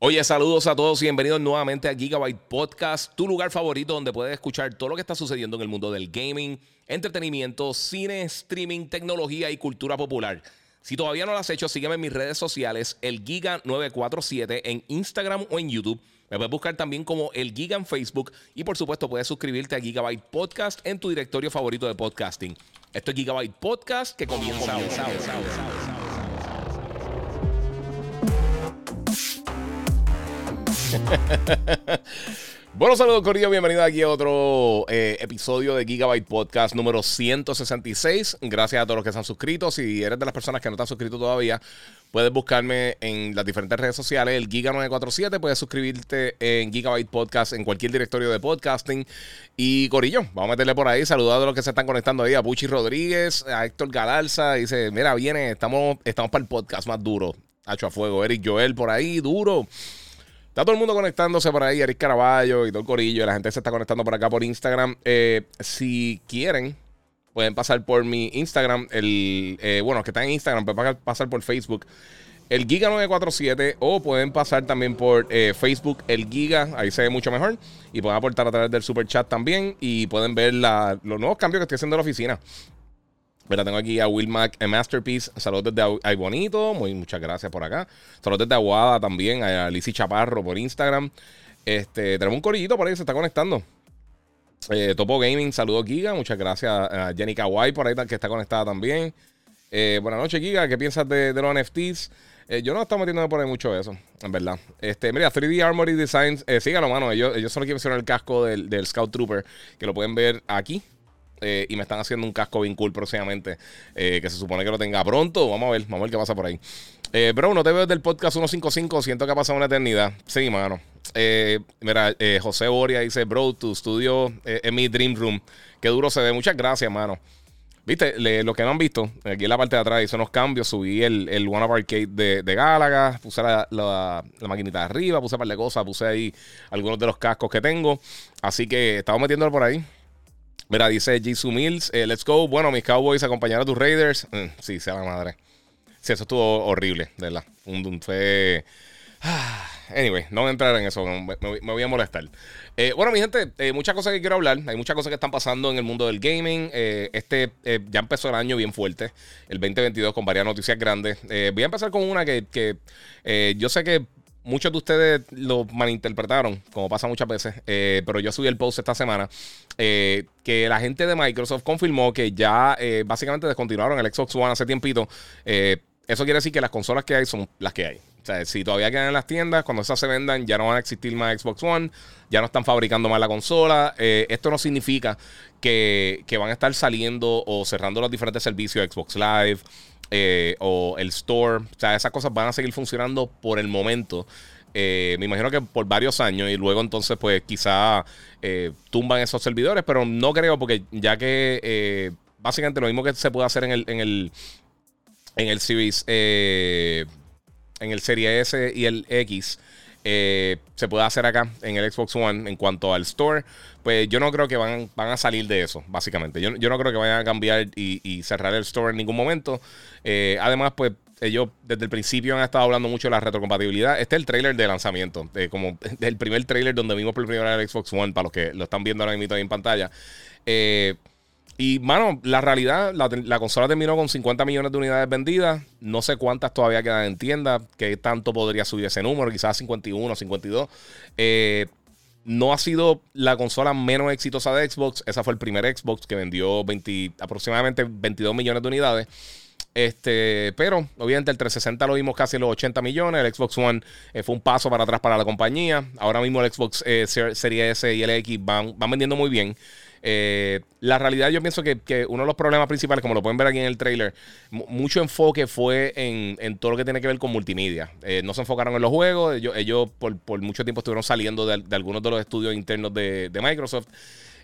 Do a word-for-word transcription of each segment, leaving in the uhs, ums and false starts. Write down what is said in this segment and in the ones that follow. Oye, saludos a todos y bienvenidos nuevamente a Gigabyte Podcast, tu lugar favorito donde puedes escuchar todo lo que está sucediendo en el mundo del gaming, entretenimiento, cine, streaming, tecnología y cultura popular. Si todavía no lo has hecho, sígueme en mis redes sociales, El Giga nueve cuatro siete en Instagram o en YouTube. Me puedes buscar también como El Giga en Facebook y por supuesto puedes suscribirte a Gigabyte Podcast en tu directorio favorito de podcasting. Esto es Gigabyte Podcast que comienza. comienza, comienza, comienza, comienza. Bueno, saludos Corillo, bienvenidos aquí a otro eh, episodio de Gigabyte Podcast número ciento sesenta y seis. Gracias a todos los que se han suscrito. Si eres de las personas que no te han suscrito todavía, puedes buscarme en las diferentes redes sociales, El Giga nueve cuatro siete. Puedes suscribirte en Gigabyte Podcast, en cualquier directorio de podcasting. Y Corillo, vamos a meterle por ahí. Saludos a los que se están conectando ahí, a Puchi Rodríguez, a Héctor Galarza. Dice, mira, viene, estamos, estamos para el podcast más duro. Hacho a fuego, Eric Joel por ahí, duro. Está todo el mundo conectándose por ahí, Eric Caraballo y todo el corillo. La gente se está conectando por acá por Instagram. Eh, si quieren, pueden pasar por mi Instagram. El, eh, bueno, los que están en Instagram, pueden pasar por Facebook, El Giga nueve cuatro siete. O pueden pasar también por eh, Facebook, El Giga. Ahí se ve mucho mejor. Y pueden aportar a través del super chat también. Y pueden ver la, los nuevos cambios que estoy haciendo en la oficina. Pero tengo aquí a Will Mac, a Masterpiece. Saludos desde Ay Bonito. Muy, muchas gracias por acá. Saludos desde Aguada también. A Lizzy Chaparro por Instagram. Este, tenemos un corillito por ahí que se está conectando. Eh, Topo Gaming, saludos Giga. Muchas gracias a Jenny Kawai por ahí que está conectada también. Eh, buenas noches, Giga. ¿Qué piensas de, de los N F Ts? Eh, yo no estoy metiéndome por ahí mucho de eso, en verdad. Este, mira, tres D Armory Designs. Eh, síganlo, mano. Ellos, ellos solo quieren mencionar el casco del, del Scout Trooper, que lo pueden ver aquí. Eh, y me están haciendo un casco bien cool próximamente, eh, que se supone que lo tenga pronto. Vamos a ver, vamos a ver qué pasa por ahí. eh, Bro, no te veo desde el podcast ciento cincuenta y cinco. Siento que ha pasado una eternidad. Sí, mano. eh, Mira, eh, José Boria dice, bro, tu estudio eh, es mi dream room. Qué duro se ve. Muchas gracias, mano. Viste, le, lo que no han visto, aquí en la parte de atrás hice unos cambios. Subí el, el One Up Arcade de, de Galaga. Puse la, la, la maquinita de arriba. Puse un par de cosas. Puse ahí algunos de los cascos que tengo. Así que estamos metiéndolo por ahí. Mira, dice Jisoo Mills, eh, let's go. Bueno, mis Cowboys acompañaron a tus Raiders. Mm, sí, sea la madre. Sí, eso estuvo horrible, de verdad. Un, un fue... Ah, anyway, no voy a entrar en eso, me, me voy a molestar. Eh, bueno, mi gente, eh, muchas cosas que quiero hablar. Hay muchas cosas que están pasando en el mundo del gaming. Eh, este eh, ya empezó el año bien fuerte, el veinte veintidós, con varias noticias grandes. Eh, voy a empezar con una que, que eh, yo sé que muchos de ustedes lo malinterpretaron, como pasa muchas veces, eh, pero yo subí el post esta semana eh, que la gente de Microsoft confirmó que ya eh, básicamente descontinuaron el Xbox One hace tiempito. Eh, eso quiere decir que las consolas que hay son las que hay. O sea, si todavía quedan en las tiendas, cuando esas se vendan ya no van a existir más Xbox One, ya no están fabricando más la consola. Eh, esto no significa que, que van a estar saliendo o cerrando los diferentes servicios, Xbox Live, Eh, o el store. O sea, esas cosas van a seguir funcionando por el momento. eh, Me imagino que por varios años. Y luego entonces pues quizá eh, tumban esos servidores. Pero no creo, porque ya que eh, básicamente lo mismo que se puede hacer en el En el, en el Series eh, en el Series S y el X, eh, se puede hacer acá en el Xbox One. En cuanto al store, pues yo no creo que van, van a salir de eso. Básicamente yo, yo no creo que vayan a cambiar y, y cerrar el store en ningún momento. Eh, además, pues ellos desde el principio han estado hablando mucho de la retrocompatibilidad. Este es el trailer de lanzamiento, eh, como el primer trailer donde vimos por primera vez el Xbox One, para los que lo están viendo ahora mismo ahí en pantalla. Eh, y, mano, la realidad, la, la consola terminó con cincuenta millones de unidades vendidas. No sé cuántas todavía quedan en tienda, qué tanto podría subir ese número, quizás cincuenta y uno, cincuenta y dos. Eh... No ha sido la consola menos exitosa de Xbox. Esa fue el primer Xbox que vendió veinte, aproximadamente veintidós millones de unidades. Este, pero obviamente el trescientos sesenta lo vimos casi en los ochenta millones. El Xbox One eh, fue un paso para atrás para la compañía. Ahora mismo el Xbox eh, Series S y el X van, van vendiendo muy bien. Eh, la realidad, yo pienso que, que uno de los problemas principales, como lo pueden ver aquí en el trailer, mucho enfoque fue en, en todo lo que tiene que ver con multimedia. Eh, no se enfocaron en los juegos. Ellos, ellos por, por mucho tiempo estuvieron saliendo de, de algunos de los estudios internos de, de Microsoft.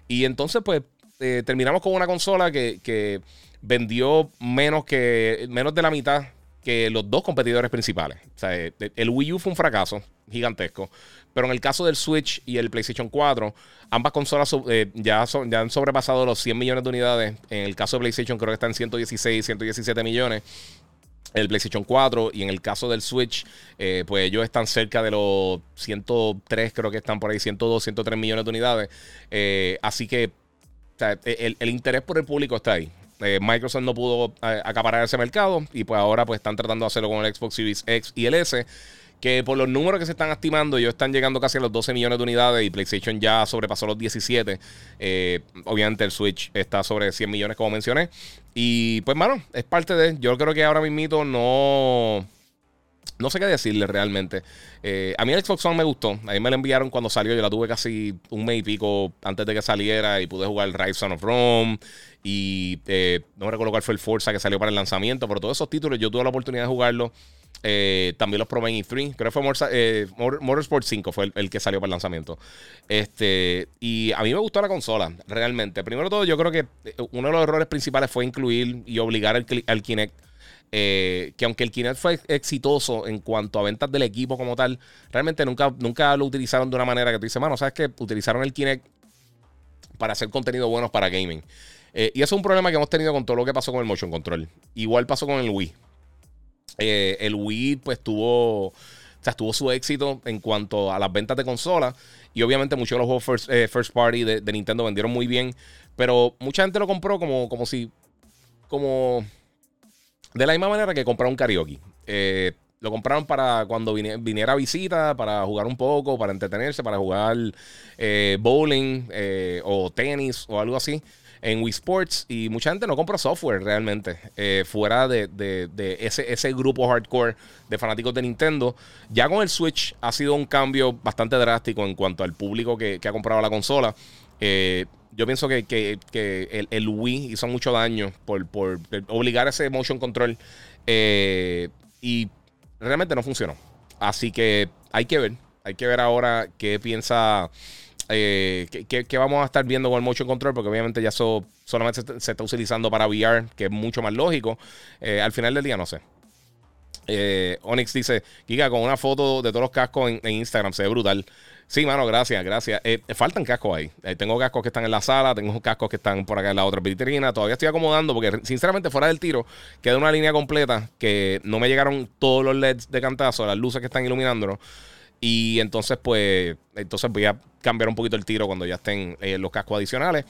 Y entonces pues eh, terminamos con una consola que, que vendió menos, que, menos de la mitad que los dos competidores principales. O sea, el Wii U fue un fracaso gigantesco, pero en el caso del Switch y el PlayStation cuatro, ambas consolas eh, ya, so, ya han sobrepasado los cien millones de unidades. En el caso de PlayStation creo que están en ciento dieciséis, ciento diecisiete millones. el PlayStation cuatro, y en el caso del Switch, eh, pues ellos están cerca de los ciento tres, creo que están por ahí, ciento dos, ciento tres millones de unidades. Eh, así que o sea, el, el interés por el público está ahí. Eh, Microsoft no pudo eh, acaparar ese mercado, y pues ahora pues están tratando de hacerlo con el Xbox Series X y el S, que por los números que se están estimando, ellos están llegando casi a los doce millones de unidades, y PlayStation ya sobrepasó los diecisiete. Eh, obviamente el Switch está sobre cien millones, como mencioné. Y pues, mano, es parte de... Yo creo que ahora mismito no... No sé qué decirle realmente. Eh, a mí el Xbox One me gustó. A mí me la enviaron cuando salió. Yo la tuve casi un mes y pico antes de que saliera, y pude jugar Rise of Rome. Y eh, no me recuerdo cuál fue el Forza que salió para el lanzamiento, pero todos esos títulos yo tuve la oportunidad de jugarlos. Eh, también los probé en E tres. Creo que fue Morsa, eh, Motorsport cinco fue el, el que salió para el lanzamiento. Este, y a mí me gustó la consola, realmente. Primero de todo, yo creo que uno de los errores principales fue incluir y obligar al, al Kinect. Eh, que aunque el Kinect fue exitoso en cuanto a ventas del equipo como tal, realmente nunca, nunca lo utilizaron de una manera que tú dices, mano, ¿sabes qué? Utilizaron el Kinect para hacer contenido bueno para gaming. Eh, y eso es un problema que hemos tenido con todo lo que pasó con el Motion Control. Igual pasó con el Wii. Eh, el Wii pues tuvo, o sea, tuvo su éxito en cuanto a las ventas de consolas, y obviamente muchos de los juegos first, eh, first party de, de Nintendo vendieron muy bien, pero mucha gente lo compró como, como si como de la misma manera que compraron un karaoke. Eh, lo compraron para cuando viniera, viniera a visita, para jugar un poco, para entretenerse, para jugar eh, bowling eh, o tenis o algo así en Wii Sports, y mucha gente no compra software realmente, eh, fuera de, de, de ese, ese grupo hardcore de fanáticos de Nintendo. Ya con el Switch ha sido un cambio bastante drástico en cuanto al público que, que ha comprado la consola. Eh, yo pienso que, que, que el, el Wii hizo mucho daño por, por obligar ese motion control, eh, y realmente no funcionó. Así que hay que ver, hay que ver ahora qué piensa... Eh, que, que vamos a estar viendo con el Motion Control, porque obviamente ya eso solamente se, se está utilizando para V R, que es mucho más lógico. Eh, al final del día, no sé. Eh, Onyx dice, Giga, con una foto de todos los cascos en, en Instagram, se ve brutal. Sí, mano, gracias, gracias. Eh, faltan cascos ahí. Eh, tengo cascos que están en la sala, tengo cascos que están por acá en la otra vitrina. Todavía estoy acomodando porque, sinceramente, fuera del tiro, queda una línea completa que no me llegaron todos los L E Ds de cantazo, las luces que están iluminándonos. Y entonces, pues, entonces voy a cambiar un poquito el tiro cuando ya estén eh, los cascos adicionales.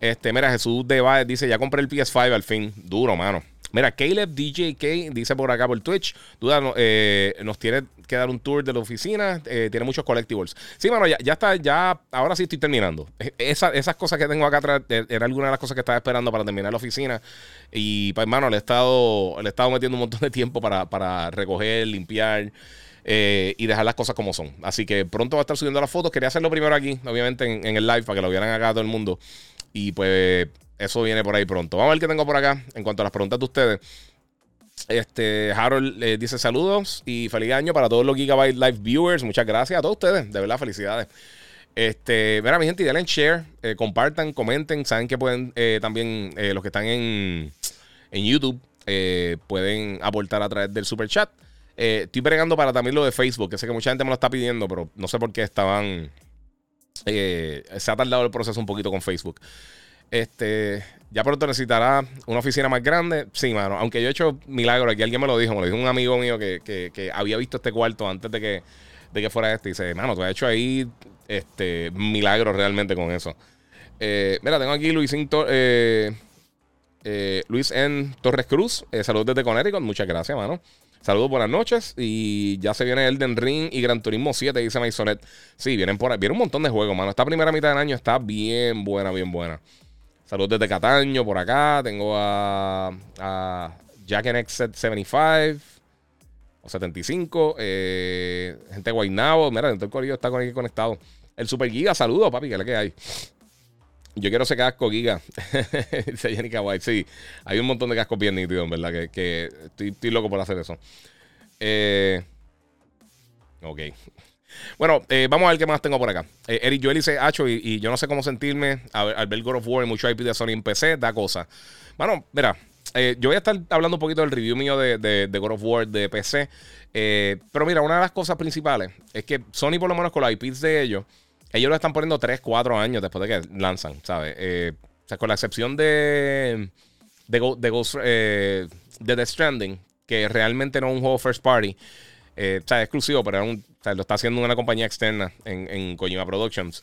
Este, mira, Jesús de Baez dice, ya compré el P S cinco al fin. Duro, mano. Mira, Caleb D J K dice por acá por Twitch, duda, eh, nos tiene que dar un tour de la oficina, eh, tiene muchos collectibles. Sí, mano, ya, ya está, ya, ahora sí estoy terminando. Esa, esas cosas que tengo acá atrás, era alguna de las cosas que estaba esperando para terminar la oficina. Y, pues, mano, le he estado, le he estado metiendo un montón de tiempo para, para recoger, limpiar. Eh, y dejar las cosas como son. Así que pronto va a estar subiendo las fotos. Quería hacerlo primero aquí, obviamente en, en el live, para que lo vieran acá todo el mundo. Y pues eso viene por ahí pronto. Vamos a ver qué tengo por acá en cuanto a las preguntas de ustedes. Este Harold eh, dice saludos y feliz año para todos los Gigabyte Live Viewers. Muchas gracias a todos ustedes, de verdad, felicidades. Este, verá mi gente, denle share, eh, compartan, comenten. Saben que pueden eh, también eh, los que están en, en YouTube eh, pueden aportar a través del super chat. Eh, estoy bregando para también lo de Facebook, que sé que mucha gente me lo está pidiendo, pero no sé por qué estaban eh, se ha tardado el proceso un poquito con Facebook. Este, ya pronto necesitará una oficina más grande. Sí, mano, aunque yo he hecho milagros aquí. Alguien me lo dijo, me lo dijo un amigo mío que, que, que había visto este cuarto antes de que, de que fuera este, y dice, mano, tú has hecho ahí este, milagros realmente con eso. eh, Mira, tengo aquí Luisín eh, eh, Luis N. Torres Cruz, eh, saludos desde Connecticut. Muchas gracias, mano. Saludos, buenas noches. Y ya se viene Elden Ring y Gran Turismo siete, dice Maisonet. Sí, vienen por ahí. Viene un montón de juegos, mano. Esta primera mitad del año está bien buena, bien buena. Saludos desde Cataño, por acá. Tengo a, a Jack N X setenta y cinco o setenta y cinco. Eh, gente de Guaynabo. Mira, dentro del corillo está aquí conectado. El Super Giga, saludos, papi, que le que hay. Yo quiero ese casco, Giga. Dice Jenica White. Sí, hay un montón de cascos bien nítidos, en verdad, que, que estoy, estoy loco por hacer eso. Eh, ok. Bueno, eh, vamos a ver qué más tengo por acá. Eh, Eric Joel dice, Hacho, y, y yo no sé cómo sentirme al, al ver God of War y mucho I P de Sony en P C, da cosa. Bueno, mira, eh, yo voy a estar hablando un poquito del review mío de, de, de God of War de P C. Eh, pero mira, una de las cosas principales es que Sony, por lo menos con los I Ps de ellos, ellos lo están poniendo tres, cuatro años después de que lanzan, ¿sabes? Eh, o sea, con la excepción de de, Go, de, Ghost, eh, de Death Stranding, que realmente no es un juego first party. Eh, o sea, es exclusivo, pero era un, o sea, lo está haciendo una compañía externa en, en Kojima Productions.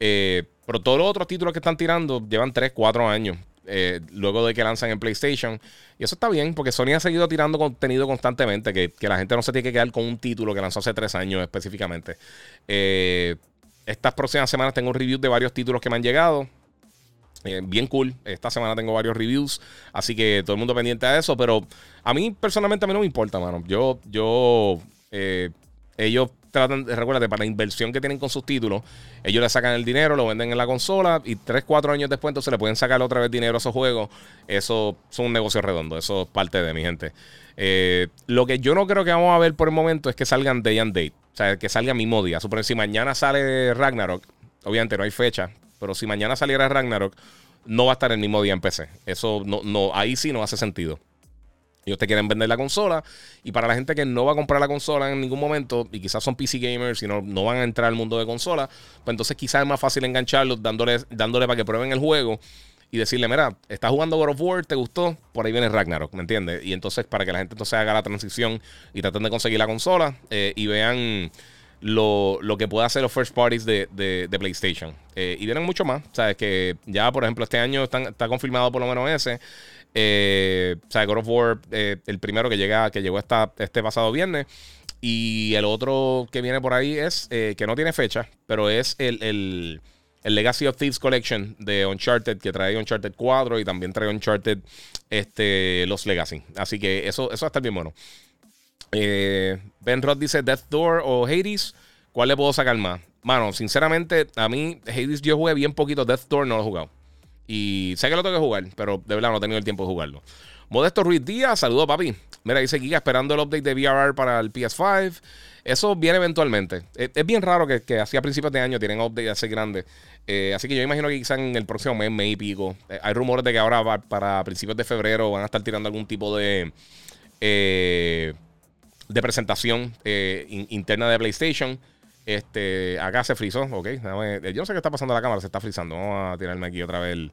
Eh, pero todos los otros títulos que están tirando llevan tres, cuatro años eh, luego de que lanzan en PlayStation. Y eso está bien, porque Sony ha seguido tirando contenido constantemente, que, que la gente no se tiene que quedar con un título que lanzó hace tres años específicamente. Eh, estas próximas semanas tengo reviews de varios títulos que me han llegado. Eh, bien cool. Esta semana tengo varios reviews, así que todo el mundo pendiente a eso. Pero a mí personalmente a mí no me importa, mano. Yo, yo eh, ellos tratan, recuérdate, para la inversión que tienen con sus títulos, ellos le sacan el dinero, lo venden en la consola y tres, cuatro años después entonces le pueden sacar otra vez dinero a esos juegos. Eso es un negocio redondo. Eso es parte de mi gente. Eh, lo que yo no creo que vamos a ver por el momento es que salgan day and date. O sea, que salga el mismo día. Suponer, si mañana sale Ragnarok, obviamente no hay fecha, pero si mañana saliera Ragnarok, no va a estar el mismo día en P C. Eso no, no, ahí sí no hace sentido. Ellos te quieren vender la consola, y para la gente que no va a comprar la consola en ningún momento, y quizás son P C gamers y no, no van a entrar al mundo de consola, pues entonces quizás es más fácil engancharlos dándole, dándole para que prueben el juego y decirle, mira, estás jugando God of War, ¿te gustó? Por ahí viene Ragnarok, ¿me entiendes? Y entonces para que la gente entonces haga la transición y traten de conseguir la consola eh, y vean... Lo, lo que puede hacer los first parties de, de, de PlayStation. Eh, y vienen mucho más. Sabes que ya, por ejemplo, este año están, está confirmado por lo menos ese. Eh, sabes, God of War, eh, el primero que llega, que llegó hasta este pasado viernes. Y el otro que viene por ahí es, eh, que no tiene fecha, pero es el, el, el Legacy of Thieves Collection de Uncharted, que trae Uncharted cuatro y también trae Uncharted este, Los Legacy. Así que eso, eso va a estar bien bueno. Eh, Ben Roth dice Death Door o Hades, ¿cuál le puedo sacar más? Mano, sinceramente, a mí Hades yo jugué bien poquito, Death Door no lo he jugado y sé que lo tengo que jugar, pero de verdad no he tenido el tiempo de jugarlo. Modesto Ruiz Díaz, saludos papi. Mira, dice Giga, esperando el update de V R para el P S cinco. Eso viene eventualmente. Es, es bien raro que, que así a principios de año tienen update así grande. Eh, así que yo imagino que quizás en el próximo mes, mes y pico. Eh, hay rumores de que ahora va, para principios de febrero van a estar tirando algún tipo de... Eh, de presentación eh, in, interna de PlayStation. Este, acá se frizó, ok. Déjame, yo no sé qué está pasando a la cámara, se está frizando. Vamos a tirarme aquí otra vez el,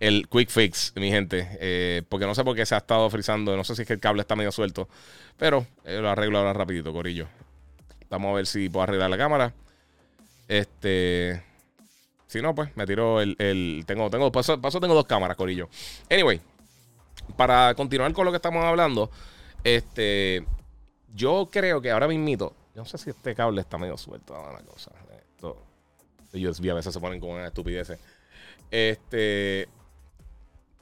el quick fix, mi gente. Eh, porque no sé por qué se ha estado frizando. No sé si es que el cable está medio suelto. Pero eh, lo arreglo ahora rapidito, corillo. Vamos a ver si puedo arreglar la cámara. Este... Si no, pues me tiro el... el tengo, tengo, paso, paso tengo dos cámaras, corillo. Anyway, para continuar con lo que estamos hablando, este... yo creo que ahora mismito, yo no sé si este cable está medio suelto, no, una cosa. Esto, los U S B a veces se ponen con una estupidez. Este,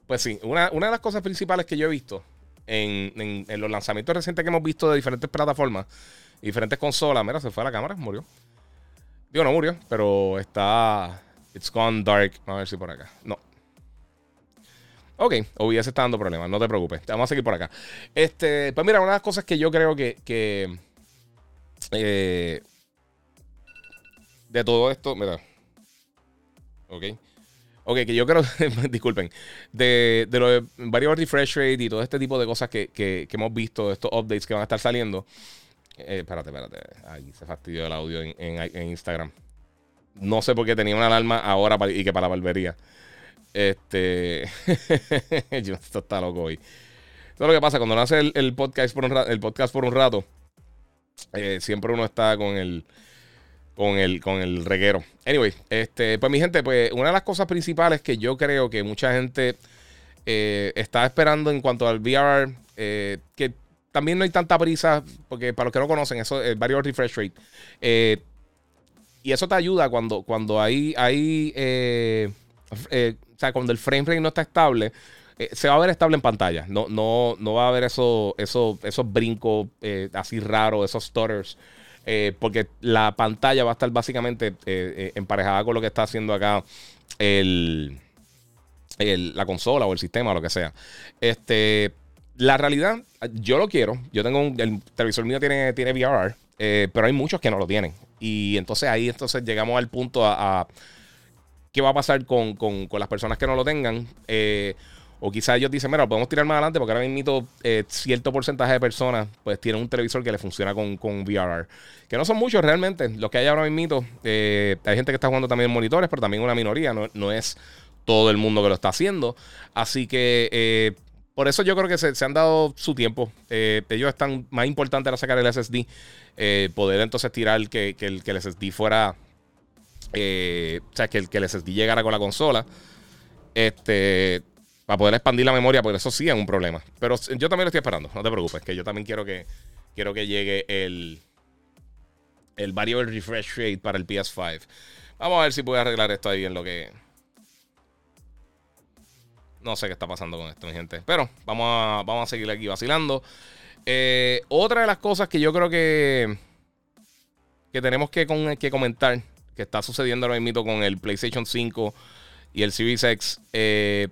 pues sí, una, una de las cosas principales que yo he visto en, en, en los lanzamientos recientes que hemos visto de diferentes plataformas, diferentes consolas. Mira, se fue a la cámara, murió. Digo, no murió, pero está... It's gone dark. Vamos a ver si por acá. No. Ok, O B S está dando problemas, no te preocupes. Vamos a seguir por acá. Este, pues mira, una de las cosas que yo creo que, que eh, de todo esto, mira. Ok. Ok, que yo creo, disculpen, de, de los varios refresh rate y todo este tipo de cosas que, que, que hemos visto, estos updates que van a estar saliendo. Eh, espérate, espérate. Ay, se fastidió el audio en, en, en Instagram. No sé por qué tenía una alarma ahora para, y que para la barbería. Este, esto está loco hoy. Eso es lo que pasa cuando uno hace el, el, podcast, por un rato, el podcast por un rato. Eh, siempre uno está con el, con el, con el reguero. Anyway, este, pues mi gente, pues una de las cosas principales que yo creo que mucha gente eh, está esperando en cuanto al V R, eh, que también no hay tanta prisa, porque para los que no conocen, eso es variable refresh rate. Eh, y eso te ayuda cuando, cuando hay, hay eh, eh, o sea, cuando el frame rate no está estable, eh, se va a ver estable en pantalla. No, no, no va a haber eso, eso, esos brincos eh, así raros, esos stutters. Eh, porque la pantalla va a estar básicamente eh, eh, emparejada con lo que está haciendo acá el, el, la consola o el sistema o lo que sea. Este, la realidad, yo lo quiero. Yo tengo un, el televisor mío tiene, tiene V R, eh, pero hay muchos que no lo tienen. Y entonces ahí entonces llegamos al punto a... a ¿qué va a pasar con, con, con las personas que no lo tengan? Eh, o quizás ellos dicen, mira, lo podemos tirar más adelante porque ahora mismo eh, cierto porcentaje de personas pues tienen un televisor que le funciona con, con V R. Que no son muchos realmente. Los que hay ahora mismo, eh, hay gente que está jugando también en monitores, pero también una minoría. No, no es todo el mundo que lo está haciendo. Así que... Eh, Por eso yo creo que se, se han dado su tiempo. Eh, ellos están más importante era sacar el S S D. Eh, poder entonces tirar que, que, el, que el S S D fuera... Eh, o sea, que el, que el S S D llegara con la consola. Este... Para poder expandir la memoria, porque eso sí es un problema. Pero yo también lo estoy esperando, no te preocupes, que yo también quiero que, quiero que llegue el, el variable refresh rate para el P S cinco. Vamos a ver si puedo arreglar esto ahí en lo que... No sé qué está pasando con esto, mi gente. Pero vamos a, vamos a seguir aquí vacilando. Eh, otra de las cosas que yo creo que, que tenemos que, con, que comentar, que está sucediendo ahora mismo con el PlayStation cinco y el Series X... Eh,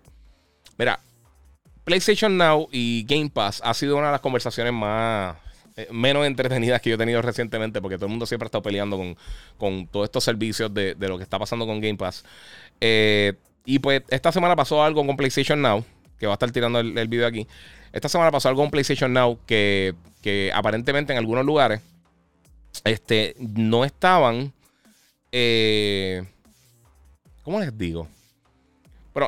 Mira, PlayStation Now y Game Pass ha sido una de las conversaciones más eh, menos entretenidas que yo he tenido recientemente, porque todo el mundo siempre ha estado peleando con, con todos estos servicios de, de lo que está pasando con Game Pass. Eh, y pues esta semana pasó algo con PlayStation Now, que va a estar tirando el, el video aquí. Esta semana pasó algo con PlayStation Now que, que aparentemente en algunos lugares este, no estaban... Eh, ¿Cómo les digo?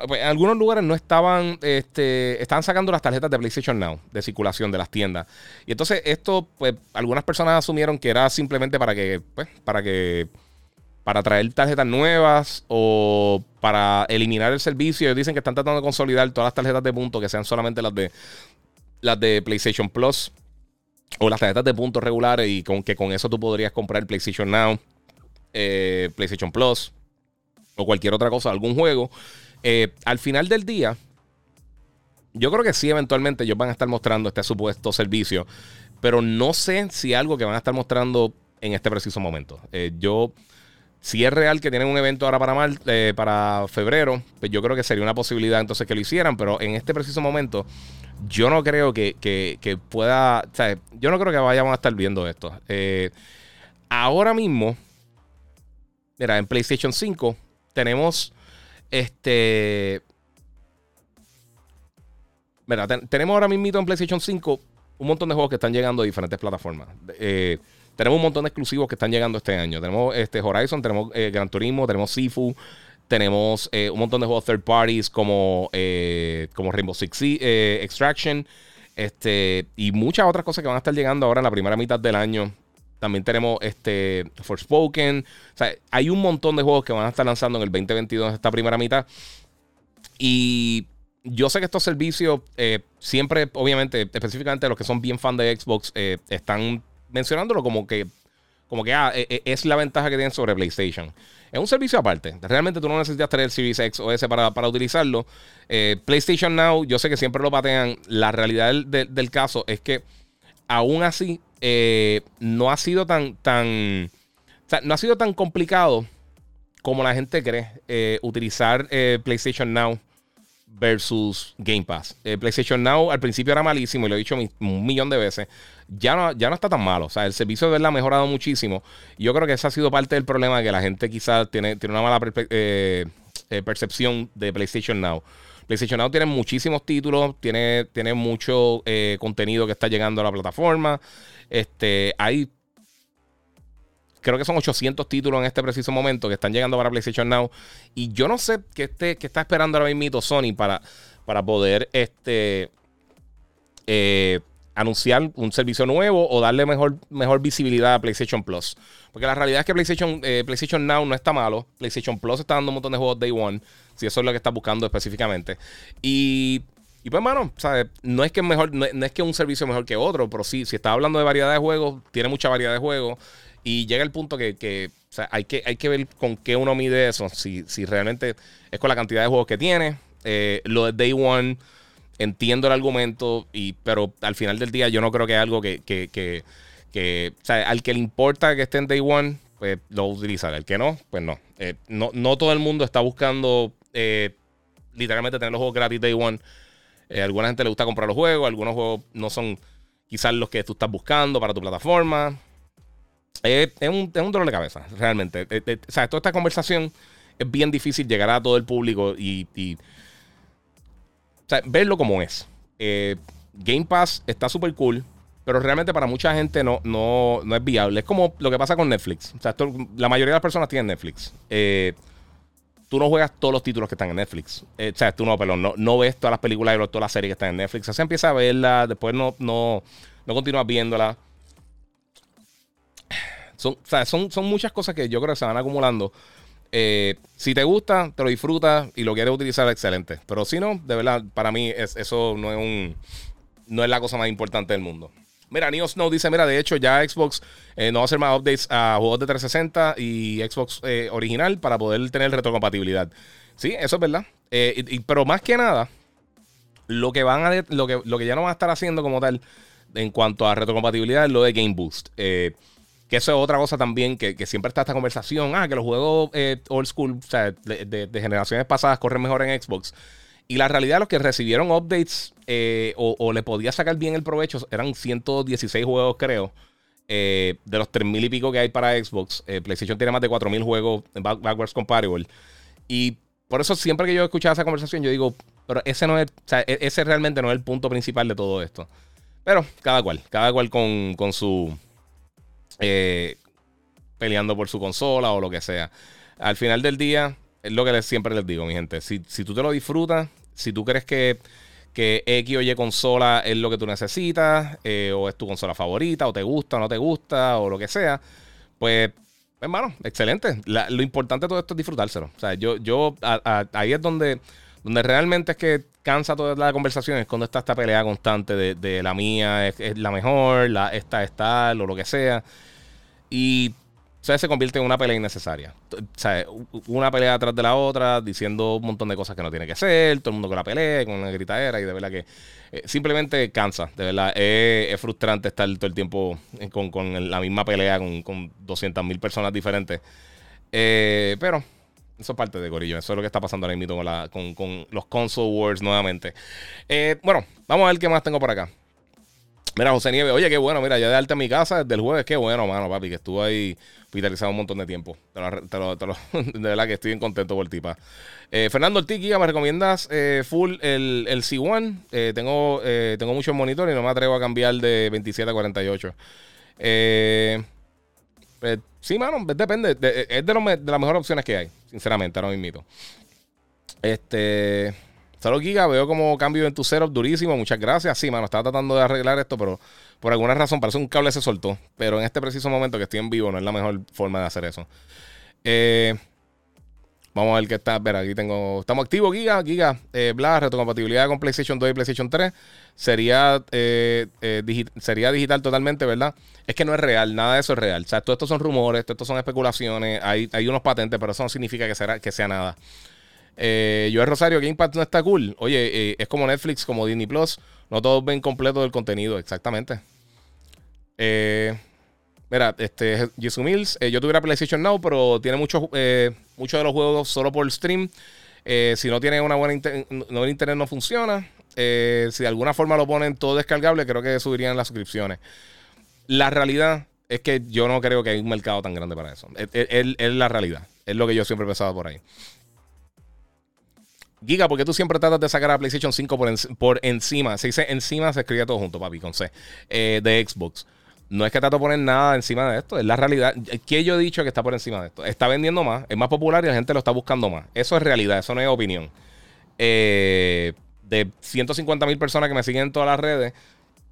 Bueno, en algunos lugares no estaban, este, estaban sacando las tarjetas de PlayStation Now de circulación de las tiendas. Y entonces esto, pues, algunas personas asumieron que era simplemente para que, pues, para que, para traer tarjetas nuevas o para eliminar el servicio. Ellos dicen que están tratando de consolidar todas las tarjetas de punto que sean solamente las de, las de PlayStation Plus o las tarjetas de puntos regulares y con, que con eso tú podrías comprar PlayStation Now, eh, PlayStation Plus o cualquier otra cosa, algún juego. Eh, al final del día, yo creo que sí, eventualmente ellos van a estar mostrando este supuesto servicio, pero no sé si algo que van a estar mostrando en este preciso momento. Eh, yo, si es real que tienen un evento ahora para, mar, eh, para febrero, pues yo creo que sería una posibilidad entonces que lo hicieran, pero en este preciso momento yo no creo que, que, que pueda, o sea, yo no creo que vayamos a estar viendo esto. Eh, ahora mismo, mira, en PlayStation cinco tenemos... Este. Mira, ten, tenemos ahora mismo en PlayStation cinco un montón de juegos que están llegando a diferentes plataformas. Eh, tenemos un montón de exclusivos que están llegando este año. Tenemos este, Horizon, tenemos eh, Gran Turismo, tenemos Sifu, tenemos eh, un montón de juegos third parties como, eh, como Rainbow Six eh, Extraction este, y muchas otras cosas que van a estar llegando ahora en la primera mitad del año. También tenemos este Forspoken. O sea, hay un montón de juegos que van a estar lanzando en el veinte veintidós, esta primera mitad. Y yo sé que estos servicios eh, siempre, obviamente, específicamente los que son bien fan de Xbox, eh, están mencionándolo como que, como que ah, es la ventaja que tienen sobre PlayStation. Es un servicio aparte. Realmente tú no necesitas tener el Series X o S para, para utilizarlo. Eh, PlayStation Now, yo sé que siempre lo patean. La realidad del, del, del caso es que aún así... Eh, no ha sido tan, tan o sea, no ha sido tan complicado como la gente cree eh, utilizar eh, PlayStation Now versus Game Pass. eh, PlayStation Now al principio era malísimo y lo he dicho un millón de veces. Ya no, ya no está tan malo. O sea, el servicio de verdad ha mejorado muchísimo. Yo creo que ese ha sido parte del problema, que la gente quizás tiene, tiene una mala perpe- eh, eh, percepción de PlayStation Now. PlayStation Now tiene muchísimos títulos, tiene, tiene mucho eh, contenido que está llegando a la plataforma. Este, hay, creo que son ochocientos títulos en este preciso momento que están llegando para PlayStation Now. Y yo no sé qué este, está esperando ahora mismo Sony para, para poder este, eh, anunciar un servicio nuevo o darle mejor, mejor visibilidad a PlayStation Plus. Porque la realidad es que PlayStation, eh, PlayStation Now no está malo. PlayStation Plus está dando un montón de juegos Day One. Si eso es lo que estás buscando específicamente. Y, y pues, mano, ¿sabes? No es que mejor, no, no es que un servicio es mejor que otro, pero sí, si estás hablando de variedad de juegos, tiene mucha variedad de juegos. Y llega el punto que, que, o sea, hay que hay que ver con qué uno mide eso. Si, si realmente es con la cantidad de juegos que tiene. Eh, lo de Day One, entiendo el argumento, y, pero al final del día yo no creo que es algo que, que, que, que o sea, al que le importa que esté en Day One, pues lo utiliza. Al que no, pues no. Eh, no, no todo el mundo está buscando... Eh, literalmente tener los juegos gratis Day One. eh, Alguna gente le gusta comprar los juegos. Algunos juegos no son quizás los que tú estás buscando para tu plataforma. eh, es, un, es un dolor de cabeza realmente. eh, eh, o sea, toda esta conversación es bien difícil llegar a todo el público y, y o sea, verlo como es. eh, Game Pass está super cool, pero realmente para mucha gente no, no, no es viable. Es como lo que pasa con Netflix. O sea, esto, la mayoría de las personas tienen Netflix. eh tú no juegas todos los títulos que están en Netflix. Eh, o sea, tú no, perdón, no, no ves todas las películas y todas las series que están en Netflix. O sea, empieza a verla, después no, no, no continúas viéndola. Son, o sea, son, son muchas cosas que yo creo que se van acumulando. Eh, si te gusta, te lo disfrutas y lo quieres utilizar, excelente. Pero si no, de verdad, para mí es, eso no es un, no es la cosa más importante del mundo. Mira, Neo Snow dice, mira, de hecho ya Xbox eh, no va a hacer más updates a juegos de trescientos sesenta y Xbox eh, original para poder tener retrocompatibilidad. Sí, eso es verdad. Eh, y, y, pero más que nada, lo que van a, lo que, lo que ya no van a estar haciendo como tal en cuanto a retrocompatibilidad es lo de Game Boost. Eh, que eso es otra cosa también que, que siempre está esta conversación. Ah, que los juegos eh, old school, o sea, de, de, de generaciones pasadas corren mejor en Xbox. Y la realidad, los que recibieron updates eh, o, o le podía sacar bien el provecho, eran ciento dieciséis juegos, creo, eh, de los tres mil y pico que hay para Xbox. Eh, PlayStation tiene más de cuatro mil juegos back, backwards compatible. Y por eso siempre que yo escuchaba esa conversación, yo digo, pero ese no es, o sea, ese realmente no es el punto principal de todo esto. Pero cada cual, cada cual con, con su... Eh, peleando por su consola o lo que sea. Al final del día... Es lo que les, siempre les digo, mi gente. Si, si tú te lo disfrutas, si tú crees que, que X o Y consola es lo que tú necesitas, eh, o es tu consola favorita, o te gusta, o no te gusta, o lo que sea, pues, hermano, excelente. La, lo importante de todo esto es disfrutárselo. O sea, yo, yo a, a, ahí es donde, donde realmente es que cansa toda la conversación, es cuando está esta pelea constante de, de la mía es, es la mejor, la, esta es tal, o lo que sea. Y... O sea, se convierte en una pelea innecesaria. O sea, una pelea atrás de la otra, diciendo un montón de cosas que no tiene que ser, todo el mundo que la pelea, con una gritadera, y de verdad que eh, simplemente cansa. De verdad, es, es frustrante estar todo el tiempo con, con la misma pelea, con, con doscientas mil personas diferentes. Eh, pero eso es parte de Corillo. Eso es lo que está pasando ahora mismo con, la, con, con los console wars nuevamente. Eh, bueno, vamos a ver qué más tengo por acá. Mira, José Nieves, oye, qué bueno, mira, ya de alta en mi casa desde el jueves, qué bueno, mano, papi, que estuvo ahí hospitalizado un montón de tiempo. Te lo, te lo, te lo, de verdad que estoy bien contento por ti, pa. Eh, Fernando Ortiz, me recomiendas eh, full el, el C uno. Eh, tengo, eh, tengo muchos monitores y no me atrevo a cambiar de veintisiete a cuarenta y ocho. Eh, eh, sí, mano, depende. De, es de, los, de las mejores opciones que hay, sinceramente, ahora mismo. Este... Salud, Giga, veo como cambio en tu setup durísimo, muchas gracias. Sí, mano, estaba tratando de arreglar esto, pero por alguna razón parece un cable se soltó. Pero en este preciso momento que estoy en vivo no es la mejor forma de hacer eso. Eh, vamos a ver qué está. Ver, aquí tengo... Estamos activos, Giga, Giga. Eh, Bla, retrocompatibilidad con PlayStation dos y PlayStation tres. Sería, eh, eh, digi sería digital totalmente, ¿verdad? Es que no es real, nada de eso es real. O sea, todo esto son rumores, todo esto son especulaciones, hay, hay unos patentes, pero eso no significa que, será, que sea nada. Eh, yo es Rosario, Game Pass no está cool. Oye, eh, es como Netflix, como Disney Plus. No todos ven completo del contenido, exactamente. Eh, mira, este Jesus Mills, eh, yo tuviera PlayStation Now, pero tiene muchos eh, muchos de los juegos solo por stream. Eh, si no tiene una buena inter no, el internet no funciona. Eh, si de alguna forma lo ponen todo descargable, creo que subirían las suscripciones. La realidad es que yo no creo que hay un mercado tan grande para eso. Es, es, es la realidad. Es lo que yo siempre he pensado por ahí. Giga, ¿por qué tú siempre tratas de sacar a PlayStation cinco por, en, por encima? Se dice encima, se escribe todo junto, papi, con C. Eh, de Xbox. No es que trato de poner nada encima de esto, es la realidad. ¿Qué yo he dicho que está por encima de esto? Está vendiendo más, es más popular y la gente lo está buscando más. Eso es realidad, eso no es opinión. Eh, de ciento cincuenta mil personas que me siguen en todas las redes,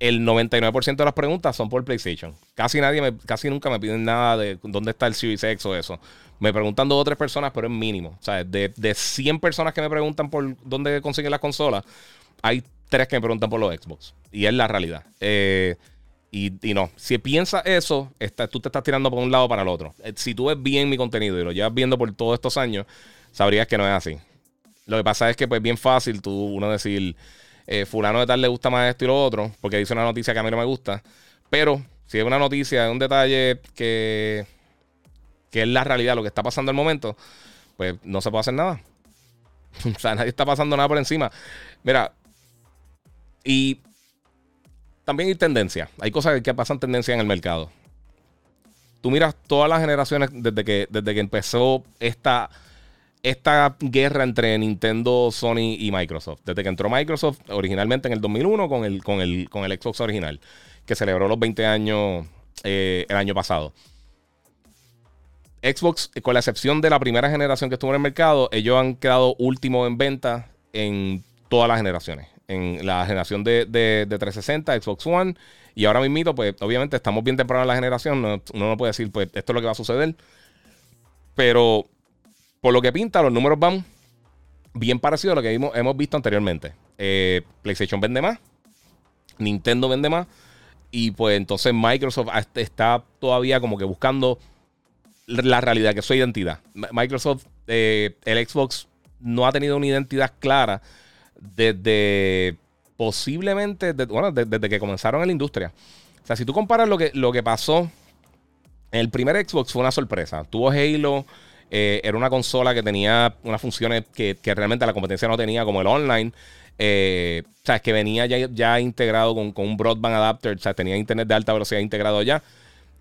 el noventa y nueve por ciento de las preguntas son por PlayStation. Casi nadie, me, casi nunca me piden nada de dónde está el Series X o eso. Me preguntan dos o tres personas, pero es mínimo. O sea, de, de cien personas que me preguntan por dónde consiguen las consolas, hay tres que me preguntan por los Xbox. Y es la realidad. Eh, y, y no, si piensas eso, está, tú te estás tirando por un lado para el otro. Si tú ves bien mi contenido y lo llevas viendo por todos estos años, sabrías que no es así. Lo que pasa es que pues, es bien fácil tú uno decir... Eh, fulano de tal le gusta más esto y lo otro, porque dice una noticia que a mí no me gusta. Pero si es una noticia, es un detalle que, que es la realidad, lo que está pasando en el momento, pues no se puede hacer nada. O sea, nadie está pasando nada por encima. Mira, y también hay tendencia. Hay cosas que pasan tendencia en el mercado. Tú miras todas las generaciones desde que, desde que empezó esta... Esta guerra entre Nintendo, Sony y Microsoft. Desde que entró Microsoft, originalmente en el dos mil uno, con el, con el, con el Xbox original, que celebró los veinte años eh, el año pasado. Xbox, con la excepción de la primera generación que estuvo en el mercado, ellos han quedado último en venta en todas las generaciones. En la generación de, de, de trescientos sesenta, Xbox One. Y ahora mismito, pues obviamente estamos bien temprano en la generación. No, uno no puede decir, pues esto es lo que va a suceder. Pero por lo que pinta, los números van bien parecidos a lo que vimos, hemos visto anteriormente. Eh, PlayStation vende más. Nintendo vende más. Y pues entonces Microsoft está todavía como que buscando la realidad, que es su identidad. Microsoft, eh, el Xbox no ha tenido una identidad clara desde posiblemente, desde, bueno, desde, desde que comenzaron en la industria. O sea, si tú comparas lo que, lo que pasó en el primer Xbox, fue una sorpresa. Tuvo Halo, eh, era una consola que tenía unas funciones que, que realmente la competencia no tenía, como el online. Eh, o sea, es que venía ya, ya integrado con, con un broadband adapter. O sea, tenía internet de alta velocidad integrado ya.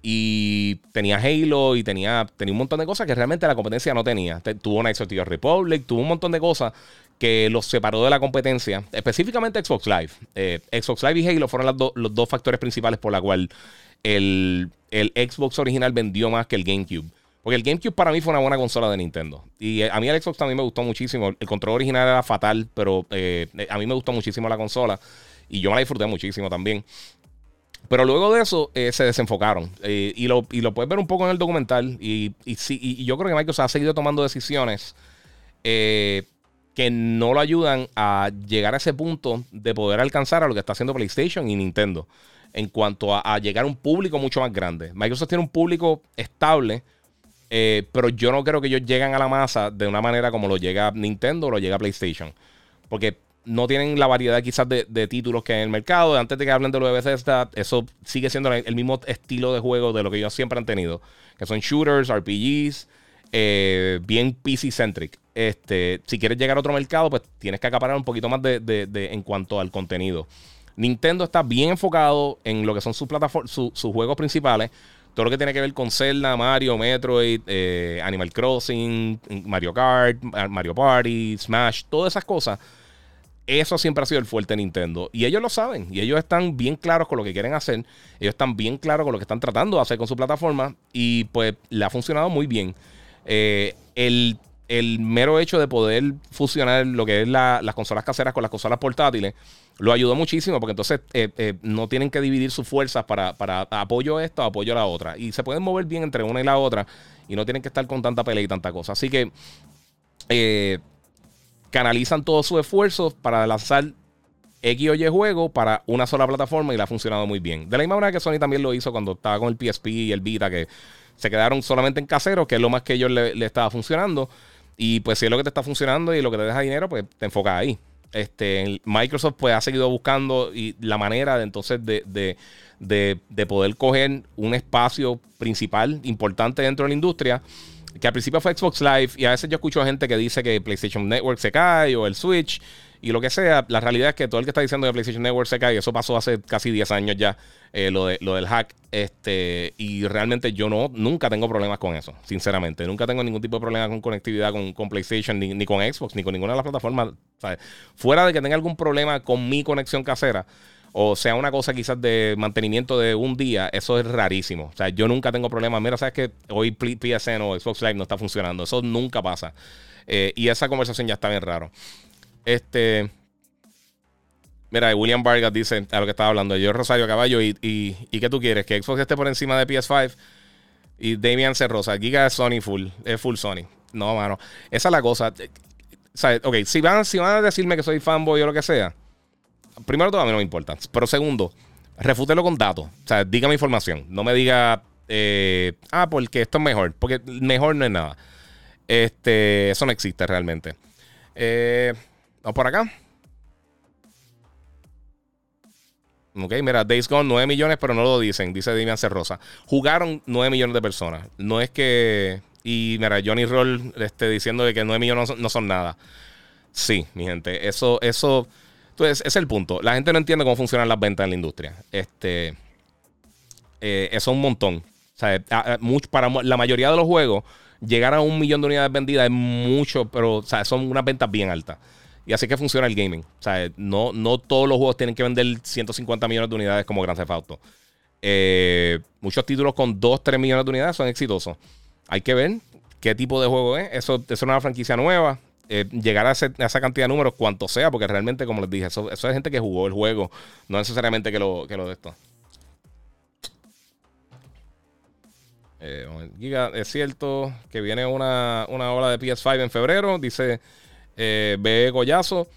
Y tenía Halo y tenía, tenía un montón de cosas que realmente la competencia no tenía. Tuvo Knights of the Republic, tuvo un montón de cosas que los separó de la competencia. Específicamente Xbox Live. Eh, Xbox Live y Halo fueron las do, los dos factores principales por la cual el, el Xbox original vendió más que el GameCube. Porque el GameCube para mí fue una buena consola de Nintendo. Y a mí el Xbox también me gustó muchísimo. El control original era fatal, pero eh, a mí me gustó muchísimo la consola. Y yo me la disfruté muchísimo también. Pero luego de eso eh, se desenfocaron. Eh, y, lo, y lo puedes ver un poco en el documental. Y, y, sí, y yo creo que Microsoft ha seguido tomando decisiones eh, que no lo ayudan a llegar a ese punto de poder alcanzar a lo que está haciendo PlayStation y Nintendo. En cuanto a, a llegar a un público mucho más grande. Microsoft tiene un público estable. Eh, pero yo no creo que ellos lleguen a la masa de una manera como lo llega Nintendo o lo llega PlayStation. Porque no tienen la variedad quizás de, de títulos que hay en el mercado. Antes de que hablen de lo de Bethesda, eso sigue siendo el mismo estilo de juego de lo que ellos siempre han tenido. Que son shooters, R P Gs, eh, bien P C-centric. Este, si quieres llegar a otro mercado, pues tienes que acaparar un poquito más de, de, de, en cuanto al contenido. Nintendo está bien enfocado en lo que son sus plataformas, su, sus juegos principales. Todo lo que tiene que ver con Zelda, Mario, Metroid, eh, Animal Crossing, Mario Kart, Mario Party, Smash, todas esas cosas. Eso siempre ha sido el fuerte de Nintendo. Y ellos lo saben. Y ellos están bien claros con lo que quieren hacer. Ellos están bien claros con lo que están tratando de hacer con su plataforma. Y pues le ha funcionado muy bien. Eh, el, el mero hecho de poder fusionar lo que es la, las consolas caseras con las consolas portátiles lo ayudó muchísimo, porque entonces eh, eh, no tienen que dividir sus fuerzas para, para apoyo a esto o apoyo a la otra. Y se pueden mover bien entre una y la otra y no tienen que estar con tanta pelea y tanta cosa. Así que eh, canalizan todos sus esfuerzos para lanzar X o Y juego para una sola plataforma y la ha funcionado muy bien. De la misma manera que Sony también lo hizo cuando estaba con el P S P y el Vita, que se quedaron solamente en caseros, que es lo más que ellos le, le estaba funcionando. Y pues si es lo que te está funcionando y lo que te deja dinero, pues te enfocas ahí. Este, Microsoft pues ha seguido buscando y la manera de entonces de, de, de, de poder coger un espacio principal importante dentro de la industria, que al principio fue Xbox Live, y a veces yo escucho a gente que dice que PlayStation Network se cae o el Switch y lo que sea. La realidad es que todo el que está diciendo que PlayStation Network se cae, eso pasó hace casi diez años ya, eh, lo, de, lo del hack, este, y realmente yo no, nunca tengo problemas con eso, sinceramente. Nunca tengo ningún tipo de problema con conectividad con, con PlayStation, ni, ni con Xbox, ni con ninguna de las plataformas, ¿sabes? Fuera de que tenga algún problema con mi conexión casera, o sea, una cosa quizás de mantenimiento de un día, eso es rarísimo. O sea, yo nunca tengo problemas. Mira, sabes que hoy P S N o Xbox Live no está funcionando. Eso nunca pasa. Eh, y esa conversación ya está bien raro. Este, mira, William Vargas dice a lo que estaba hablando. Yo, Rosario Caballo, ¿y, y, y qué tú quieres? ¿Que Xbox esté por encima de P S cinco? Y Damian Cerrosa, Giga es Sony full. Es full Sony. No, mano. Esa es la cosa. ¿Sabes? Ok, si van, si van a decirme que soy fanboy o lo que sea, primero, todo a mí no me importa. Pero segundo, refútelo con datos. O sea, dígame información. No me diga, eh, ah, porque esto es mejor. Porque mejor no es nada. Este, eso no existe realmente. Eh, Vamos por acá. Ok, mira, Days Gone, nueve millones, pero no lo dicen. Dice Damian Cerrosa. Jugaron nueve millones de personas. No es que... Y mira, Johnny Roll este, diciendo de que nueve millones no son, no son nada. Sí, mi gente. Eso... eso Entonces, ese es el punto. La gente no entiende cómo funcionan las ventas en la industria. Este, eh, eso es un montón. O sea, a, a, mucho, para la mayoría de los juegos, llegar a un millón de unidades vendidas es mucho, pero o sea, son unas ventas bien altas. Y así que funciona el gaming. O sea, no, no todos los juegos tienen que vender ciento cincuenta millones de unidades como Grand Theft Auto. Eh, muchos títulos con dos, tres millones de unidades son exitosos. hay que ver qué tipo de juego es. Eso, eso es una franquicia nueva. Eh, llegar a, ese, a esa cantidad de números, cuanto sea, porque realmente, como les dije, eso, eso es gente que jugó el juego, no necesariamente que lo, que lo de esto. Eh, Giga, es cierto que viene una, una ola de P S cinco en febrero, dice eh, B. Goyazo.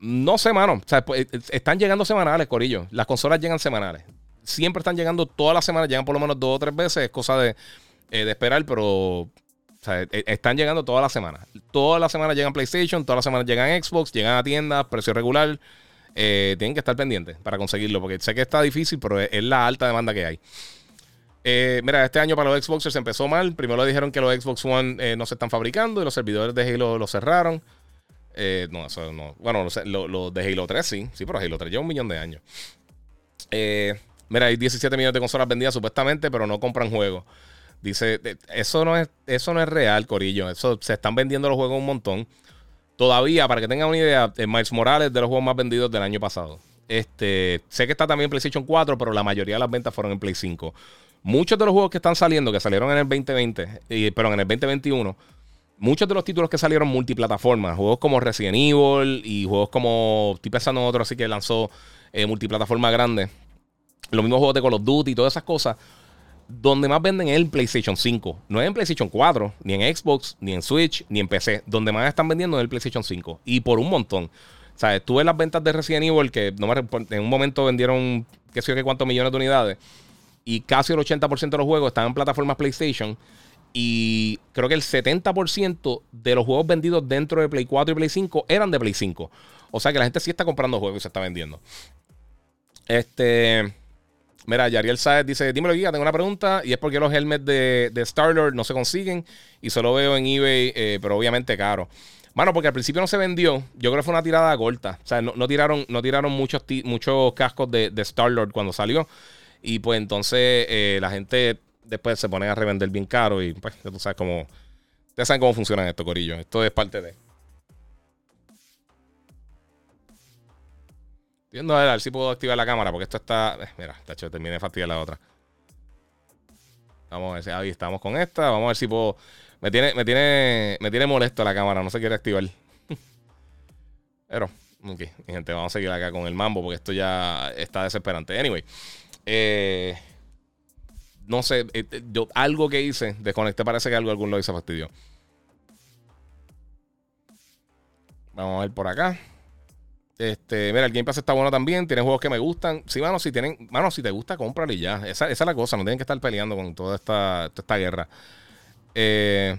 No sé, mano. O sea, están llegando semanales, corillo. Las consolas llegan semanales. Siempre están llegando todas las semanas. Llegan por lo menos dos o tres veces. Es cosa de, eh, de esperar, pero... O sea, están llegando todas las semanas. Todas las semanas llegan PlayStation, todas las semanas llegan Xbox, llegan a tiendas, precio regular. Eh, tienen que estar pendientes para conseguirlo, porque sé que está difícil, pero es la alta demanda que hay. Eh, mira, este año para los Xboxers empezó mal. Primero le dijeron que los Xbox One eh, no se están fabricando y los servidores de Halo los cerraron. Eh, no, eso no. Bueno, los lo, lo de Halo tres sí. Sí, pero Halo tres lleva un millón de años. Eh, mira, hay diecisiete millones de consolas vendidas supuestamente, pero no compran juegos. Dice, eso no es, eso no es real, corillo. Eso, se están vendiendo los juegos un montón. Todavía, para que tengan una idea, Miles Morales de los juegos más vendidos del año pasado. Este, sé que está también en PlayStation cuatro, pero la mayoría de las ventas fueron en Play cinco. Muchos de los juegos que están saliendo, que salieron en el veinte veinte, eh, perdón, en el veinte veintiuno, muchos de los títulos que salieron multiplataformas, juegos como Resident Evil y juegos como, estoy pensando en otro así que lanzó eh, multiplataforma grande. Los mismos juegos de Call of Duty y todas esas cosas. Donde más venden es el PlayStation cinco. No es en PlayStation cuatro, ni en Xbox, ni en Switch, ni en P C. Donde más están vendiendo es el PlayStation cinco. Y por un montón. ¿Sabes? Tú ves las ventas de Resident Evil que no me reporté, en un momento vendieron qué sé yo qué cuántos millones de unidades. Y casi el ochenta por ciento de los juegos están en plataformas PlayStation. Y creo que el setenta por ciento de los juegos vendidos dentro de Play cuatro y Play cinco eran de Play cinco. O sea que la gente sí está comprando juegos y se está vendiendo. Este... Mira, Yariel Saez dice, dímelo Giga, tengo una pregunta y es por qué los helmets de, de Star-Lord no se consiguen y solo veo en eBay, eh, pero obviamente caro. Bueno, porque al principio no se vendió, yo creo que fue una tirada corta, o sea, no, no tiraron no tiraron muchos, ti, muchos cascos de, de Star-Lord cuando salió y pues entonces eh, la gente después se pone a revender bien caro y pues ya tú sabes cómo, ya saben cómo funcionan estos corillos, esto es parte de... No, a ver si puedo activar la cámara porque esto está... Eh, mira, tacho, terminé de fastidiar la otra. Vamos a ver si... Ahí estamos con esta. Vamos a ver si puedo... Me tiene, me tiene, me tiene molesto la cámara. No se quiere activar. Pero, ok. Gente, vamos a seguir acá con el mambo porque esto ya está desesperante. Anyway. Eh, no sé. Eh, yo, algo que hice. Desconecté. Parece que algo algún lo hizo fastidio. Vamos a ver por acá. Este, mira, el Game Pass está bueno también. Tiene juegos que me gustan. Sí, mano, si tienen, mano, si te gusta, cómpralo y ya. Esa, esa es la cosa. No tienen que estar peleando con toda esta, toda esta guerra. Eh,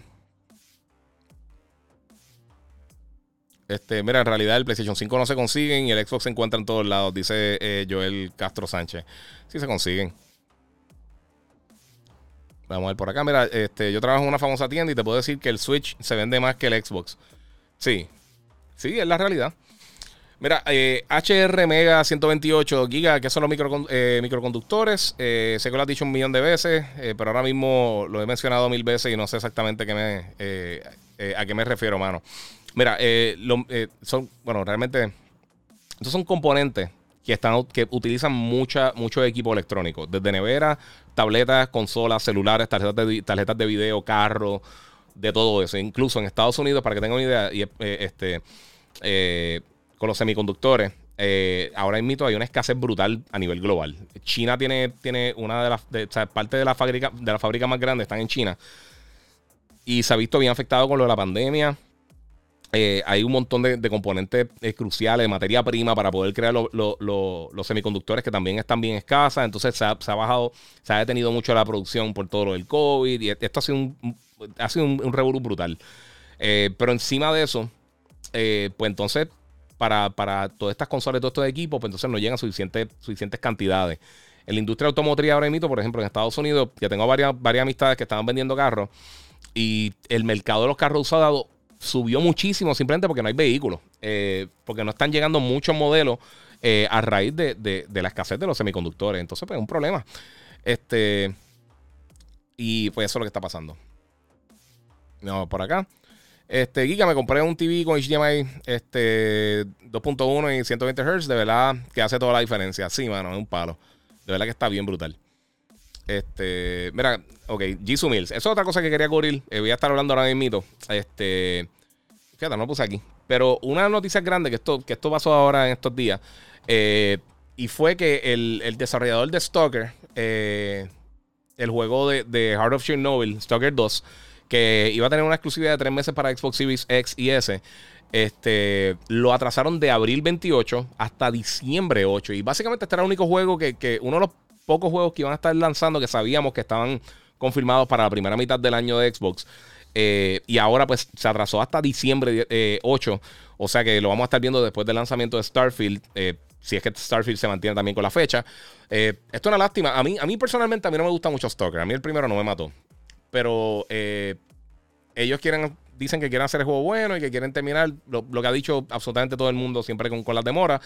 este, mira, en realidad el PlayStation cinco no se consiguen y el Xbox se encuentra en todos lados, dice eh, Joel Castro Sánchez. Sí se consiguen. Vamos a ver por acá. Mira, este, yo trabajo en una famosa tienda y te puedo decir que el Switch se vende más que el Xbox. Sí. Sí, es la realidad. Mira, eh, H R Mega ciento veintiocho Giga, que son los micro, eh, microconductores. Eh, sé que lo has dicho un millón de veces, eh, pero ahora mismo lo he mencionado mil veces y no sé exactamente qué me, eh, eh, a qué me refiero, mano. Mira, eh, lo, eh, son, bueno, realmente, estos son componentes que, están, que utilizan mucha, mucho equipo electrónico, desde neveras, tabletas, consolas, celulares, tarjetas de, tarjetas de video, carros, de todo eso. Incluso en Estados Unidos, para que tengan una idea, y, eh, este... Eh, con los semiconductores, eh, ahora mismo hay una escasez brutal a nivel global. China tiene, tiene una de las... De, o sea, parte de la fábrica de la fábrica más grande están en China. Y se ha visto bien afectado con lo de la pandemia. Eh, hay un montón de, de componentes eh, cruciales, de materia prima para poder crear lo, lo, lo, los semiconductores que también están bien escasas. Entonces se ha, se ha bajado, se ha detenido mucho la producción por todo lo del COVID. Y esto ha sido un, ha sido un, un revolú brutal. Eh, pero encima de eso, eh, pues entonces... Para, para todas estas consolas y todos estos equipos, pues entonces no llegan suficientes, suficientes cantidades. En la industria automotriz ahora mismo, por ejemplo, en Estados Unidos, ya tengo varias, varias amistades que estaban vendiendo carros y el mercado de los carros usados subió muchísimo simplemente porque no hay vehículos, eh, porque no están llegando muchos modelos eh, a raíz de, de, de la escasez de los semiconductores. Entonces, pues es un problema. Este, y pues eso es lo que está pasando. No, por acá. Este, Giga, me compré un T V con H D M I este, dos punto uno y ciento veinte hertz. De verdad que hace toda la diferencia. Sí, mano, es un palo. De verdad que está bien brutal. Este, mira, ok, Jisoo Mills. Eso es otra cosa que quería cubrir. Eh, voy a estar hablando ahora mismo. Este, fíjate, no lo puse aquí. Pero una noticia grande que esto, que esto pasó ahora en estos días. Eh, y fue que el, el desarrollador de Stalker, eh, el juego de, de Heart of Chernobyl, Stalker dos, que iba a tener una exclusividad de tres meses para Xbox Series X y S, este, lo atrasaron de abril veintiocho hasta diciembre ocho. Y básicamente este era el único juego que, que uno de los pocos juegos que iban a estar lanzando que sabíamos que estaban confirmados para la primera mitad del año de Xbox, eh, y ahora pues se atrasó hasta diciembre ocho, o sea que lo vamos a estar viendo después del lanzamiento de Starfield, eh, si es que Starfield se mantiene también con la fecha. Eh, esto es una lástima. A mí, a mí personalmente a mí no me gusta mucho Stalker, a mí el primero no me mató, pero eh, ellos quieren, dicen que quieren hacer el juego bueno y que quieren terminar lo, lo que ha dicho absolutamente todo el mundo siempre con, con las demoras,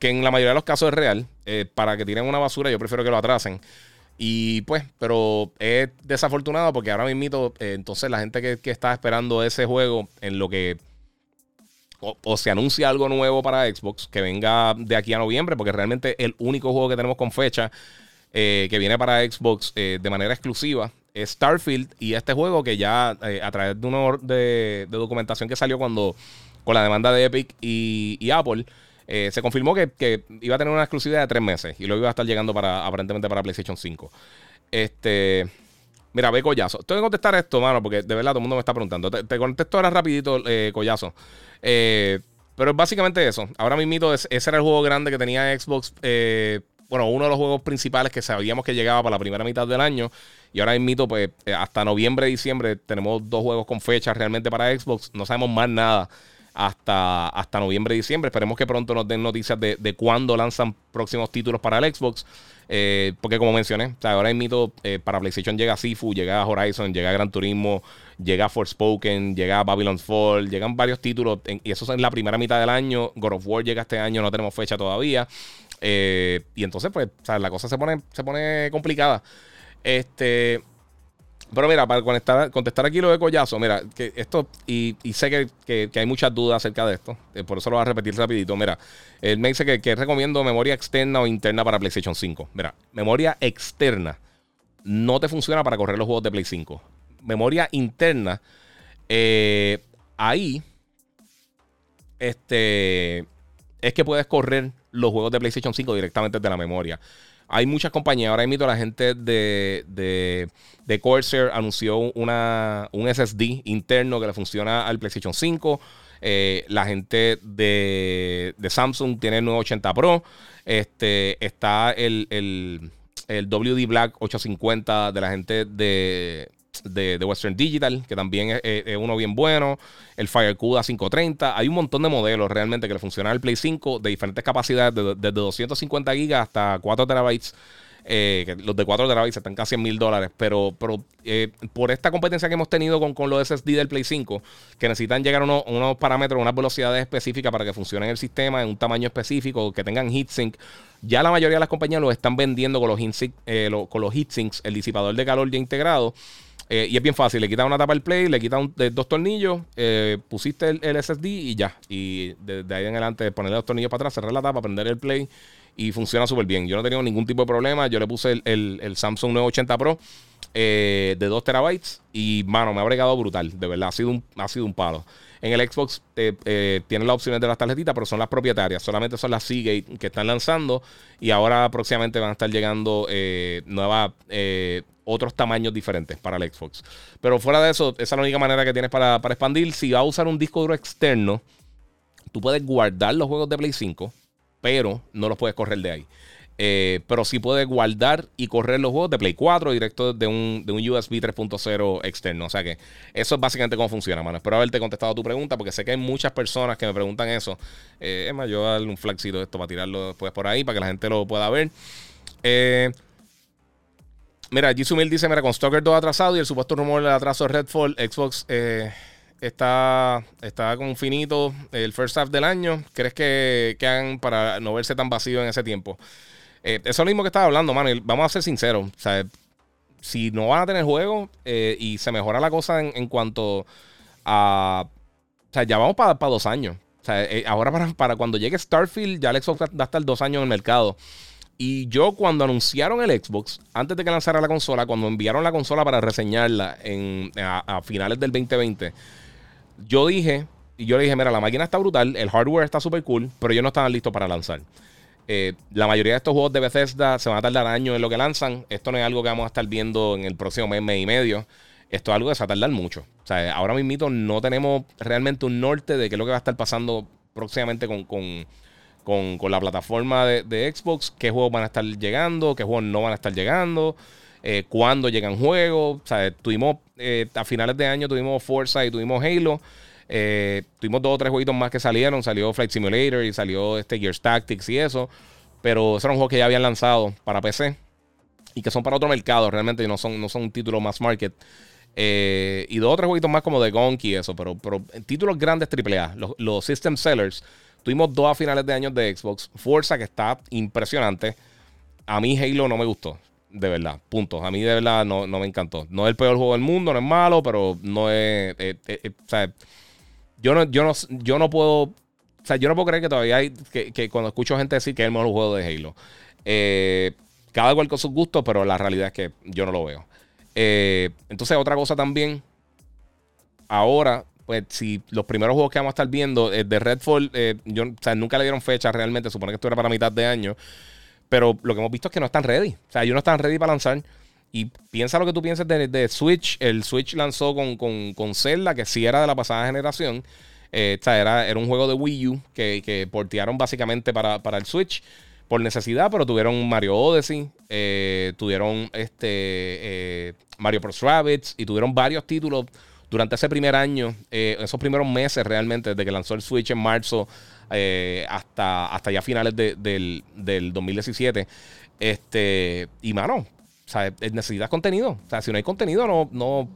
que en la mayoría de los casos es real. Eh, para que tiren una basura yo prefiero que lo atrasen. Y pues, pero es desafortunado porque ahora mismo eh, entonces la gente que, que está esperando ese juego en lo que o, o se anuncia algo nuevo para Xbox que venga de aquí a noviembre, porque realmente el único juego que tenemos con fecha eh, que viene para Xbox eh, de manera exclusiva Starfield, y este juego que ya eh, a través de una de, de documentación que salió cuando con la demanda de Epic y, y Apple, eh, se confirmó que, que iba a tener una exclusividad de tres meses y luego iba a estar llegando para aparentemente para PlayStation cinco. Este, mira, ve Collazo. Tengo que contestar esto, mano, porque de verdad todo el mundo me está preguntando. Te, te contesto ahora rapidito, eh, Collazo. Eh, pero es básicamente eso. Ahora mismo ese era el juego grande que tenía Xbox. Eh, Bueno, uno de los juegos principales que sabíamos que llegaba para la primera mitad del año. Y ahora mismo, pues, hasta noviembre, diciembre, tenemos dos juegos con fecha realmente para Xbox. No sabemos más nada hasta, hasta noviembre, diciembre. Esperemos que pronto nos den noticias de, de cuándo lanzan próximos títulos para el Xbox. Eh, porque como mencioné, o sea, ahora mismo eh, para PlayStation llega Sifu, llega Horizon, llega Gran Turismo, llega Forspoken, llega Babylon's Fall. Llegan varios títulos en, y eso es en la primera mitad del año. God of War llega este año, no tenemos fecha todavía. Eh, y entonces, pues, o sea, la cosa se pone, se pone complicada. Este, pero mira, para conectar, contestar aquí lo de Collazo, mira, que esto, y, y sé que, que, que hay muchas dudas acerca de esto, eh, por eso lo voy a repetir rapidito. Mira, él me dice que, que recomiendo memoria externa o interna para PlayStation cinco. Mira, memoria externa no te funciona para correr los juegos de Play cinco. Memoria interna, eh, ahí, este, es que puedes correr los juegos de PlayStation cinco directamente desde la memoria. Hay muchas compañías. Ahora mismo la gente de, de, de Corsair anunció una, un S S D interno que le funciona al PlayStation cinco. Eh, la gente de, de Samsung tiene el nueve ochenta Pro. Este, está el, el, el W D Black ochocientos cincuenta de la gente de... De, de Western Digital, que también es, es, es uno bien bueno. El FireCuda quinientos treinta. Hay un montón de modelos realmente que le funcionan al Play cinco de diferentes capacidades, desde de, de doscientos cincuenta gigas hasta cuatro terabytes. Eh, que los de cuatro terabytes están casi en mil dólares. Pero, pero eh, por esta competencia que hemos tenido con, con los S S D del Play cinco, que necesitan llegar a unos, unos parámetros, unas velocidades específicas para que funcione el sistema en un tamaño específico, que tengan heatsink. Ya la mayoría de las compañías los están vendiendo con los heatsinks, eh, lo, con los heatsinks, el disipador de calor ya integrado. Eh, y es bien fácil, le quitas una tapa al Play, le quitas eh, dos tornillos, eh, pusiste el, el S S D y ya. Y de, de ahí en adelante, ponerle los tornillos para atrás, cerrar la tapa, prender el Play y funciona súper bien. Yo no he tenido ningún tipo de problema. Yo le puse el, el, el Samsung nueve ochenta Pro eh, de dos terabytes y, mano, me ha bregado brutal. De verdad, ha sido un, ha sido un palo. En el Xbox eh, eh, tienen las opciones de las tarjetitas, pero son las propietarias. Solamente son las Seagate que están lanzando y ahora próximamente van a estar llegando eh, nuevas, eh, otros tamaños diferentes para el Xbox. Pero fuera de eso, esa es la única manera que tienes para, para expandir. Si vas a usar un disco duro externo, tú puedes guardar los juegos de Play cinco, pero no los puedes correr de ahí. Eh, pero sí puedes guardar y correr los juegos de Play cuatro directo de un, de un U S B tres punto cero externo. O sea que eso es básicamente cómo funciona, mano. Espero haberte contestado tu pregunta porque sé que hay muchas personas que me preguntan eso. Eh, es más, yo voy a darle un flagcito de esto para tirarlo después por ahí para que la gente lo pueda ver. Eh, mira, Jisumil dice, mira, con Stalker dos atrasado y el supuesto rumor del atraso de Redfall, Xbox... Eh, Está, está con finito el first half del año. ¿Crees que, que hagan para no verse tan vacío en ese tiempo? Eh, eso es lo mismo que estaba hablando, mano. Vamos a ser sinceros. ¿Sabes? Si no van a tener juego eh, y se mejora la cosa en, en cuanto a... O sea, ya vamos para, para dos años. O sea, eh, ahora para, para cuando llegue Starfield, ya el Xbox va a estar dos años en el mercado. Y yo, cuando anunciaron el Xbox, antes de que lanzara la consola, cuando enviaron la consola para reseñarla en, a, a finales del veinte veinte, yo dije, y yo le dije, mira, la máquina está brutal, el hardware está súper cool, pero ellos no estaban listos para lanzar. Eh, la mayoría de estos juegos de Bethesda se van a tardar años en lo que lanzan. Esto no es algo que vamos a estar viendo en el próximo mes, mes y medio. Esto es algo que se va a tardar mucho. O sea, ahora mismito no tenemos realmente un norte de qué es lo que va a estar pasando próximamente con... con Con, con la plataforma de, de Xbox, qué juegos van a estar llegando, qué juegos no van a estar llegando, eh, cuándo llegan juegos. O sea, tuvimos eh, a finales de año tuvimos Forza y tuvimos Halo, eh, tuvimos dos o tres jueguitos más que salieron, salió Flight Simulator y salió este Gears Tactics y eso, pero esos eran juegos que ya habían lanzado para P C y que son para otro mercado realmente, no son, no son un título mass market. Eh, y dos o tres jueguitos más como de Gonky y eso, pero, pero títulos grandes triple A, los, los system sellers. Tuvimos dos a finales de años de Xbox. Forza, que está impresionante. A mí Halo no me gustó, de verdad, punto. A mí de verdad no, no me encantó. No es el peor juego del mundo, no es malo, pero no es... Eh, eh, eh, o sea, yo no, yo, no, yo no puedo... O sea, yo no puedo creer que todavía hay... Que, que cuando escucho gente decir que es el mejor juego de Halo. Eh, cada cual con sus gustos, pero la realidad es que yo no lo veo. Eh, entonces, otra cosa también. Ahora... Pues si los primeros juegos que vamos a estar viendo eh, de Redfall, eh, yo, o sea, nunca le dieron fecha realmente, supone que esto era para mitad de año, pero lo que hemos visto es que no están ready, o sea, ellos no están ready para lanzar. Y piensa lo que tú pienses de, de Switch. El Switch lanzó con, con, con Zelda, que sí era de la pasada generación, eh, o sea, era, era un juego de Wii U que, que portearon básicamente para, para el Switch por necesidad, pero tuvieron Mario Odyssey, eh, tuvieron este eh, Mario Plus Rabbids y tuvieron varios títulos durante ese primer año, eh, esos primeros meses realmente, desde que lanzó el Switch en marzo eh, hasta, hasta ya finales de, del, del dos mil diecisiete. Este, y, mano, ¿sabes? Necesitas contenido. O sea, si no hay contenido, no... no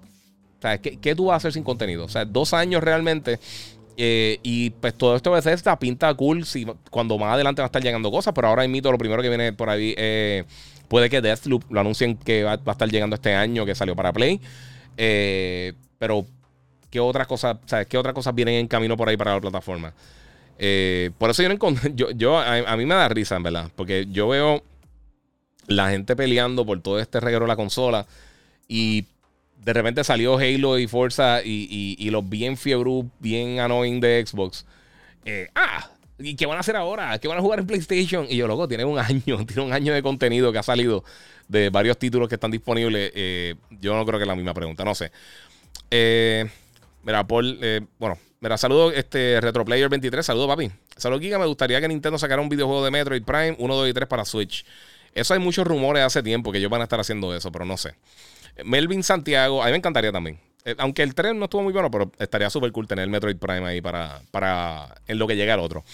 ¿sabes? ¿Qué, ¿Qué tú vas a hacer sin contenido? O sea, dos años realmente. Eh, y pues todo esto a veces está pinta cool si, cuando más adelante van a estar llegando cosas. Pero ahora mismo lo primero que viene por ahí, eh, puede que Deathloop lo anuncien que va, va a estar llegando este año, que salió para Play. Eh... Pero, ¿qué otras cosas, sabes? ¿Qué otras cosas vienen en camino por ahí para la plataforma? Eh, por eso yo no encontré. Yo, yo, a, a mí me da risa, en verdad. Porque yo veo la gente peleando por todo este reguero de la consola. Y de repente salió Halo y Forza. Y, y, y los bien fiebrú, bien annoying de Xbox. Eh, ¡Ah! ¿Y qué van a hacer ahora? ¿Qué van a jugar en PlayStation? Y yo, loco, tiene un año. Tiene un año de contenido que ha salido de varios títulos que están disponibles. Eh, yo no creo que es la misma pregunta. No sé. Eh, mira, Paul, eh, bueno, mira, saludo este Retroplayer veintitrés, saludo papi. Saludo Giga, me gustaría que Nintendo sacara un videojuego de Metroid Prime uno, dos y tres para Switch. Eso hay muchos rumores hace tiempo que ellos van a estar haciendo eso, pero no sé. Melvin Santiago, a mí me encantaría también. Eh, aunque el tres no estuvo muy bueno, pero estaría súper cool tener el Metroid Prime ahí para, para en lo que llega el otro.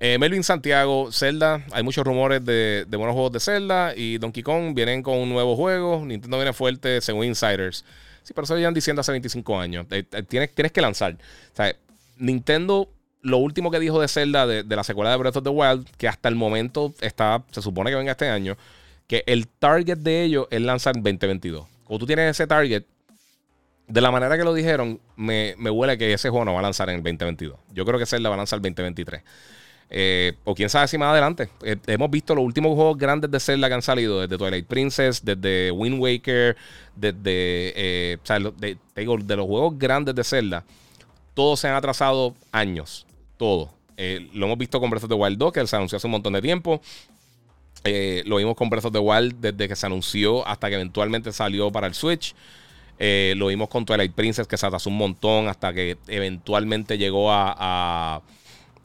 Eh, Melvin Santiago, Zelda, hay muchos rumores de, de buenos juegos de Zelda y Donkey Kong vienen con un nuevo juego. Nintendo viene fuerte según Insiders. Sí, pero eso lo llevan diciendo hace veinticinco años. Eh, eh, tienes, tienes que lanzar. O sea, Nintendo, lo último que dijo de Zelda, de, de la secuela de Breath of the Wild, que hasta el momento está, se supone que venga este año, que el target de ellos es lanzar en veinte veintidós. O tú tienes ese target, de la manera que lo dijeron, me, me huele que ese juego no va a lanzar en el veinte veintidós. Yo creo que Zelda va a lanzar en veinte veintitrés. Eh, o quién sabe si más adelante. Eh, hemos visto los últimos juegos grandes de Zelda que han salido, desde Twilight Princess, desde Wind Waker, desde eh, o sea, de, te digo, de los juegos grandes de Zelda, todos se han atrasado años, todo. Eh, lo hemos visto con Breath of the Wild dos, que se anunció hace un montón de tiempo. Eh, lo vimos con Breath of the Wild desde que se anunció hasta que eventualmente salió para el Switch. Eh, lo vimos con Twilight Princess, que se atrasó un montón hasta que eventualmente llegó a, a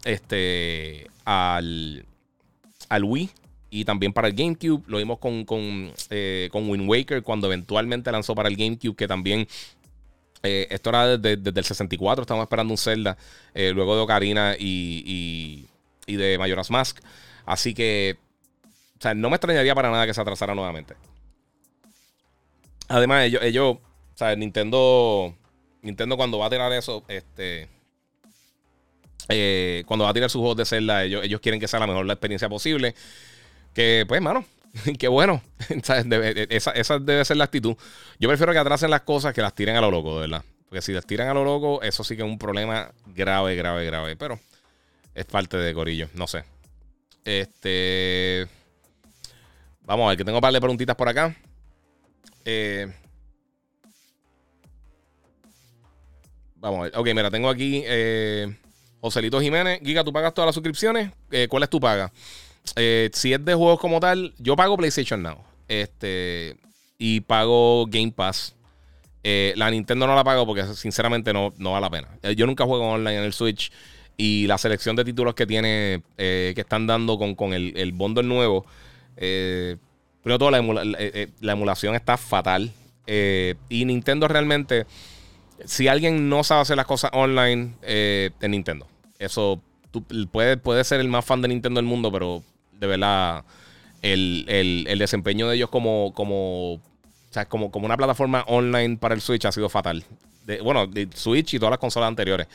Este al, al Wii y también para el GameCube. Lo vimos con, con, eh, con Wind Waker cuando eventualmente lanzó para el GameCube, que también eh, esto era desde, desde el sesenta y cuatro. Estábamos esperando un Zelda, eh, luego de Ocarina y, y, y de Majora's Mask. Así que, o sea, no me extrañaría para nada que se atrasara nuevamente. Además, ellos, ellos o sea, Nintendo, Nintendo cuando va a tirar eso, este... Eh, cuando va a tirar sus juegos de Zelda, ellos, ellos quieren que sea la mejor la experiencia posible. Que pues, mano, que bueno. esa, esa debe ser la actitud. Yo prefiero que atrasen las cosas que las tiren a lo loco, de verdad. Porque si las tiran a lo loco, eso sí que es un problema grave, grave, grave. Pero es parte de corillo, no sé. Este... Vamos a ver, que tengo un par de preguntitas por acá. Eh, vamos a ver. Ok, mira, tengo aquí eh, Joselito Jiménez. Giga, ¿tú pagas todas las suscripciones? Eh, ¿Cuál es tu paga? Eh, si es de juegos como tal, yo pago PlayStation Now. Este, y pago Game Pass. Eh, la Nintendo no la pago porque sinceramente no, no vale la pena. Eh, yo nunca juego online en el Switch. Y la selección de títulos que tiene, eh, que están dando con, con el, el bundle nuevo. Eh, primero todo, la, emula, la, la emulación está fatal. Eh, y Nintendo realmente, si alguien no sabe hacer las cosas online, eh, es Nintendo. Eso, tú puedes, puedes ser el más fan de Nintendo del mundo, pero de verdad, el, el, el desempeño de ellos como, como, o sea, como, como una plataforma online para el Switch ha sido fatal. De, bueno, de Switch y todas las consolas anteriores.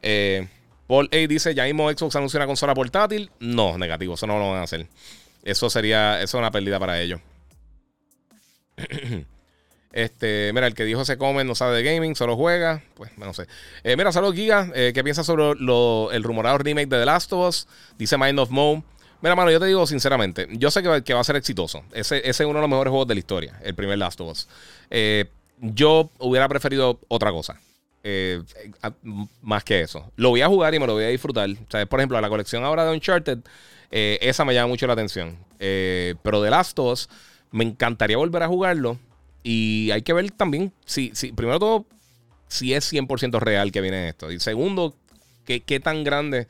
Eh, Paul A dice, ¿ya mismo Xbox anuncia una consola portátil? No, negativo, eso no lo van a hacer. Eso sería, eso es una pérdida para ellos. Este, mira, el que dijo se come, no sabe de gaming, solo juega. Pues, no sé. Eh, mira, saludos, Giga. Eh, ¿Qué piensas sobre lo, el rumorado remake de The Last of Us? Dice Mind of Mo. Mira, mano, yo te digo sinceramente, yo sé que va, que va a ser exitoso. Ese, ese es uno de los mejores juegos de la historia, el primer Last of Us. Eh, yo hubiera preferido otra cosa. Eh, a, más que eso. Lo voy a jugar y me lo voy a disfrutar. O sea, por ejemplo, la colección ahora de Uncharted, eh, esa me llama mucho la atención. Eh, pero The Last of Us, me encantaría volver a jugarlo. Y hay que ver también, si, si primero todo, si es cien por ciento real que viene esto. Y segundo, qué, qué tan grande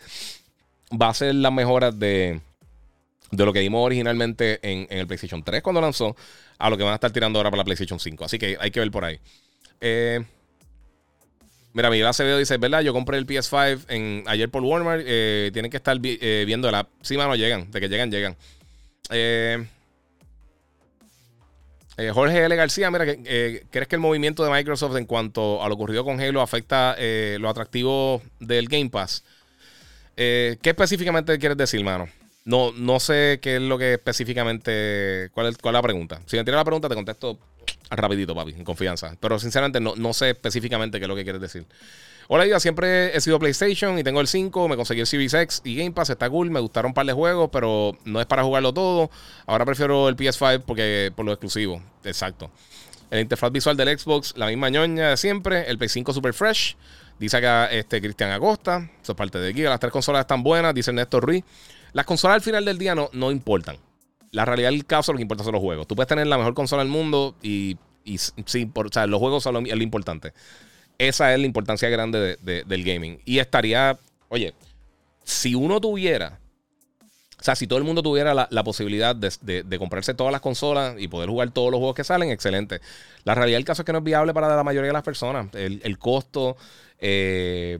va a ser las mejoras de, de lo que vimos originalmente en, en el PlayStation tres cuando lanzó, a lo que van a estar tirando ahora para la PlayStation cinco. Así que hay que ver por ahí. Eh, mira, Miguel Acevedo dice, ¿verdad? Yo compré el P S cinco en, ayer por Walmart. Eh, tienen que estar vi, eh, viendo el app. Sí, mano, llegan. De que llegan, llegan. Eh... Eh, Jorge L. García, mira, eh, ¿crees que el movimiento de Microsoft en cuanto a lo ocurrido con Halo afecta eh, lo atractivo del Game Pass? Eh, ¿Qué específicamente quieres decir, mano? No, no sé qué es lo que específicamente... ¿Cuál es, cuál es la pregunta? Si me tiras la pregunta, te contesto rapidito, papi, en confianza. Pero sinceramente no, no sé específicamente qué es lo que quieres decir. Hola, Giga, siempre he sido PlayStation y tengo el cinco, me conseguí el Series X y Game Pass, está cool, me gustaron un par de juegos, pero no es para jugarlo todo. Ahora prefiero el P S cinco porque por lo exclusivo. Exacto. El interfaz visual del Xbox, la misma ñoña de siempre. El P S cinco super fresh, dice acá este Cristian Acosta. Eso es parte de Giga. Las tres consolas están buenas, dice Néstor Ruiz. Las consolas al final del día no, no importan. La realidad del caso, lo que importa son los juegos. Tú puedes tener la mejor consola del mundo y, y sí, por, o sea, los juegos son lo, es lo importante. Esa es la importancia grande de, de, del gaming. Y estaría, oye, si uno tuviera, o sea, si todo el mundo tuviera la, la posibilidad de, de, de comprarse todas las consolas y poder jugar todos los juegos que salen, excelente. La realidad del caso es que no es viable para la mayoría de las personas. El, el costo, eh,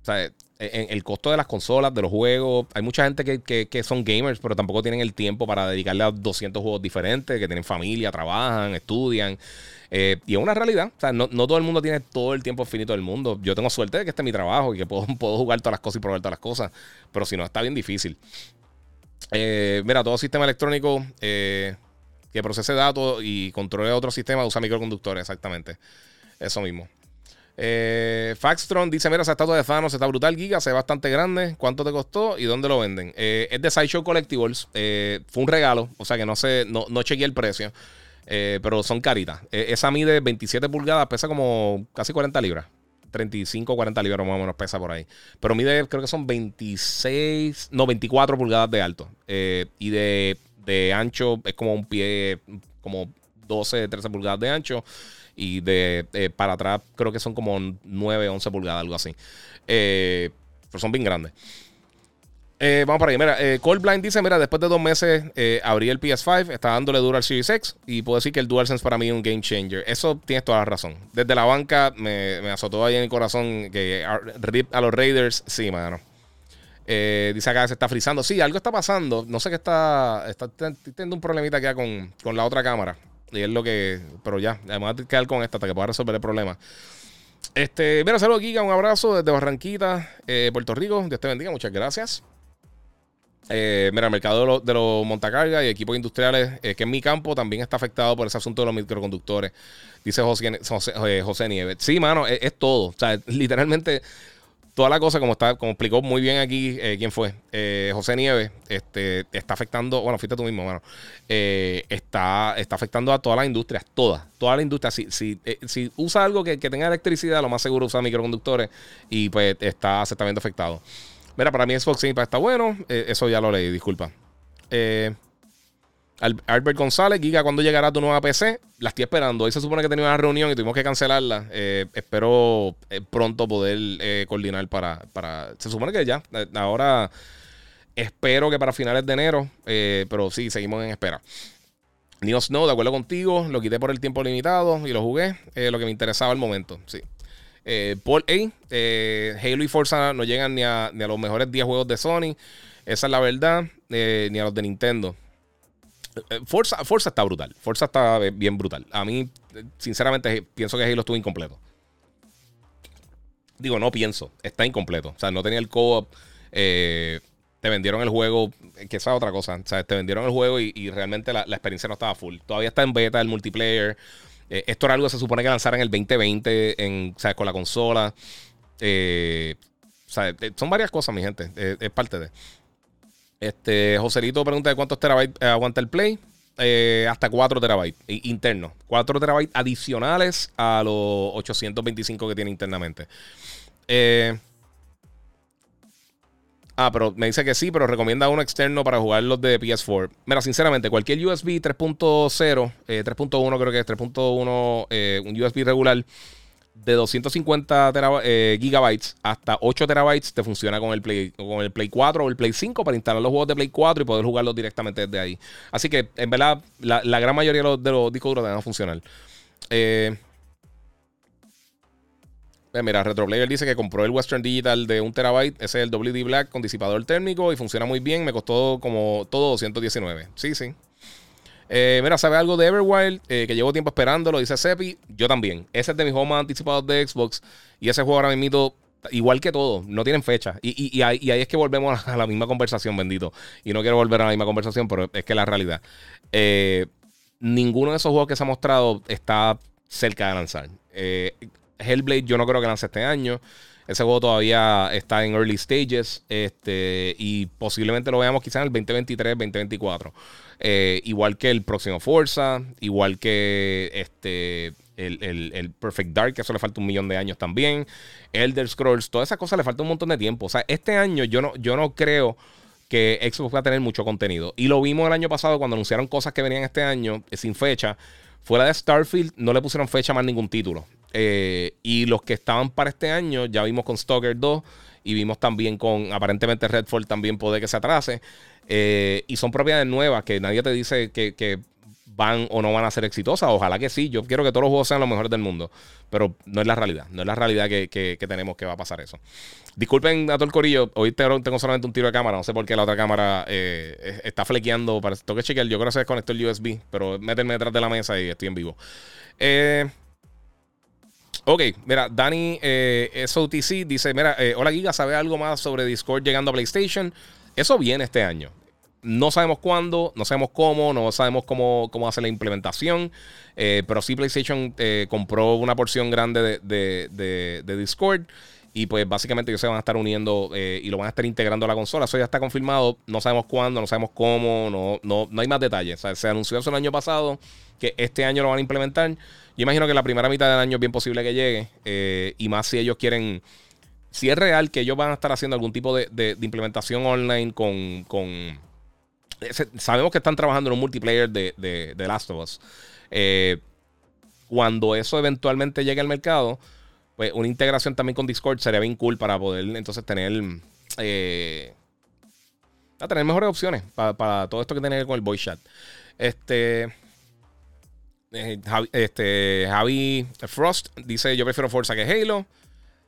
o sea, el costo de las consolas, de los juegos. Hay mucha gente que, que, que son gamers, pero tampoco tienen el tiempo para dedicarle a doscientos juegos diferentes, que tienen familia, trabajan, estudian. Eh, y es una realidad. O sea, no, no todo el mundo tiene todo el tiempo finito del mundo. Yo tengo suerte de que este es mi trabajo y que puedo, puedo jugar todas las cosas y probar todas las cosas. Pero si no, está bien difícil. Eh, mira, todo sistema electrónico eh, que procese datos y controle otro sistema usa microconductores, exactamente. Eso mismo. Eh, Faxtron dice, mira, esa estatua de Thanos está brutal, Giga, se ve bastante grande. ¿Cuánto te costó y dónde lo venden? Eh, es de Sideshow Collectibles, eh, fue un regalo, o sea que no sé, no, no chequeé el precio, eh, pero son caritas. Eh, esa mide veintisiete pulgadas, pesa como casi cuarenta libras, treinta y cinco cuarenta libras más o menos pesa por ahí, pero mide, creo que son veintiséis, no, veinticuatro pulgadas de alto, eh, y de, de ancho es como un pie, como doce, trece pulgadas de ancho. Y de eh, para atrás creo que son como nueve, once pulgadas, algo así. Eh, pero son bien grandes. Eh, vamos para ahí. Mira, eh, Coldblind dice, mira, después de dos meses eh, abrí el P S cinco, está dándole duro al Series X y puedo decir que el DualSense para mí es un game changer. Eso tienes toda la razón. Desde la banca me, me azotó ahí en el corazón que rip a los Raiders. Sí, mano. Eh, dice acá, se está frizando. Sí, algo está pasando. No sé qué está... Está teniendo un problemita acá con, con la otra cámara. Y es lo que... Pero ya, además de quedar con esta hasta que pueda resolver el problema. Este, mira, saludos, Giga. Un abrazo desde Barranquita, eh, Puerto Rico. Dios te bendiga. Muchas gracias. Eh, mira, el mercado de los lo montacargas y equipos industriales, eh, que en mi campo también está afectado por ese asunto de los microconductores. Dice José, José, José Nieves. Sí, mano, es, es todo. O sea, literalmente... toda la cosa, como está, como explicó muy bien aquí, eh, ¿quién fue? Eh, José Nieves, este, está afectando, bueno, fuiste tú mismo, mano, eh, está, está afectando a todas las industrias, todas, toda la industria. Si, si, eh, si usa algo que, que tenga electricidad, lo más seguro usa microconductores y pues está, se está viendo afectado. Mira, para mí Xbox Game Pass está bueno, eh, eso ya lo leí, disculpa. Eh... Albert González, Giga, ¿cuándo llegará tu nueva P C? La estoy esperando. Hoy se supone que tenía una reunión y tuvimos que cancelarla. Eh, espero pronto poder eh, coordinar para, para... Se supone que ya. Ahora espero que para finales de enero. Eh, pero sí, seguimos en espera. Neo Snow, de acuerdo contigo. Lo quité por el tiempo limitado y lo jugué. Eh, lo que me interesaba al momento, sí. Eh, Paul A. Eh, Halo y Forza no llegan ni a, ni a los mejores diez juegos de Sony. Esa es la verdad. Eh, ni a los de Nintendo. Forza, Forza está brutal. Forza está bien brutal. A mí, sinceramente, pienso que Halo estuvo incompleto. Digo, no pienso. Está incompleto. O sea, no tenía el co-op. Eh, te vendieron el juego, que esa es otra cosa. O sea, te vendieron el juego y, y realmente la, la experiencia no estaba full. Todavía está en beta el multiplayer. Eh, esto era algo que se supone que lanzaran el veinte veinte en, o sea, con la consola. Eh, o sea, son varias cosas, mi gente. Eh, es parte de... Este, Joselito pregunta de cuántos terabytes aguanta el Play. Eh, hasta cuatro terabytes internos. cuatro terabytes adicionales a los ochocientos veinticinco que tiene internamente. Eh, ah, pero me dice que sí, pero recomienda uno externo para jugar los de P S cuatro. Mira, sinceramente, cualquier U S B tres punto cero, eh, tres punto uno creo que es tres punto uno, eh, un U S B regular de doscientos cincuenta terab- eh, gigabytes hasta ocho terabytes te funciona con el Play, con el Play cuatro o el Play cinco para instalar los juegos de Play cuatro y poder jugarlos directamente desde ahí. Así que, en verdad, la, la gran mayoría de los, de los discos duros te van a funcionar. Eh, eh, mira, Retroplayer dice que compró el Western Digital de un terabyte. Ese es el W D Black con disipador térmico y funciona muy bien. Me costó como todo doscientos diecinueve. Sí, sí. Eh, mira, ¿sabe algo de Everwild? Eh, que llevo tiempo esperando, lo dice Sepi. Yo también. Ese es de mis juegos más anticipados de Xbox. Y ese juego ahora mismo, igual que todo, no tienen fecha. Y, y, y, ahí, y ahí es que volvemos a la misma conversación, bendito. Y no quiero volver a la misma conversación, pero es que la realidad. Eh, ninguno de esos juegos que se ha mostrado está cerca de lanzar. Eh, Hellblade yo no creo que lance este año. Ese juego todavía está en early stages, este, y posiblemente lo veamos quizás en el veinte veintitrés, veinte veinticuatro. Eh, igual que el próximo Forza, igual que este, el, el, el Perfect Dark, que eso le falta un millón de años también. Elder Scrolls, todas esas cosas le falta un montón de tiempo. O sea, este año yo no, yo no creo que Xbox va a tener mucho contenido. Y lo vimos el año pasado cuando anunciaron cosas que venían este año, eh, sin fecha. Fuera de Starfield, no le pusieron fecha más ningún título. Eh, y los que estaban para este año, ya vimos con Stalker dos y vimos también con, aparentemente, Redfall también puede que se atrase. Eh, y son propiedades nuevas que nadie te dice que, que van o no van a ser exitosas. Ojalá que sí. Yo quiero que todos los juegos sean los mejores del mundo. Pero no es la realidad. No es la realidad que, que, que tenemos que va a pasar eso. Disculpen a todo el corillo. Hoy tengo solamente un tiro de cámara. No sé por qué la otra cámara eh, está flequeando. Tengo que chequear. Yo creo que se desconectó el U S B. Pero métenme detrás de la mesa y estoy en vivo. Eh... Ok, mira, Dani eh, S O T C dice, mira, eh, hola Giga, ¿sabe algo más sobre Discord llegando a PlayStation? Eso viene este año. No sabemos cuándo, no sabemos cómo, no sabemos cómo, cómo hacer la implementación, eh, pero sí PlayStation eh, compró una porción grande de, de, de, de Discord y pues básicamente ellos se van a estar uniendo eh, y lo van a estar integrando a la consola. Eso ya está confirmado, no sabemos cuándo, no sabemos cómo, no, no, no hay más detalles. O sea, se anunció eso el año pasado, que este año lo van a implementar. Yo imagino que la primera mitad del año es bien posible que llegue. Eh, y más si ellos quieren... Si es real que ellos van a estar haciendo algún tipo de, de, de implementación online con... con ese, sabemos que están trabajando en un multiplayer de, de, de Last of Us. Eh, cuando eso eventualmente llegue al mercado, pues una integración también con Discord sería bien cool para poder entonces tener... Eh, a tener mejores opciones para, para todo esto que tiene que ver con el voice chat. Este... Javi, este, Javi Frost dice: yo prefiero Forza que Halo.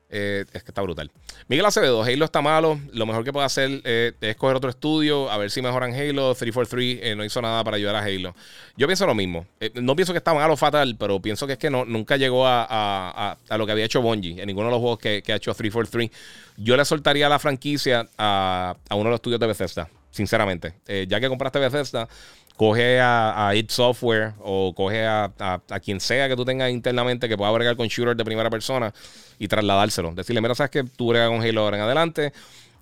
Eh, es que está brutal. Miguel Acevedo: Halo está malo. Lo mejor que puede hacer eh, es coger otro estudio, a ver si mejoran Halo. trescientos cuarenta y tres eh, no hizo nada para ayudar a Halo. Yo pienso lo mismo. Eh, no pienso que está malo o fatal, pero pienso que es que no, nunca llegó a, a, a, a lo que había hecho Bungie en ninguno de los juegos que, que ha hecho trescientos cuarenta y tres. Yo le soltaría la franquicia a, a uno de los estudios de Bethesda. sinceramente. Eh, ya que compraste Bethesda, coge a, a id Software o coge a, a, a quien sea que tú tengas internamente que pueda bregar con shooters de primera persona y trasladárselo. Decirle, mira, sabes que tú bregas con Halo ahora en adelante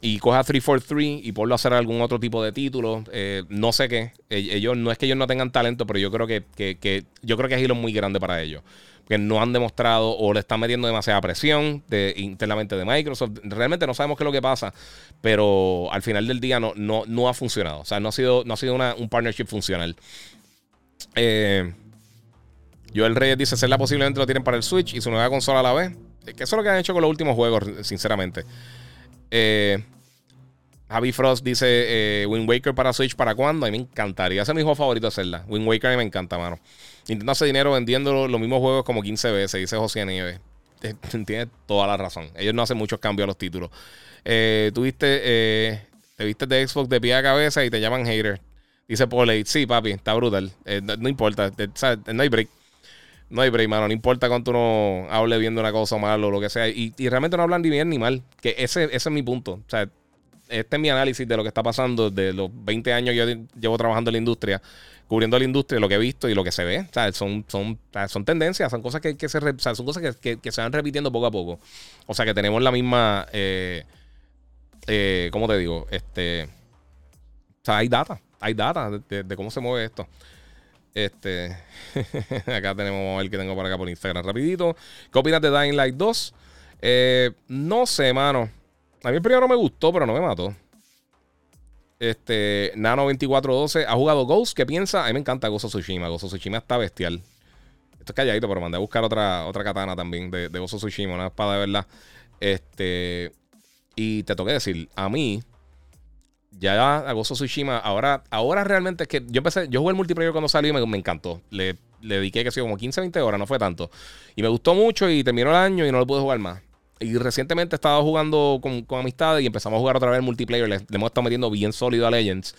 y coge a three forty-three y ponlo a hacer algún otro tipo de título. Eh, no sé qué. Ellos, no es que ellos no tengan talento, pero yo creo que, que, que yo creo que Halo es muy grande para ellos. Que no han demostrado o le están metiendo demasiada presión de, internamente de Microsoft. Realmente no sabemos qué es lo que pasa, pero al final del día no, no, no ha funcionado. O sea, no ha sido, no ha sido una, un partnership funcional. Eh, Joel Reyes dice, Zelda posiblemente lo tienen para el Switch y su nueva consola a la vez. Que eso es lo que han hecho con los últimos juegos, sinceramente. Eh, Javi Frost dice, eh, Wind Waker para Switch, ¿para cuándo? A mí me encantaría. Ese es mi juego favorito de Zelda. Wind Waker a mí me encanta, mano. Nintendo hace dinero vendiendo los mismos juegos como quince veces, dice José Nieves. Tiene toda la razón. Ellos no hacen muchos cambios a los títulos. Eh, Tuviste, eh, te viste de Xbox de pie a cabeza y te llaman hater. Dice Poley, sí, papi, está brutal. Eh, no, no importa, eh, ¿sabes? No hay break. No hay break, mano. No importa cuánto uno hable viendo una cosa mala o lo que sea. Y, y realmente no hablan ni bien ni mal. Que ese, ese es mi punto. O sea, este es mi análisis de lo que está pasando de los veinte años que yo llevo trabajando en la industria, cubriendo la industria, lo que he visto y lo que se ve. O sea, son, son, son tendencias, son cosas que, que se o sea, son cosas que, que, que se van repitiendo poco a poco. O sea, que tenemos la misma, eh, eh, ¿cómo te digo? Este, o sea, hay data, hay data de, de, de cómo se mueve esto. Este, acá tenemos el que tengo para acá por Instagram, rapidito. ¿Qué opinas de Dying Light dos? Eh, no sé, mano. A mí el primero me gustó, pero no me mató. Este, Nano veinticuatro doce. ¿Ha jugado Ghost? ¿Qué piensa? A mí me encanta Ghost of Tsushima. Ghost of Tsushima está bestial. Esto es calladito, pero mandé a buscar otra, otra katana también de, de Ghost of Tsushima. Una espada de verdad. Este, y te toqué decir, a mí, ya a Ghost of Tsushima, ahora, ahora realmente es que yo empecé, yo jugué el multiplayer cuando salió y me, me encantó. Le, le dediqué que sí, como quince a veinte horas, no fue tanto. Y me gustó mucho y terminó el año y no lo pude jugar más. Y recientemente he estado jugando con, con amistades y empezamos a jugar otra vez multiplayer. Le, le hemos estado metiendo bien sólido a Legends.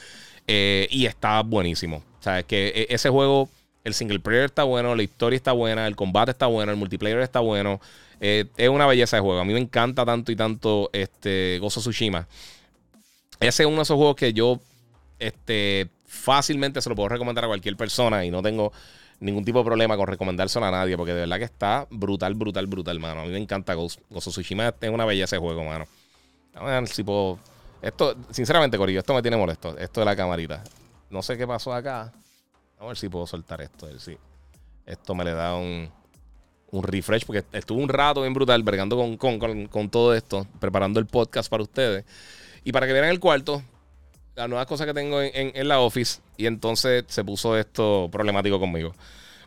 Eh, y está buenísimo. O sea, es que ese juego, el single player está bueno, la historia está buena, el combate está bueno, el multiplayer está bueno. Eh, es una belleza de juego. A mí me encanta tanto y tanto este, Ghost of Tsushima. Ese es uno de esos juegos que yo este, fácilmente se lo puedo recomendar a cualquier persona y no tengo ningún tipo de problema con recomendárselo a nadie, porque de verdad que está brutal, brutal, brutal, mano. A mí me encanta Ghost. Ghost of Tsushima es una belleza de juego, mano. A ver si puedo... Esto, sinceramente, Corillo, esto me tiene molesto. Esto de la camarita. No sé qué pasó acá. A ver si puedo soltar esto. A ver si... Esto me le da un, un refresh, porque estuve un rato bien brutal vergando con, con, con, con todo esto, preparando el podcast para ustedes. Y para que vieran el cuarto, las nuevas cosas que tengo en, en, en la office. Y entonces se puso esto problemático conmigo.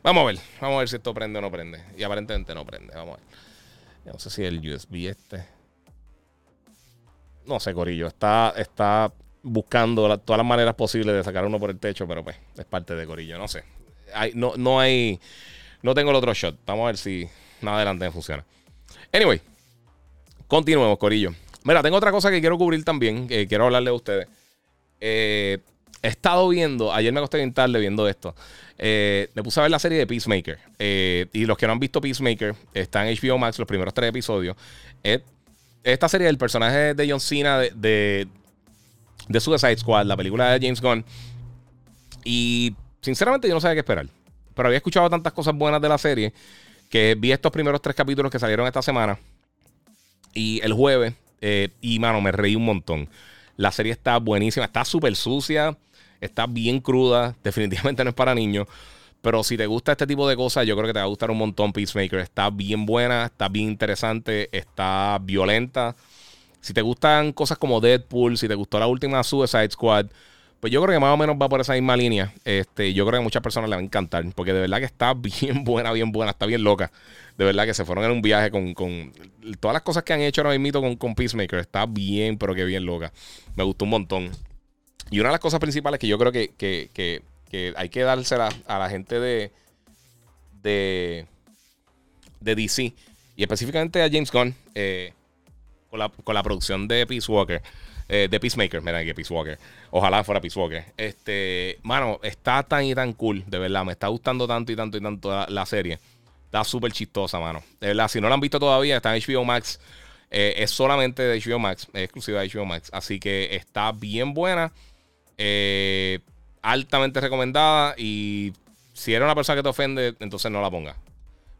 Vamos a ver. Vamos a ver si esto prende o no prende. Y aparentemente no prende. Vamos a ver. Yo no sé si el U S B este. No sé, Corillo. Está, está buscando la, todas las maneras posibles de sacar uno por el techo. Pero pues es parte de Corillo. No sé. Hay, no, no hay... No tengo el otro shot. Vamos a ver si más adelante funciona. Anyway. Continuemos, Corillo. Mira, tengo otra cosa que quiero cubrir también. Que quiero hablarle a ustedes. Eh, he estado viendo, ayer me acosté bien tarde viendo esto. Eh, me puse a ver la serie de Peacemaker. Eh, y los que no han visto Peacemaker, está en H B O Max, los primeros tres episodios. Eh, esta serie del personaje de John Cena de, de, de Suicide Squad, la película de James Gunn. Y sinceramente yo no sabía qué esperar. Pero había escuchado tantas cosas buenas de la serie que vi estos primeros tres capítulos que salieron esta semana. Y el jueves, eh, y mano, me reí un montón. La serie está buenísima, está súper sucia, está bien cruda, definitivamente no es para niños, pero si te gusta este tipo de cosas, yo creo que te va a gustar un montón Peacemaker. Está bien buena, está bien interesante, está violenta. Si te gustan cosas como Deadpool, si te gustó la última Suicide Squad, pues yo creo que más o menos va por esa misma línea. Este, yo creo que a muchas personas le va a encantar, porque de verdad que está bien buena, bien buena, está bien loca. De verdad que se fueron en un viaje con, con todas las cosas que han hecho ahora mismo con, con Peacemaker. Está bien, pero que bien loca. Me gustó un montón. Y una de las cosas principales que yo creo que, que, que, que hay que dársela a la gente de, de, de D C, y específicamente a James Gunn, eh, con, la, con la producción de Peace Walker. Eh, de Peacemaker, mira que Peace Walker. Ojalá fuera Peace Walker. Este, mano, está tan y tan cool, de verdad. Me está gustando tanto y tanto y tanto la, la serie. Está súper chistosa, mano. De verdad, si no la han visto todavía, está en H B O Max. Eh, es solamente de H B O Max, es exclusiva de H B O Max. Así que está bien buena. Eh, altamente recomendada. Y si era una persona que te ofende, entonces no la pongas,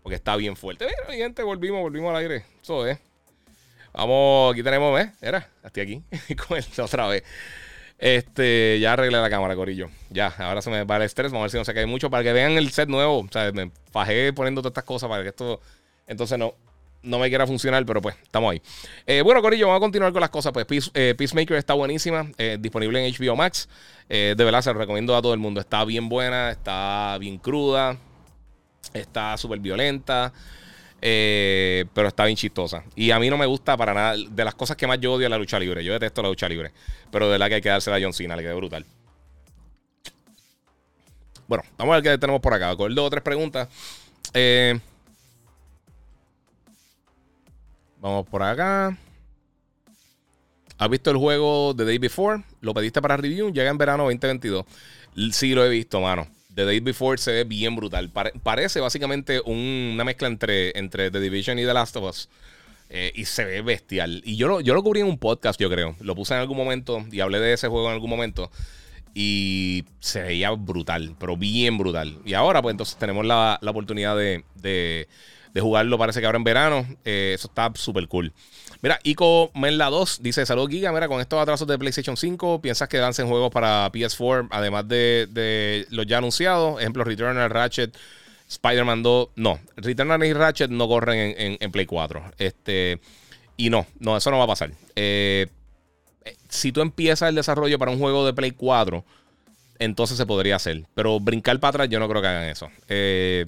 porque está bien fuerte. Mira, gente, volvimos, volvimos al aire. Eso es. Vamos, aquí tenemos, ¿eh? Era, estoy aquí con él otra vez. Este, ya arreglé la cámara, corillo. Ya, ahora se me va el estrés. Vamos a ver si no se cae mucho, para que vean el set nuevo. O sea, me fajé poniendo todas estas cosas para que esto, entonces no, no me quiera funcionar, pero pues, estamos ahí. Eh, bueno, corillo, vamos a continuar con las cosas. Pues Peace, eh, Peacemaker está buenísima, eh, disponible en H B O Max. Eh, de verdad, se lo recomiendo a todo el mundo. Está bien buena, está bien cruda, está súper violenta. Eh, pero está bien chistosa. Y a mí no me gusta para nada. De las cosas que más yo odio es la lucha libre. Yo detesto la lucha libre, pero de verdad que hay que dársela a John Cena, le quedó brutal. Bueno, vamos a ver qué tenemos por acá. Con dos o tres preguntas. eh, Vamos por acá. ¿Has visto el juego The Day Before? ¿Lo pediste para review? Llega en verano veinte veintidós. Sí, lo he visto, mano. The Day Before se ve bien brutal. Pare- parece básicamente un, una mezcla entre, entre The Division y The Last of Us. Eh, y se ve bestial. Y yo lo, yo lo cubrí en un podcast, yo creo. Lo puse en algún momento y hablé de ese juego en algún momento. Y se veía brutal, pero bien brutal. Y ahora pues entonces tenemos la, la oportunidad de, de, de jugarlo. Parece que ahora en verano. Eh, eso está súper cool. Mira, Ico Merla dos dice: Salud, Giga. Mira, con estos atrasos de PlayStation cinco, ¿piensas que lancen juegos para P S cuatro además de, de los ya anunciados? Ejemplo, Returnal, Ratchet, Spider-Man dos. No, Returnal y Ratchet no corren en, en, en Play cuatro. Este, y no, no, eso no va a pasar. Eh, si tú empiezas el desarrollo para un juego de Play cuatro, entonces se podría hacer. Pero brincar para atrás, yo no creo que hagan eso. Eh,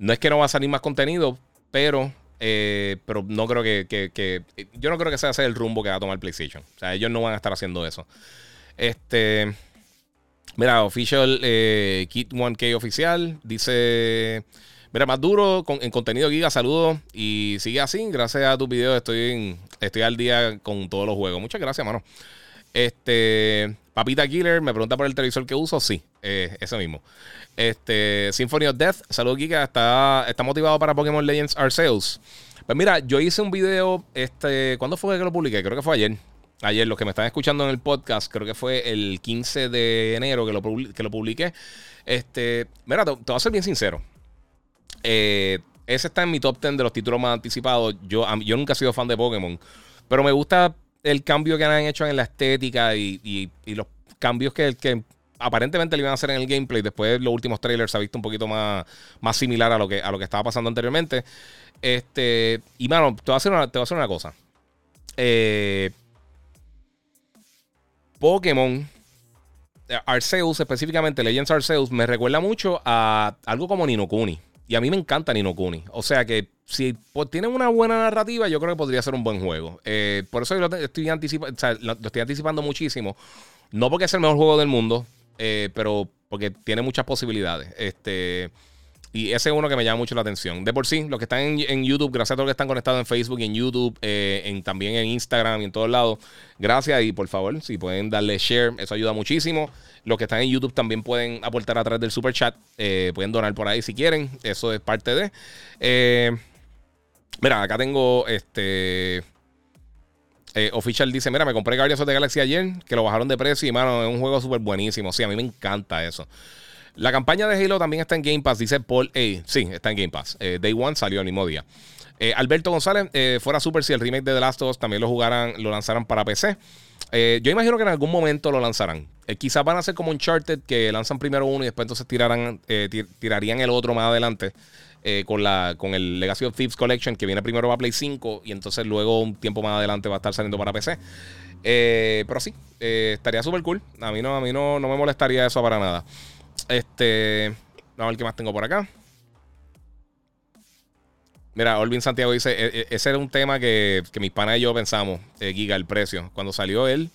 no es que no va a salir más contenido, pero... Eh, pero no creo que, que, que yo no creo que sea ese el rumbo que va a tomar PlayStation. O sea, ellos no van a estar haciendo eso. Este, mira, Official eh, Kid uno K Oficial dice: mira, más duro con, en contenido, Giga, saludos y sigue así. Gracias a tus videos estoy, en, estoy al día con todos los juegos. Muchas gracias, mano. Este, Papita Killer me pregunta por el televisor que uso. Sí, eh, ese mismo. Este, Symphony of Death, saludos, Giga. ¿Está, está motivado para Pokémon Legends Arceus? Pues mira, yo hice un video. Este, ¿cuándo fue que lo publiqué? Creo que fue ayer. Ayer, los que me están escuchando en el podcast, creo que fue el quince de enero que lo, que lo publiqué. Este, mira, te, te voy a ser bien sincero. Eh, ese está en mi top diez de los títulos más anticipados. Yo, yo nunca he sido fan de Pokémon, pero me gusta el cambio que han hecho en la estética y, y, y los cambios que, que aparentemente le iban a hacer en el gameplay. Después de los últimos trailers se ha visto un poquito más, más similar a lo, que, a lo que estaba pasando anteriormente. Este, y mano, te voy a hacer una, te voy a hacer una cosa. Eh, Pokémon Arceus, específicamente Legends Arceus, me recuerda mucho a algo como Ni no Kuni. Y a mí me encanta Ni no Kuni. O sea que si pues, tienen una buena narrativa, yo creo que podría ser un buen juego. Eh, por eso yo lo estoy, anticipa- o sea, lo estoy anticipando muchísimo. No porque es el mejor juego del mundo, eh, pero porque tiene muchas posibilidades. Este, y ese es uno que me llama mucho la atención. De por sí, los que están en, en YouTube, gracias a todos los que están conectados en Facebook y en YouTube, eh, en, también en Instagram y en todos lados. Gracias y por favor, si pueden darle share, eso ayuda muchísimo. Los que están en YouTube también pueden aportar a través del super chat. Eh, pueden donar por ahí si quieren. Eso es parte de... Eh, mira, acá tengo este... Eh, Official dice: mira, me compré Guardians of the Galaxy ayer, que lo bajaron de precio y, mano, es un juego súper buenísimo. Sí, a mí me encanta eso. La campaña de Halo también está en Game Pass, dice Paul A. Sí, está en Game Pass. Eh, Day One salió el mismo día. Eh, Alberto González, eh, fuera super si el remake de The Last of Us también lo jugaran, lo lanzaran para P C. Eh, yo imagino que en algún momento lo lanzarán. Eh, quizás van a ser como Uncharted, que lanzan primero uno y después entonces tirarán, eh, tir- tirarían el otro más adelante. Eh, con, la, con el Legacy of Thieves Collection, que viene primero para Play cinco y entonces luego un tiempo más adelante va a estar saliendo para P C. Eh, pero sí, eh, estaría súper cool. A mí, no, a mí no, no me molestaría eso para nada. Este, vamos a ver qué más tengo por acá. Mira, Olvin Santiago dice: e- ese era un tema que, que mis panas y yo pensamos, eh, Giga, el precio. Cuando salió él,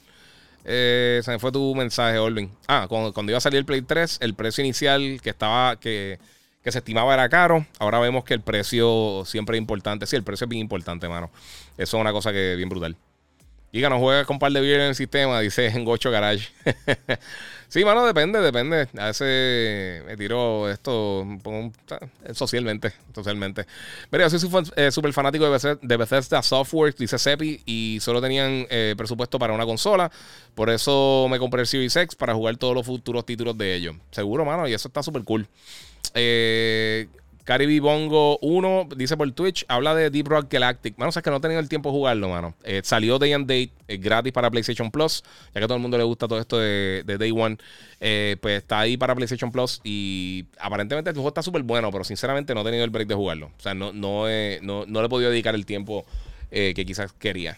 eh, se me fue tu mensaje, Olvin. Ah, cuando, cuando iba a salir el Play tres, el precio inicial que estaba... que que se estimaba era caro. Ahora vemos que el precio siempre es importante. Sí, el precio es bien importante, mano. Eso es una cosa que es bien brutal. Giga no juega con par de V R en el sistema, dice en Gocho Garage. Sí, mano, depende, depende. A veces me tiro esto pum, socialmente, socialmente. Mira, yo soy eh, súper fanático de Bethesda, de Bethesda Software, dice Sepi, y solo tenían eh, presupuesto para una consola. Por eso me compré el Series X para jugar todos los futuros títulos de ellos. Seguro, mano, y eso está súper cool. Eh... Caribi Bongo uno dice por Twitch, habla de Deep Rock Galactic. Mano, o sea, es que no he tenido el tiempo de jugarlo, mano. Eh, salió Day and Date eh, gratis para PlayStation Plus, ya que a todo el mundo le gusta todo esto de, de Day One. Eh, pues está ahí para PlayStation Plus y aparentemente el juego está súper bueno, pero sinceramente no he tenido el break de jugarlo. O sea, no, no, eh, no, no le he podido dedicar el tiempo eh, que quizás quería.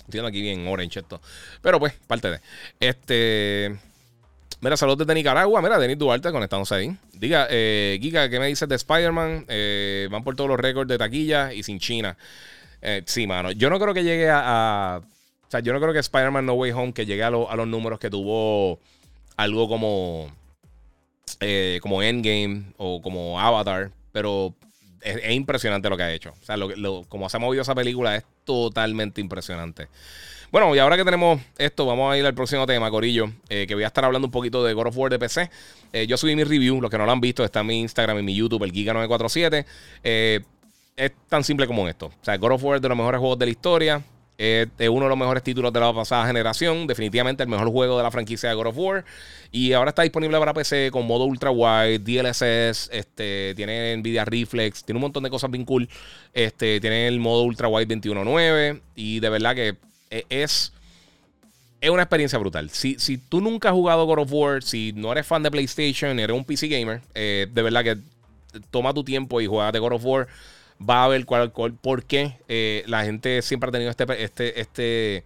Estoy aquí bien orange esto. Pero pues, parte de... Este... Mira, saludos desde Nicaragua. Mira, Denis Duarte conectándose ahí. Diga, eh, Giga, ¿qué me dices de Spider-Man? Eh, van por todos los récords de taquilla y sin China. Eh, sí, mano. Yo no creo que llegue a, a... O sea, yo no creo que Spider-Man No Way Home que llegue a, lo, a los números que tuvo algo como... Eh, como Endgame o como Avatar. Pero es, es impresionante lo que ha hecho. O sea, lo, lo, como se ha movido esa película es totalmente impresionante. Bueno, y ahora que tenemos esto, vamos a ir al próximo tema, Corillo, eh, que voy a estar hablando un poquito de God of War de P C. Eh, yo subí mi review, los que no lo han visto, está en mi Instagram y mi YouTube, el Giga nueve cuatro siete. Eh, es tan simple como esto. O sea, God of War es de los mejores juegos de la historia, es eh, uno de los mejores títulos de la pasada generación, definitivamente el mejor juego de la franquicia de God of War. Y ahora está disponible para P C con modo ultra wide, D L S S, este, tiene Nvidia Reflex, tiene un montón de cosas bien cool. Este, tiene el modo ultra wide veintiuno nueve y de verdad que... Es, es una experiencia brutal. Si, si tú nunca has jugado God of War, si no eres fan de PlayStation, eres un P C gamer, eh, de verdad que toma tu tiempo y juega de God of War. Va a ver cuál, cuál, por qué eh, la gente siempre ha tenido este... este, este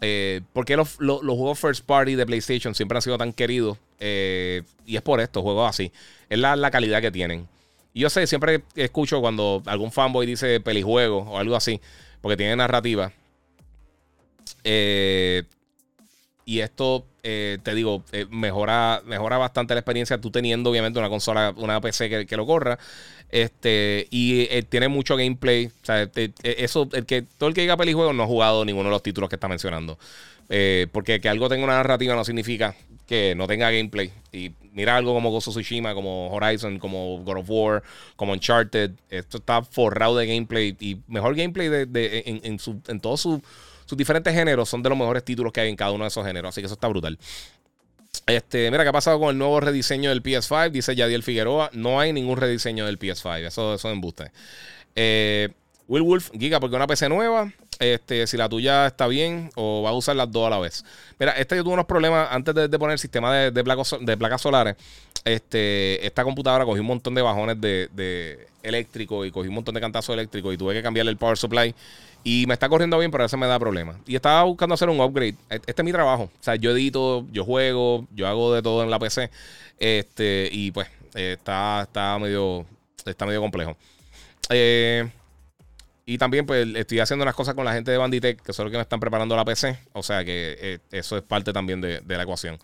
eh, por qué los, los, los juegos first party de PlayStation siempre han sido tan queridos. Eh, y es por esto, juegos así. Es la, la calidad que tienen. Y yo sé, siempre escucho cuando algún fanboy dice pelijuego o algo así, porque tiene narrativa. Eh, y esto eh, te digo eh, mejora, mejora bastante la experiencia tú teniendo obviamente una consola, una P C que, que lo corra este, y eh, tiene mucho gameplay. O sea, eh, eso, el que, todo el que diga pelijuegos no ha jugado ninguno de los títulos que está mencionando, eh, porque que algo tenga una narrativa no significa que no tenga gameplay. Y mira algo como Ghost of Tsushima, como Horizon, como God of War, como Uncharted. Esto está forrado de gameplay y mejor gameplay de, de, en, en, su, en todo su sus diferentes géneros. Son de los mejores títulos que hay en cada uno de esos géneros. Así que eso está brutal. Este, mira, ¿qué ha pasado con el nuevo rediseño del P S cinco? Dice Yadiel Figueroa. No hay ningún rediseño del P S cinco. Eso, eso es embuste. Eh, Will Wolf, Giga, ¿por qué una P C nueva? Este, si la tuya está bien o va a usar las dos a la vez. Mira, este yo tuve unos problemas antes de, de poner el sistema de, de, placos, de placas solares. Este, esta computadora cogió un montón de bajones de, de eléctrico y cogió un montón de cantazos eléctricos y tuve que cambiarle el power supply. Y me está corriendo bien, pero a veces me da problemas. Y estaba buscando hacer un upgrade. Este es mi trabajo. O sea, yo edito, yo juego, yo hago de todo en la P C. Este, y pues, eh, está, está medio. Está medio complejo. Eh, y también, pues, estoy haciendo unas cosas con la gente de Banditech, que son los que me están preparando la P C. O sea que eh, eso es parte también de, de la ecuación.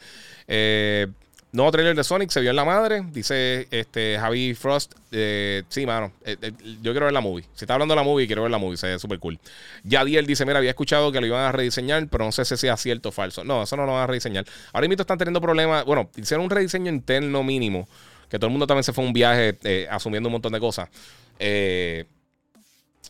Eh. Nuevo trailer de Sonic, se vio en la madre, dice este Javi Frost. Eh, sí, mano, eh, eh, yo quiero ver la movie. Si está hablando de la movie, quiero ver la movie, se ve súper cool. Yadiel dice, mira, había escuchado que lo iban a rediseñar, pero no sé si sea cierto o falso. No, eso no lo van a rediseñar. Ahora mismo están teniendo problemas. Bueno, hicieron un rediseño interno mínimo, que todo el mundo también se fue a un viaje eh, asumiendo un montón de cosas. Eh,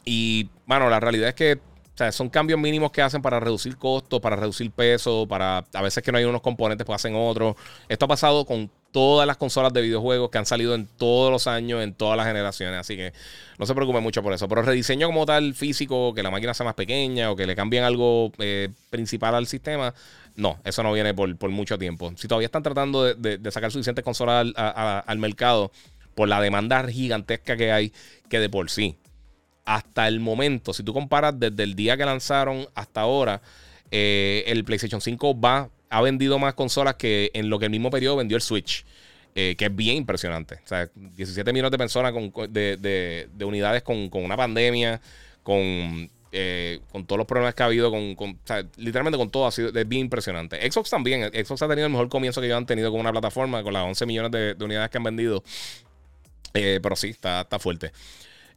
y, mano, la realidad es que... O sea, son cambios mínimos que hacen para reducir costos, para reducir peso, para... A veces que no hay unos componentes, pues hacen otros. Esto ha pasado con todas las consolas de videojuegos que han salido en todos los años, en todas las generaciones. Así que no se preocupen mucho por eso. Pero el rediseño como tal, físico, que la máquina sea más pequeña o que le cambien algo eh, principal al sistema... No, eso no viene por, por mucho tiempo. Si todavía están tratando de, de, de sacar suficientes consolas al, a, a, al mercado por la demanda gigantesca que hay, que de por sí... Hasta el momento, si tú comparas desde el día que lanzaron hasta ahora, eh, el PlayStation cinco va, ha vendido más consolas que en lo que el mismo periodo vendió el Switch, eh, que es bien impresionante. O sea, diecisiete millones de personas con, de, de, de unidades con, con una pandemia, con, eh, con todos los problemas que ha habido, con, con, o sea, literalmente con todo ha sido es bien impresionante. Xbox también, Xbox ha tenido el mejor comienzo que ellos han tenido con una plataforma, con las once millones de, de unidades que han vendido, eh, pero sí, está, está fuerte.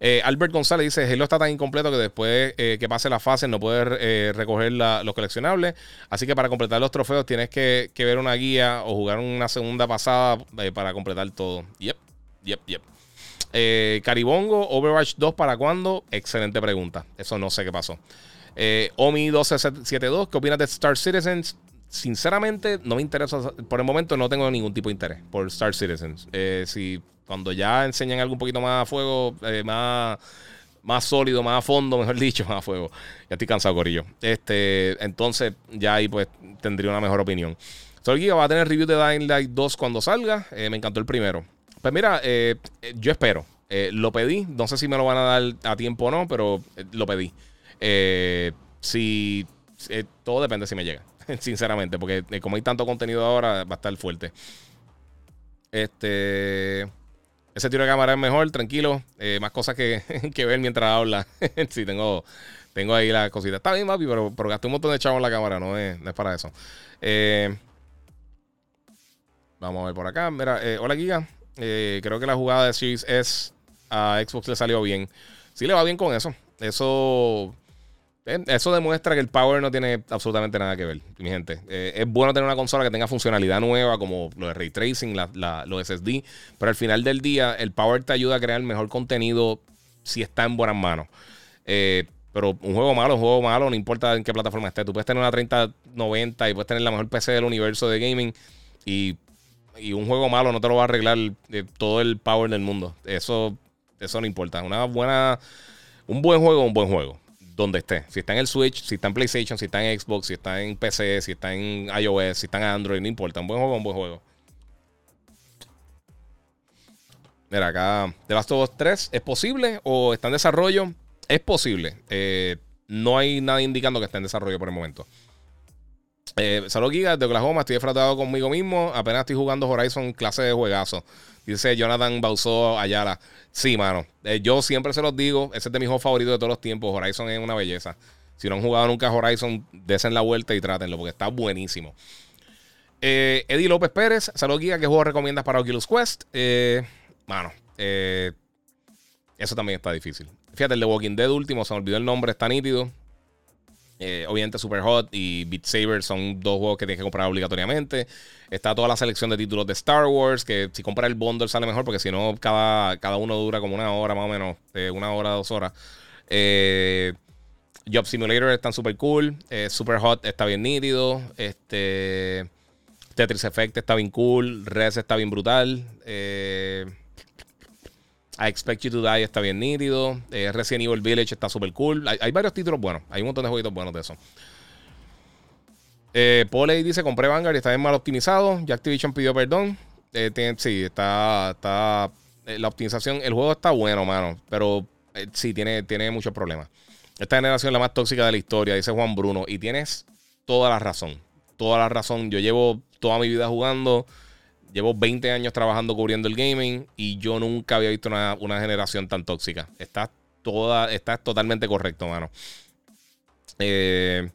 Eh, Albert González dice, Halo está tan incompleto que después eh, que pase la fase no puedes eh, recoger la, los coleccionables. Así que para completar los trofeos tienes que, que ver una guía o jugar una segunda pasada eh, para completar todo. Yep, yep, yep. Eh, Caribongo, Overwatch dos, ¿para cuándo? Excelente pregunta. Eso no sé qué pasó. Eh, Omi uno dos siete dos, ¿qué opinas de Star Citizens? Sinceramente, no me interesa. Por el momento no tengo ningún tipo de interés por Star Citizens. Eh, si cuando ya enseñan algo un poquito más a fuego, eh, más, más sólido, más a fondo, mejor dicho, más a fuego. Ya estoy cansado, corillo. Este, entonces, ya ahí pues tendría una mejor opinión. Soy Giga, va a tener review de Dying Light dos cuando salga. Eh, me encantó el primero. Pues mira, eh, yo espero. Eh, lo pedí. No sé si me lo van a dar a tiempo o no, pero lo pedí. Eh, si eh, todo depende si me llega. Sinceramente, porque eh, como hay tanto contenido ahora, va a estar fuerte. Este. Ese tiro de cámara es mejor, tranquilo. Eh, más cosas que, que ver mientras habla. Sí, tengo, tengo ahí las cositas. Está bien, papi, pero, pero gasté un montón de chavos en la cámara, no es, no es para eso. Eh, vamos a ver por acá. Mira, eh, hola, Giga. Eh, creo que la jugada de Series S a Xbox le salió bien. Sí, le va bien con eso. Eso. Eso demuestra que el power no tiene absolutamente nada que ver, mi gente. Eh, es bueno tener una consola que tenga funcionalidad nueva, como lo de Ray Tracing, la, la, los S S D. Pero al final del día, el power te ayuda a crear mejor contenido si está en buenas manos. Eh, pero un juego malo, un juego malo, no importa en qué plataforma esté. Tú puedes tener una treinta noventa y puedes tener la mejor P C del universo de gaming. Y, y un juego malo no te lo va a arreglar eh, todo el power del mundo. Eso, eso no importa. Una buena, un buen juego, un buen juego. Donde esté, si está en el Switch, si está en PlayStation, si está en Xbox, si está en P C, si está en iOS, si está en Android, no importa, un buen juego, un buen juego. Mira acá, The Last of Us tres, ¿es posible o está en desarrollo? Es posible, eh, no hay nada indicando que está en desarrollo por el momento. Eh, Salud Giga, de Oklahoma, estoy defraudado conmigo mismo, apenas estoy jugando Horizon, clase de juegazo. Dice Jonathan Bausó Ayala. Sí, mano. Eh, yo siempre se los digo. Ese es de mis juegos favoritos de todos los tiempos. Horizon es una belleza. Si no han jugado nunca Horizon, desen la vuelta y trátenlo porque está buenísimo. Eh, Eddie López Pérez. Salud, Giga. ¿Qué juego recomiendas para Oculus Quest? Eh, mano. Eh, eso también está difícil. Fíjate, el de Walking Dead último. Se me olvidó el nombre. Está nítido. Eh, obviamente Superhot y Beat Saber son dos juegos que tienes que comprar obligatoriamente. Está toda la selección de títulos de Star Wars, que si compras el bundle sale mejor, porque si no cada, cada uno dura como una hora más o menos, eh, una hora, dos horas. eh, Job Simulator están super cool. eh, Superhot está bien nítido. este, Tetris Effect está bien cool. Res está bien brutal. eh, I Expect You to Die está bien nítido. Eh, Resident Evil Village está super cool. Hay, hay varios títulos buenos. Hay un montón de jueguitos buenos de eso. Eh, Poley dice, compré Vanguard y está bien mal optimizado. Ya Activision pidió perdón. Eh, tiene, sí, está... está eh, la optimización... El juego está bueno, mano. Pero eh, sí, tiene, tiene muchos problemas. Esta generación es la más tóxica de la historia, dice Juan Bruno. Y tienes toda la razón. Toda la razón. Yo llevo toda mi vida jugando... Llevo veinte años trabajando cubriendo el gaming y yo nunca había visto una, una generación tan tóxica. Estás toda, estás totalmente correcto, mano. Eh,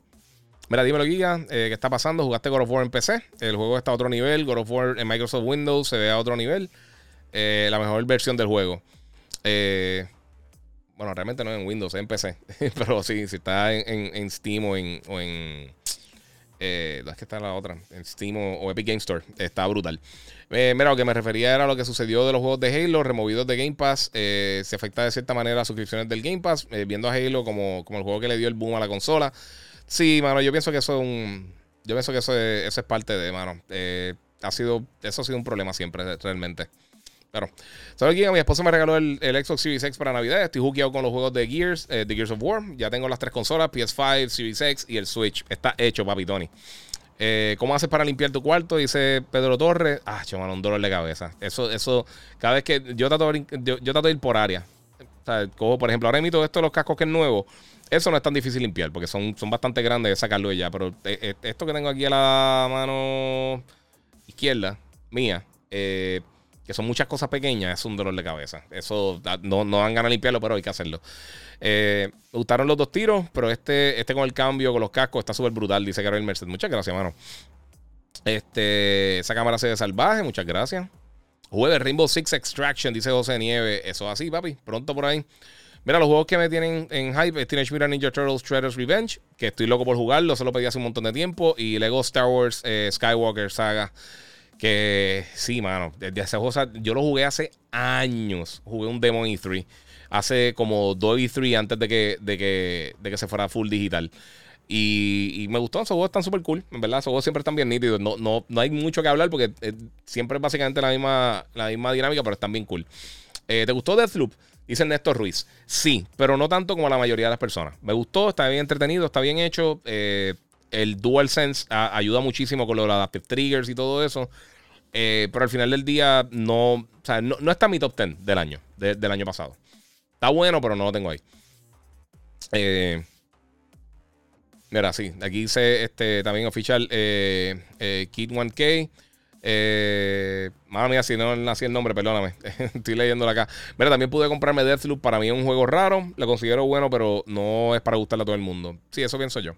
mira, dímelo, Giga. Eh, ¿Qué está pasando? ¿Jugaste God of War en P C? El juego está a otro nivel. God of War en Microsoft Windows se ve a otro nivel. Eh, la mejor versión del juego. Eh, bueno, realmente no es en Windows, es en P C. Pero sí, si está en, en, en Steam o en... O en Eh, es que está la otra, en Steam o, o Epic Game Store. Está brutal. Eh, mira, lo que me refería era lo que sucedió de los juegos de Halo removidos de Game Pass. Eh, se afecta de cierta manera las suscripciones del Game Pass, eh, viendo a Halo como, como el juego que le dio el boom a la consola. Sí, mano, yo pienso que eso es un... Yo pienso que eso es, eso es parte de, mano. Eh, ha sido, eso ha sido un problema siempre, realmente. Claro. ¿Sabes qué? Mi esposa me regaló el, el Xbox Series X para Navidad. Estoy hookeado con los juegos de Gears, eh, de Gears of War. Ya tengo las tres consolas, P S cinco, Series X y el Switch. Está hecho, papi Tony. Eh, ¿Cómo haces para limpiar tu cuarto? Dice Pedro Torres. Ah, chaval, un dolor de cabeza. Eso, eso, cada vez que yo trato, yo, yo trato de ir por área. O sea, cojo, por ejemplo, ahora emito esto de los cascos que es nuevo. Eso no es tan difícil limpiar porque son, son bastante grandes de sacarlo ya. Pero eh, esto que tengo aquí a la mano izquierda mía, eh... que son muchas cosas pequeñas, es un dolor de cabeza. Eso no, no dan ganas de limpiarlo, pero hay que hacerlo. Eh, me gustaron los dos tiros, pero este, este con el cambio, con los cascos, está súper brutal, dice Carol Merced. Muchas gracias, mano. Este, esa cámara se ve salvaje, muchas gracias. Jueves, Rainbow Six Extraction, dice José Nieve. Eso así, papi. Pronto por ahí. Mira, los juegos que me tienen en hype: Teenage Mutant Ninja Turtles Shredder's Revenge, que estoy loco por jugarlo, se lo pedí hace un montón de tiempo. Y Lego Star Wars eh, Skywalker Saga. Que sí, mano. Desde esa cosa, yo lo jugué hace años. Jugué un demo E tres. Hace como dos E tres antes de que, de que, de que se fuera full digital. Y, y me gustó, esos juegos están súper cool. En verdad, esos juegos siempre están bien nítidos. No, no, no hay mucho que hablar porque eh, siempre es básicamente la misma, la misma dinámica, pero están bien cool. Eh, ¿Te gustó Deathloop? Dice Néstor Ruiz. Sí, pero no tanto como la mayoría de las personas. Me gustó, está bien entretenido, está bien hecho. Eh, el DualSense a, ayuda muchísimo con los Adaptive Triggers y todo eso. Eh, pero al final del día, no, o sea, no, no está mi top diez del año, de, del año pasado. Está bueno, pero no lo tengo ahí. Eh. Mira, sí, aquí dice este, también oficial eh, eh, Kid one K. Eh, madre mía, si no nací el nombre, perdóname. Estoy leyéndolo acá. Mira, también pude comprarme Deathloop. Para mí es un juego raro. Lo considero bueno, pero no es para gustarle a todo el mundo. Sí, eso pienso yo.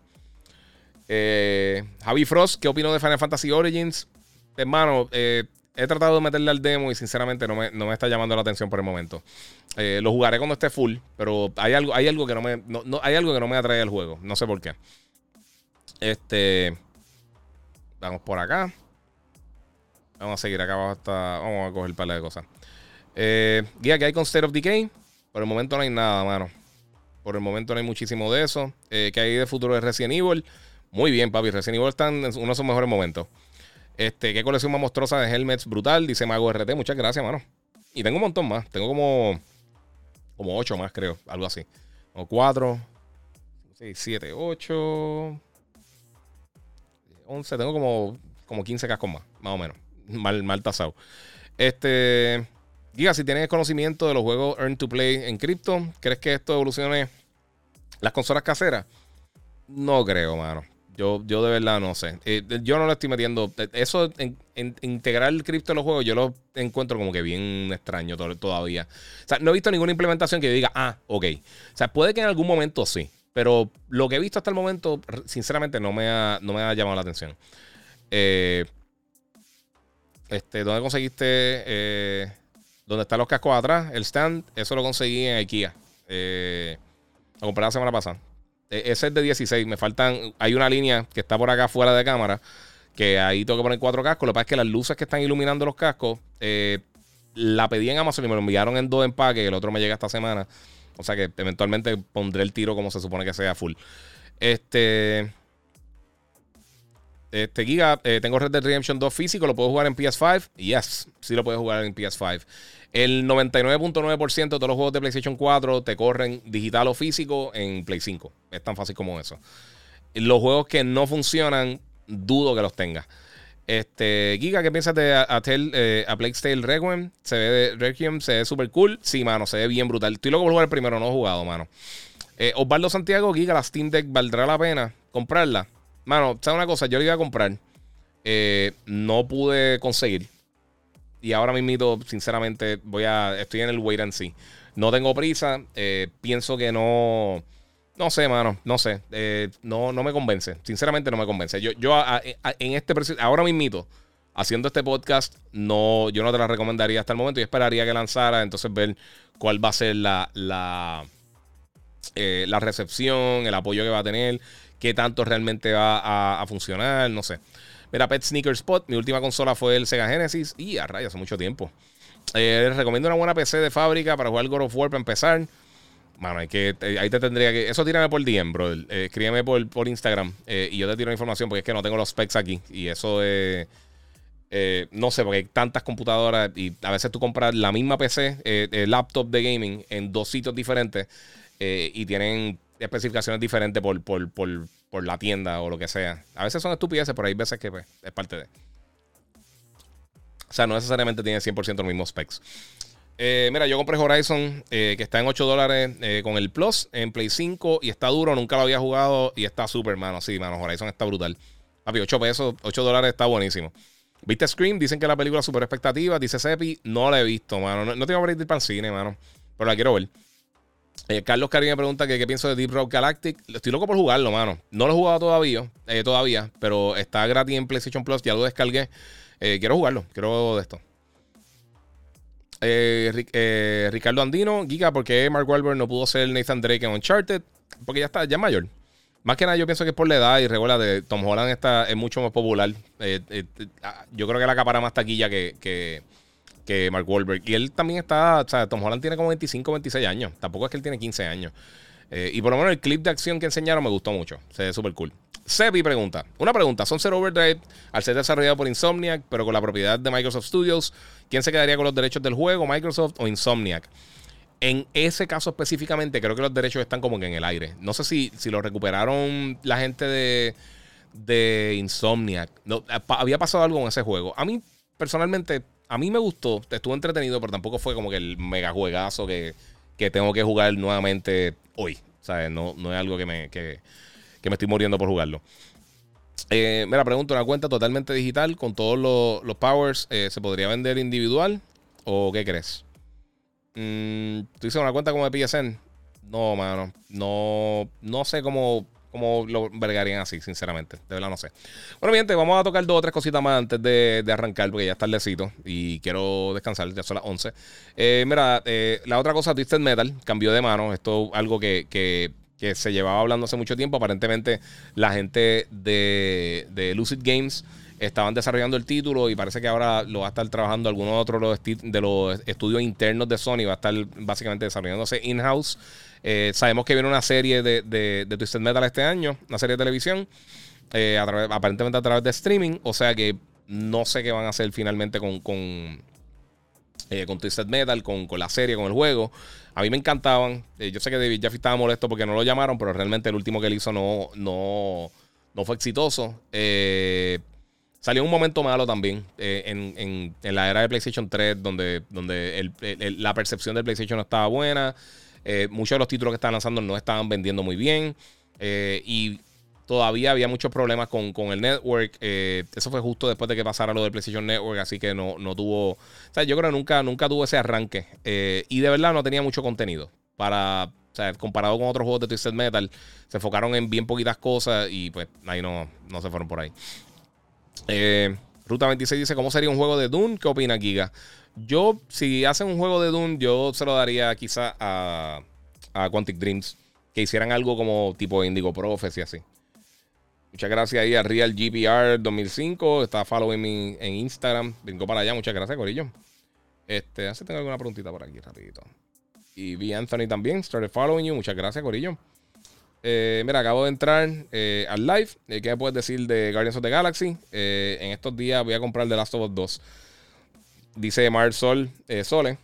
Eh, Javi Frost, ¿qué opino de Final Fantasy Origins? Hermano, eh, he tratado de meterle al demo y sinceramente no me, no me está llamando la atención por el momento. Eh, lo jugaré cuando esté full, pero hay algo, hay algo que no me, no, no, hay algo que no me atrae al juego. No sé por qué. Este, vamos por acá. Vamos a seguir acá abajo hasta. Vamos a coger un par de cosas. Eh, guía que hay con State of Decay. Por el momento no hay nada, mano. Por el momento no hay muchísimo de eso. Eh, que hay de futuro de Resident Evil. Muy bien, papi. Resident Evil están en uno de sus mejores momentos. Este, qué colección más monstruosa de Helmets. Brutal, dice Mago R T. Muchas gracias, mano. Y tengo un montón más. Tengo como. Como ocho más, creo. Algo así. O cuatro. seis, siete, ocho. once, tengo como, como quince cascos más, más o menos. Mal, mal tasado. Este, Giga, si tienes conocimiento de los juegos Earn to Play en cripto, ¿crees que esto evolucione las consolas caseras? No creo, mano. Yo, yo de verdad no sé. Eh, yo no lo estoy metiendo. Eso, en, en, integrar el cripto en los juegos, yo lo encuentro como que bien extraño to- todavía. O sea, no he visto ninguna implementación que yo diga, ah, ok. O sea, puede que en algún momento sí. Pero lo que he visto hasta el momento, sinceramente, no me ha, no me ha llamado la atención. Eh, este, ¿Dónde conseguiste? Eh, ¿Dónde están los cascos atrás? El stand, eso lo conseguí en IKEA. Eh, lo compré la semana pasada. Eh, ese es de dieciséis. Me faltan. Hay una línea que está por acá fuera de cámara. Que ahí tengo que poner cuatro cascos. Lo que pasa es que las luces que están iluminando los cascos, eh, la pedí en Amazon y me lo enviaron en dos empaques. El otro me llega esta semana. O sea que eventualmente pondré el tiro como se supone que sea full. Este. Este Giga, eh, tengo Red Dead Redemption dos físico. ¿Lo puedo jugar en P S cinco? Yes, sí lo puedes jugar en P S cinco. El noventa y nueve punto nueve por ciento de todos los juegos de PlayStation cuatro te corren digital o físico en Play cinco. Es tan fácil como eso. Los juegos que no funcionan, dudo que los tengas. Este, Giga, ¿qué piensas de A, a, tel, eh, a Plague Tale Requiem? Se ve de Requiem, se ve súper cool. Sí, mano, se ve bien brutal. Estoy loco por jugar el primero, no he jugado, mano. Eh, Osvaldo Santiago, Giga, la Steam Deck, ¿valdrá la pena comprarla? Mano, ¿sabes una cosa? Yo la iba a comprar. Eh, no pude conseguir. Y ahora mismo, sinceramente, voy a. Estoy en el wait and see. No tengo prisa. Eh, pienso que no. No sé, mano, no sé. Eh, no, no me convence. Sinceramente no me convence. Yo, yo a, a, en este preciso, ahora mismito, haciendo este podcast, no, yo no te la recomendaría hasta el momento. Yo esperaría que lanzara, entonces ver cuál va a ser la, la, eh, la recepción, el apoyo que va a tener, qué tanto realmente va a, a funcionar, no sé. Mira, Pet Sneaker Spot, mi última consola fue el Sega Genesis. Y a rayos, hace mucho tiempo. Eh, les recomiendo una buena P C de fábrica para jugar God of War para empezar. Mano, hay que, ahí te tendría que... Eso tírame por D M, bro. Eh, escríbeme por, por Instagram eh, y yo te tiro información porque es que no tengo los specs aquí. Y eso es... Eh, eh, no sé, porque hay tantas computadoras y a veces tú compras la misma P C, eh, eh, laptop de gaming en dos sitios diferentes eh, y tienen especificaciones diferentes por, por, por, por la tienda o lo que sea. A veces son estupideces, pero hay veces que pues, es parte de... O sea, no necesariamente tienen cien por ciento los mismos specs. Eh, mira, yo compré Horizon eh, que está en ocho dólares eh, con el Plus en Play cinco y está duro, nunca lo había jugado y está súper, mano. Sí, mano, Horizon está brutal. Papi, ocho pesos, ocho dólares está buenísimo. ¿Viste Scream? Dicen que la película es súper expectativa. Dice Sepi, no la he visto, mano. No, no tengo que ir para el cine, mano, pero la quiero ver. Eh, Carlos Cari me pregunta que qué pienso de Deep Rock Galactic. Estoy loco por jugarlo, mano. No lo he jugado todavía, eh, todavía pero está gratis en PlayStation Plus, ya lo descargué. Eh, quiero jugarlo, quiero de esto. eh, eh, Ricardo Andino, Giga, ¿por qué Mark Wahlberg no pudo ser Nathan Drake en Uncharted? Porque ya está, ya es mayor. Más que nada yo pienso que es por la edad y regla de Tom Holland está, es mucho más popular. Eh, eh, yo creo que él acapara más taquilla que, que, que Mark Wahlberg. Y él también está, o sea, Tom Holland tiene como veinticinco, veintiséis años. Tampoco es que él tiene quince años. Eh, y por lo menos el clip de acción que enseñaron me gustó mucho. Se ve súper cool. Sebi pregunta, una pregunta, Sunset Overdrive, al ser desarrollado por Insomniac, pero con la propiedad de Microsoft Studios, ¿quién se quedaría con los derechos del juego, Microsoft o Insomniac? En ese caso específicamente, creo que los derechos están como que en el aire. No sé si, si lo recuperaron la gente de, de Insomniac. No, pa, había pasado algo en ese juego. A mí, personalmente, a mí me gustó. Estuvo entretenido, pero tampoco fue como que el mega juegazo que, que tengo que jugar nuevamente hoy. ¿Sabes? No, no es algo que me, que, que me estoy muriendo por jugarlo. Eh, me la pregunto, ¿una cuenta totalmente digital con todos los, los powers eh, se podría vender individual? ¿O qué crees? ¿Tú hiciste una cuenta como de P S N? No, mano. No, no sé cómo, cómo lo vergarían así, sinceramente. De verdad no sé. Bueno, mi gente, vamos a tocar dos o tres cositas más antes de, de arrancar, porque ya es tardecito y quiero descansar. Ya son las once. Eh, mira, eh, la otra cosa, Twisted Metal, cambió de mano. Esto es algo que, que, que se llevaba hablando hace mucho tiempo. Aparentemente, la gente de, de Lucid Games estaban desarrollando el título y parece que ahora lo va a estar trabajando alguno de otros de los estudios internos de Sony. Va a estar básicamente desarrollándose in-house. Eh, sabemos que viene una serie de, de, de Twisted Metal este año, una serie de televisión, eh, a través, aparentemente a través de streaming. O sea que no sé qué van a hacer finalmente con, con, eh, con Twisted Metal, con, con la serie, con el juego. A mí me encantaban. Eh, yo sé que David Jaffe estaba molesto porque no lo llamaron, pero realmente el último que él hizo no, no, no fue exitoso. Eh... Salió un momento malo también eh, en, en, en la era de PlayStation tres, donde, donde el, el, la percepción del PlayStation no estaba buena. Eh, muchos de los títulos que estaban lanzando no estaban vendiendo muy bien. Eh, y todavía había muchos problemas con, con el network. Eh, eso fue justo después de que pasara lo del PlayStation Network, así que no, no tuvo... O sea, yo creo que nunca, nunca tuvo ese arranque. Eh, y de verdad no tenía mucho contenido para... O sea, comparado con otros juegos de Twisted Metal, se enfocaron en bien poquitas cosas y pues ahí no, no se fueron por ahí. Eh, Ruta veintiséis dice, ¿cómo sería un juego de Doom? ¿Qué opina Giga? Yo, si hacen un juego de Doom, yo se lo daría quizá a, a Quantic Dreams, que hicieran algo como tipo Indigo Prophecy, así. Muchas gracias ahí a Real G P R dos mil cinco, está following me en Instagram, vengo para allá, muchas gracias, corillo. Este, hace tengo alguna preguntita por aquí, rapidito. Y vi Anthony también, started following you, muchas gracias, corillo. Eh, mira, acabo de entrar eh, al live. Eh, ¿Qué me puedes decir de Guardians of the Galaxy? Eh, en estos días voy a comprar The Last of Us dos. Dice Mar Sol, eh, Sole.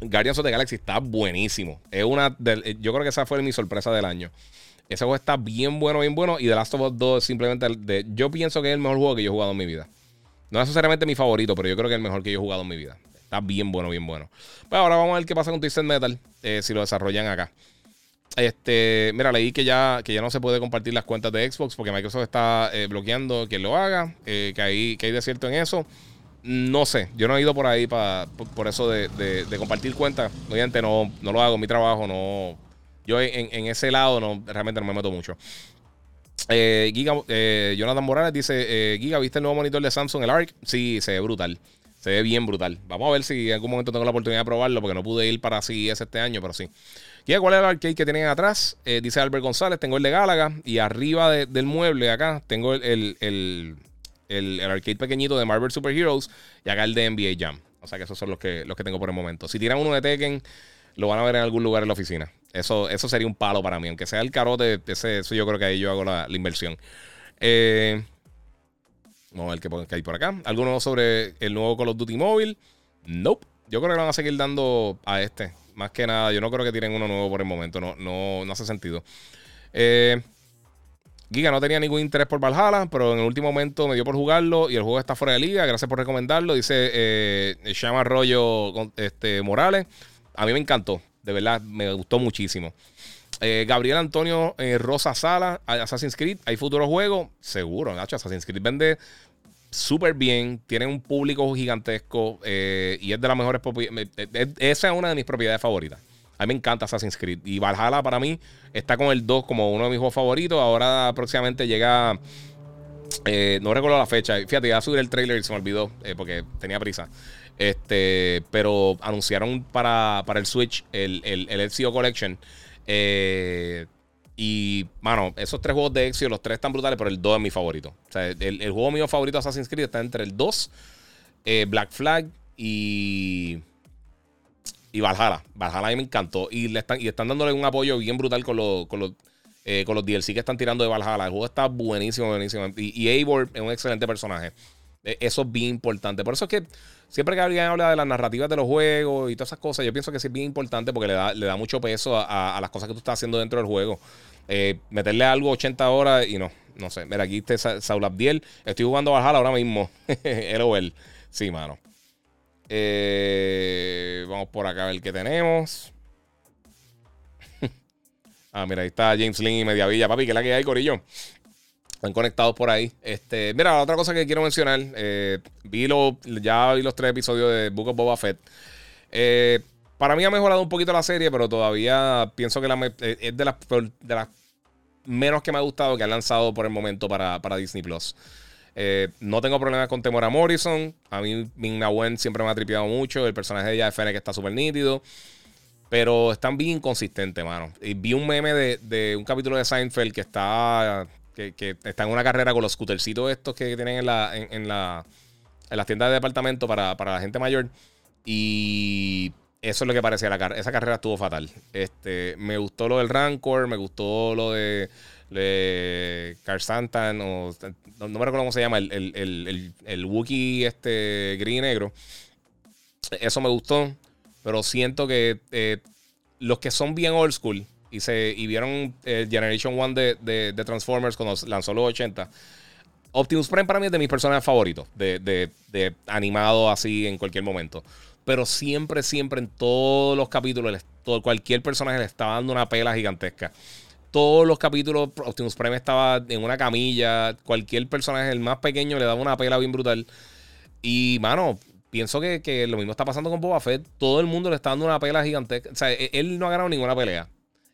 Guardians of the Galaxy está buenísimo. Es una de, yo creo que esa fue mi sorpresa del año. Ese juego está bien bueno, bien bueno. Y The Last of Us dos simplemente... De, yo pienso que es el mejor juego que yo he jugado en mi vida. No es necesariamente mi favorito, pero yo creo que es el mejor que yo he jugado en mi vida. Está bien bueno, bien bueno. Pero ahora vamos a ver qué pasa con Twisted Metal eh, si lo desarrollan acá. Este, mira, leí que ya, que ya no se puede compartir las cuentas de Xbox porque Microsoft está eh, bloqueando que lo haga, eh, que, hay, que hay desierto en eso. No sé, yo no he ido por ahí pa, por, por eso de, de, de compartir cuentas. Obviamente no, no lo hago, mi trabajo no. Yo en, en ese lado no, realmente no me meto mucho. Eh, Giga, eh, Jonathan Morales dice, eh, Giga, ¿viste el nuevo monitor de Samsung, el A R C? Sí, se ve brutal. Se ve bien brutal. Vamos a ver si en algún momento tengo la oportunidad de probarlo porque no pude ir para C E S este año, pero sí. ¿Y cuál es el arcade que tienen atrás? Eh, dice Albert González, tengo el de Gálaga y arriba de, del mueble acá tengo el, el, el, el, el arcade pequeñito de Marvel Super Heroes y acá el de N B A Jam. O sea que esos son los que, los que tengo por el momento. Si tiran uno de Tekken, lo van a ver en algún lugar en la oficina. Eso, eso sería un palo para mí, aunque sea el carote, ese, eso yo creo que ahí yo hago la, la inversión. Eh... Vamos a ver qué hay por acá. ¿Algo nuevo sobre el nuevo Call of Duty Mobile? Nope. Yo creo que lo van a seguir dando a este. Más que nada, yo no creo que tiren uno nuevo por el momento. No, no, no hace sentido. Eh, Giga, no tenía ningún interés por Valhalla, pero en el último momento me dio por jugarlo y el juego está fuera de liga. Gracias por recomendarlo. Dice eh, Shama Arroyo este, Morales. A mí me encantó. De verdad, me gustó muchísimo. Eh, Gabriel Antonio eh, Rosa Sala, Assassin's Creed, ¿hay futuro juego? Seguro, Nacho, Assassin's Creed vende súper bien, tiene un público gigantesco eh, y es de las mejores propiedades. Esa es una de mis propiedades favoritas. A mí me encanta Assassin's Creed y Valhalla para mí está con el dos como uno de mis juegos favoritos. Ahora próximamente llega, eh, no recuerdo la fecha, fíjate, iba a subir el trailer y se me olvidó eh, porque tenía prisa. Este, pero anunciaron para, para el Switch el, el, el Ezio Collection. Eh, y, mano, esos tres juegos de Ezio, los tres están brutales, pero el dos es mi favorito. O sea, el, el juego mío favorito de Assassin's Creed está entre el dos, eh, Black Flag y... y Valhalla. Valhalla a mí me encantó. Y le están, y están dándole un apoyo bien brutal con los, con los, eh, con los D L C que están tirando de Valhalla. El juego está buenísimo, buenísimo. Y, y Eivor es un excelente personaje. Eso es bien importante. Por eso es que siempre que alguien habla de las narrativas de los juegos y todas esas cosas, yo pienso que sí es bien importante porque le da, le da mucho peso a, a, a las cosas que tú estás haciendo dentro del juego. Eh, meterle algo ochenta horas y no, no sé. Mira, aquí está Saul Abdiel. Estoy jugando Valhalla ahora mismo. Él o él. Sí, mano. Eh, vamos por acá a ver qué tenemos. Ah, mira, ahí está James Lynn y Mediavilla. Papi, que es la que hay, corillo. Están conectados por ahí. Este, mira, la otra cosa que quiero mencionar. Eh, vi lo, ya vi los tres episodios de Book of Boba Fett. Eh, para mí ha mejorado un poquito la serie, pero todavía pienso que la me, es de las, de las menos que me ha gustado que han lanzado por el momento para, para Disney Plus. Eh, no tengo problemas con Temuera Morrison. A mí Ming-Na Wen siempre me ha tripeado mucho. El personaje de ella de Fennec está súper nítido. Pero están bien inconsistentes, mano. Y vi un meme de, de un capítulo de Seinfeld que está, que, que está en una carrera con los scootercitos estos que tienen en, la, en, en, la, en las tiendas de departamento para, para la gente mayor. Y eso es lo que parecía. La car- esa carrera estuvo fatal. Este, me gustó lo del Rancor. Me gustó lo de... de Carl Santan o no, no me recuerdo cómo se llama el, el, el, el, el Wookiee este gris y negro. Eso me gustó, pero siento que eh, los que son bien old school y se y vieron eh, Generation uno de, de, de Transformers cuando lanzó los ochenta, Optimus Prime para mí es de mis personajes favoritos de, de, de animado así en cualquier momento, pero siempre siempre en todos los capítulos todo, cualquier personaje le estaba dando una pela gigantesca. Todos los capítulos Optimus Prime estaba en una camilla. Cualquier personaje, el más pequeño, le daba una pela bien brutal. Y, mano, pienso que, que lo mismo está pasando con Boba Fett. Todo el mundo le está dando una pela gigantesca. O sea, él no ha ganado ninguna pelea.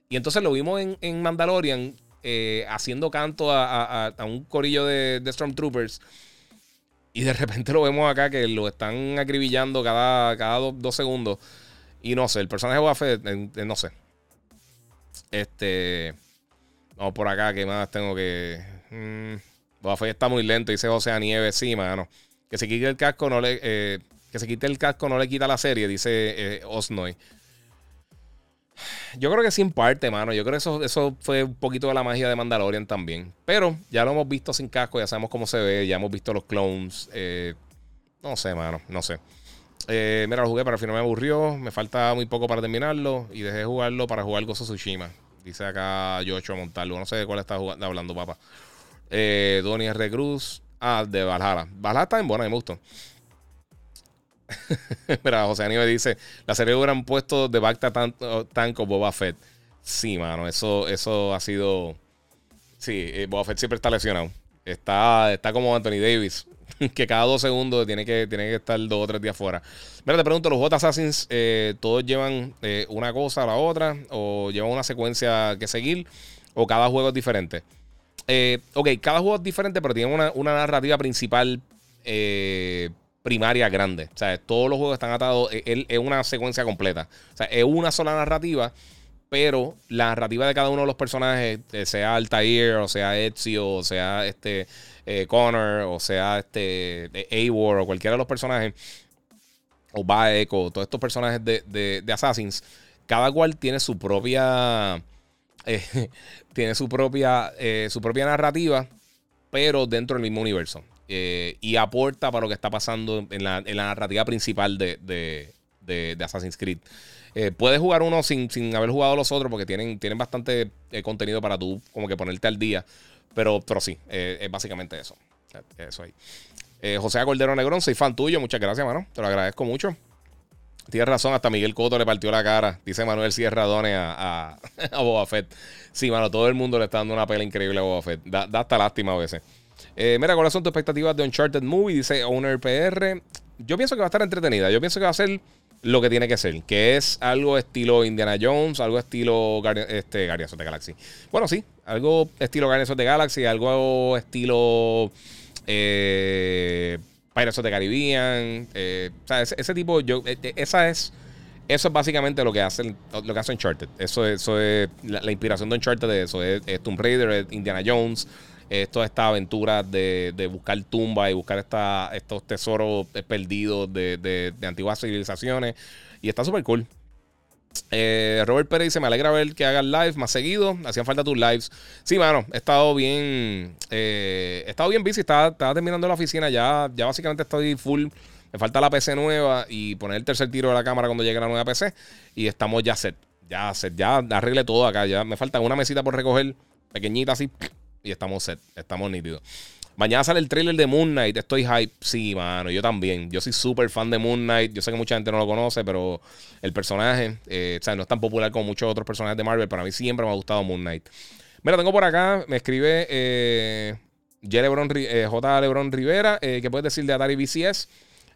Y entonces lo vimos en, en Mandalorian eh, haciendo canto a, a, a un corillo de, de Stormtroopers. Y de repente lo vemos acá que lo están acribillando cada, cada do, dos segundos. Y no sé, el personaje de Boba Fett, eh, eh, no sé. Este... Vamos por acá, que más tengo que... Mm. Boba Fett está muy lento, dice José Nieves. Sí, mano. Que se quite el casco no le... Eh, que se quite el casco no le quita la serie, dice eh, Osnoy. Yo creo que sí en parte, mano. Yo creo que eso, eso fue un poquito de la magia de Mandalorian también. Pero ya lo hemos visto sin casco, ya sabemos cómo se ve, ya hemos visto los clones. Eh, no sé, mano, no sé. Eh, mira, lo jugué, pero al final me aburrió. Me falta muy poco para terminarlo y dejé jugarlo para jugar Ghost of Tsushima. Dice acá Yocho Montalvo. No sé de cuál está jugando, hablando, papá. Eh, Donnie R. Cruz. Ah, de Valhalla. Valhalla está en buena, me gustó. Mira, José Aníbal dice: la serie hubieran puesto de Bacta Tanco Boba Fett. Sí, mano, eso, eso ha sido. Sí, eh, Boba Fett siempre está lesionado. Está, está como Anthony Davis, que cada dos segundos tiene que, tiene que estar dos o tres días fuera. Mira, te pregunto, ¿los J Assassins eh, todos llevan eh, una cosa a la otra? ¿O llevan una secuencia que seguir? ¿O cada juego es diferente? Eh, ok, cada juego es diferente, pero tiene una, una narrativa principal eh, primaria grande. O sea, todos los juegos están atados. Es una secuencia completa. O sea, es una sola narrativa, pero la narrativa de cada uno de los personajes, eh, sea Altair, o sea Ezio, o sea este... Eh, Connor, o sea, este Eivor, o cualquiera de los personajes, o Baek, o todos estos personajes de, de, de Assassins, cada cual tiene su propia eh, tiene su propia eh, su propia narrativa, pero dentro del mismo universo, eh, y aporta para lo que está pasando en la, en la narrativa principal de, de, de, de Assassin's Creed. Eh, puedes jugar uno sin, sin haber jugado los otros, porque tienen, tienen bastante eh, contenido para tú como que ponerte al día. Pero, pero sí, eh, es básicamente eso. Eso ahí. Eh, José Cordero Negrón, soy fan tuyo. Muchas gracias, mano. Te lo agradezco mucho. Tienes razón, hasta Miguel Coto le partió la cara. Dice Manuel Sierra Done a, a, a Boba Fett. Sí, mano, todo el mundo le está dando una pela increíble a Boba Fett. Da, da hasta lástima a veces. Eh, mira, ¿cuáles son tus expectativas de Uncharted Movie? Dice Owner P R. Yo pienso que va a estar entretenida. Yo pienso que va a ser lo que tiene que ser, que es algo estilo Indiana Jones, algo estilo Guardian, este, Guardians of the Galaxy. Bueno, sí, algo estilo Guardians of the Galaxy, algo estilo eh, Pirates of the Caribbean, eh, o sea, ese, ese tipo, yo, esa es, eso es básicamente lo que hace, lo que hace Uncharted. Eso es, eso es la, la inspiración de Uncharted, de eso es, es Tomb Raider, es Indiana Jones, es toda esta aventura de, de buscar tumbas y buscar esta, estos tesoros perdidos de, de, de antiguas civilizaciones, y está súper cool. Eh, Robert Pérez dice: me alegra ver que hagan live más seguido. Hacían falta tus lives. Sí, mano, he estado bien. Eh, he estado bien busy. Estaba, estaba terminando la oficina. Ya, ya básicamente estoy full. Me falta la P C nueva y poner el tercer tiro de la cámara cuando llegue la nueva P C. Y estamos ya set. Ya set. Ya arregle todo acá. Ya me falta una mesita por recoger. Pequeñita así. Y estamos set. Estamos nítidos. Mañana sale el trailer de Moon Knight. Estoy hype. Sí, mano, yo también. Yo soy súper fan de Moon Knight. Yo sé que mucha gente no lo conoce, pero el personaje, eh, o sea, no es tan popular como muchos otros personajes de Marvel, pero a mí siempre me ha gustado Moon Knight. Mira, tengo por acá, me escribe eh, J. Lebron, eh, J. Lebron Rivera. Eh, ¿Qué puedes decir de Atari V C S?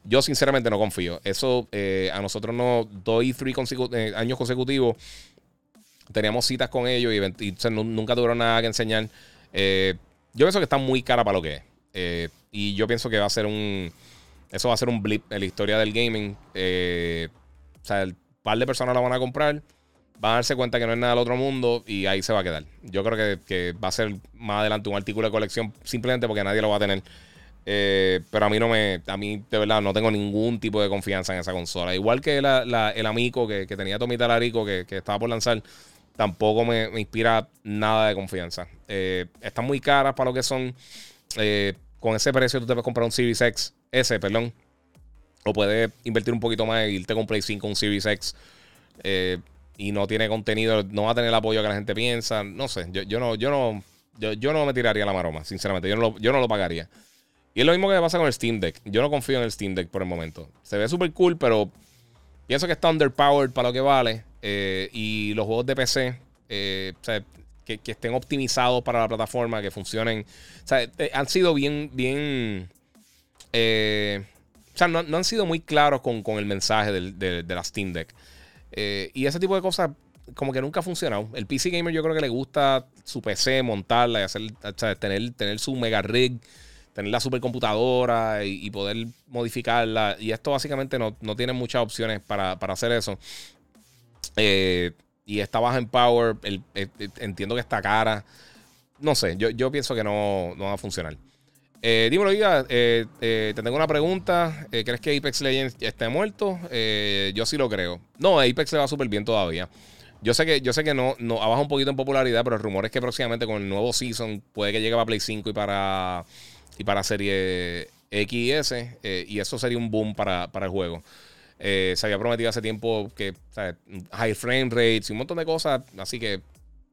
Yo sinceramente no confío. Eso eh, a nosotros nos doy tres consecu- eh, años consecutivos. Teníamos citas con ellos y, y o sea, no, nunca tuvieron nada que enseñar. Eh... Yo pienso que está muy cara para lo que es. Eh, y yo pienso que va a ser un... Eso va a ser un blip en la historia del gaming. Eh, o sea, el par de personas la van a comprar. Van a darse cuenta que no es nada del otro mundo. Y ahí se va a quedar. Yo creo que, que va a ser más adelante un artículo de colección. Simplemente porque nadie lo va a tener. Eh, pero a mí no me... A mí, de verdad, no tengo ningún tipo de confianza en esa consola. Igual que la, la, el amigo que, que tenía Tomita Larico, que, que estaba por lanzar... Tampoco me, me inspira nada de confianza. Eh, están muy caras para lo que son. Eh, con ese precio tú te puedes comprar un Series X. S, perdón. O puedes invertir un poquito más e irte con Play cinco, un Series X. Eh, y no tiene contenido. No va a tener el apoyo que la gente piensa. No sé. Yo, yo no yo no, yo, yo no me tiraría la maroma, sinceramente. Yo no, lo, yo no lo pagaría. Y es lo mismo que pasa con el Steam Deck. Yo no confío en el Steam Deck por el momento. Se ve súper cool, pero pienso que está underpowered para lo que vale. Eh, y los juegos de P C, eh, o sea, que, que estén optimizados para la plataforma, que funcionen. O sea, eh, han sido bien, bien. Eh, o sea, no, no han sido muy claros con, con el mensaje del, de, de la Steam Deck. Eh, y ese tipo de cosas, como que nunca ha funcionado. El P C Gamer, yo creo que le gusta su P C, montarla y hacer, o sea, tener, tener su mega rig, tener la supercomputadora y, y poder modificarla. Y esto básicamente no, no tiene muchas opciones para, para hacer eso. Eh, y está baja en power. El, el, el, entiendo que está cara. No sé, yo, yo pienso que no, no va a funcionar. Eh, dímelo, Giga. Eh, eh, te tengo una pregunta. Eh, ¿Crees que Apex Legends esté muerto? Eh, yo sí lo creo. No, a Apex le va súper bien todavía. Yo sé que, yo sé que no, no ha bajado un poquito en popularidad, pero el rumor es que próximamente con el nuevo season puede que llegue para Play cinco y para, y para serie X y S. Eh, y eso sería un boom para, para el juego. Eh, se había prometido hace tiempo que, o sea, high frame rates y un montón de cosas. Así que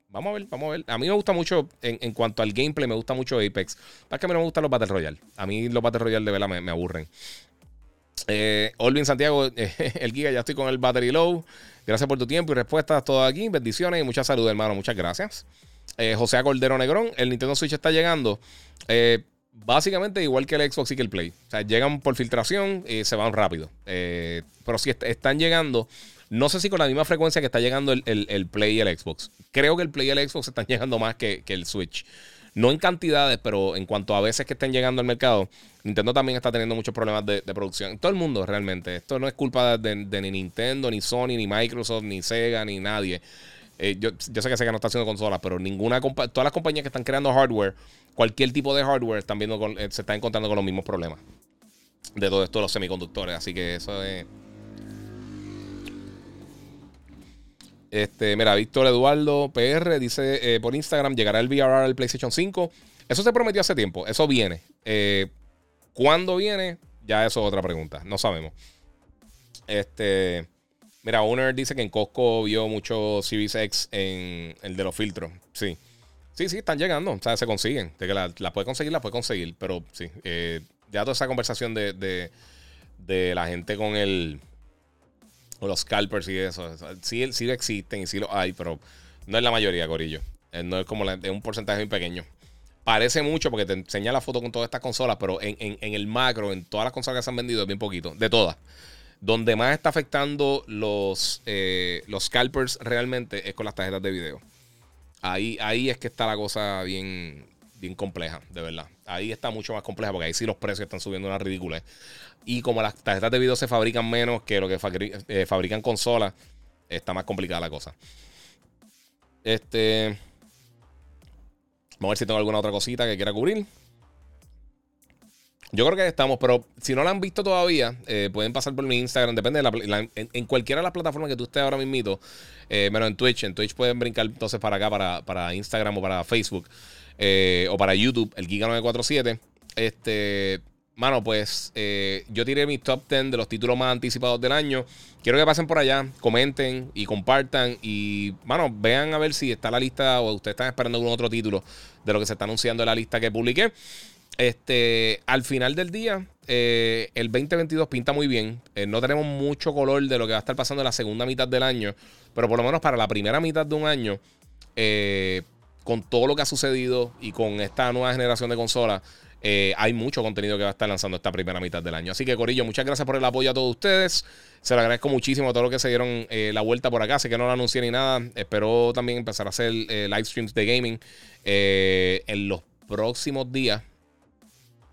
vamos a ver, vamos a ver. A mí me gusta mucho, en, en cuanto al gameplay, me gusta mucho Apex. Para que a mí no me gustan los Battle Royale. A mí los Battle Royale de verdad me, me aburren. Eh, Olvin Santiago, eh, el Giga, ya estoy con el battery low. Gracias por tu tiempo y respuestas. Todo aquí, bendiciones y mucha salud, hermano. Muchas gracias. Eh, José Cordero Negrón, el Nintendo Switch está llegando. Eh. Básicamente igual que el Xbox y que el Play. O sea, llegan por filtración y se van rápido. Eh, pero si est- están llegando, no sé si con la misma frecuencia que está llegando el, el, el Play y el Xbox. Creo que el Play y el Xbox están llegando más que, que el Switch. No en cantidades, pero en cuanto a veces que estén llegando al mercado, Nintendo también está teniendo muchos problemas de, de producción. Todo el mundo realmente. Esto no es culpa de, de ni Nintendo, ni Sony, ni Microsoft, ni Sega, ni nadie. Eh, yo, yo sé que Sega no está haciendo consolas, pero ninguna compa- todas las compañías que están creando hardware, cualquier tipo de hardware, están viendo con, eh, se están encontrando con los mismos problemas de todo esto de los semiconductores. Así que eso es... Este, mira, Víctor Eduardo P R dice eh, por Instagram, ¿llegará el V R al PlayStation cinco? Eso se prometió hace tiempo, eso viene. Eh, ¿Cuándo viene? Ya eso es otra pregunta, no sabemos. Este... Mira, Owner dice que en Costco vio mucho Series X en el de los filtros. Sí. Sí, sí, están llegando. O sea, se consiguen. De que las la puedes conseguir, las puedes conseguir. Pero sí. Eh, ya toda esa conversación de, de, de la gente con el. O los scalpers y eso. Sí, sí existen y sí lo hay, pero no es la mayoría, Corillo. No es como la, es un porcentaje muy pequeño. Parece mucho porque te enseña la foto con todas estas consolas, pero en, en, en el macro, en todas las consolas que se han vendido, es bien poquito. De todas. Donde más está afectando los, eh, los scalpers realmente es con las tarjetas de video. Ahí, ahí es que está la cosa bien, bien compleja, de verdad. Ahí está mucho más compleja porque ahí sí los precios están subiendo una ridiculez. Y como las tarjetas de video se fabrican menos que lo que fabric- eh, fabrican consolas, está más complicada la cosa. Este... Vamos a ver si tengo alguna otra cosita que quiera cubrir. Yo creo que estamos, pero si no la han visto todavía, eh, pueden pasar por mi Instagram. Depende de la, la en, en cualquiera de las plataformas que tú estés ahora mismito, eh, menos en Twitch. En Twitch pueden brincar entonces para acá, para, para Instagram o para Facebook, eh, o para YouTube, el Giga nueve cuatro siete. Este, mano, pues eh, yo tiré mis top diez de los títulos más anticipados del año. Quiero que pasen por allá, comenten y compartan. Y, mano, vean a ver si está la lista o ustedes están esperando algún otro título de lo que se está anunciando en la lista que publiqué. Este, al final del día, eh, el veinte veintidós pinta muy bien. Eh, no tenemos mucho color de lo que va a estar pasando en la segunda mitad del año, pero por lo menos para la primera mitad de un año, eh, con todo lo que ha sucedido y con esta nueva generación de consolas, eh, hay mucho contenido que va a estar lanzando esta primera mitad del año. Así que, corillo, muchas gracias por el apoyo a todos ustedes. Se lo agradezco muchísimo a todos los que se dieron eh, la vuelta por acá. Sé que no lo anuncié ni nada. Espero también empezar a hacer eh, live streams de gaming eh, en los próximos días.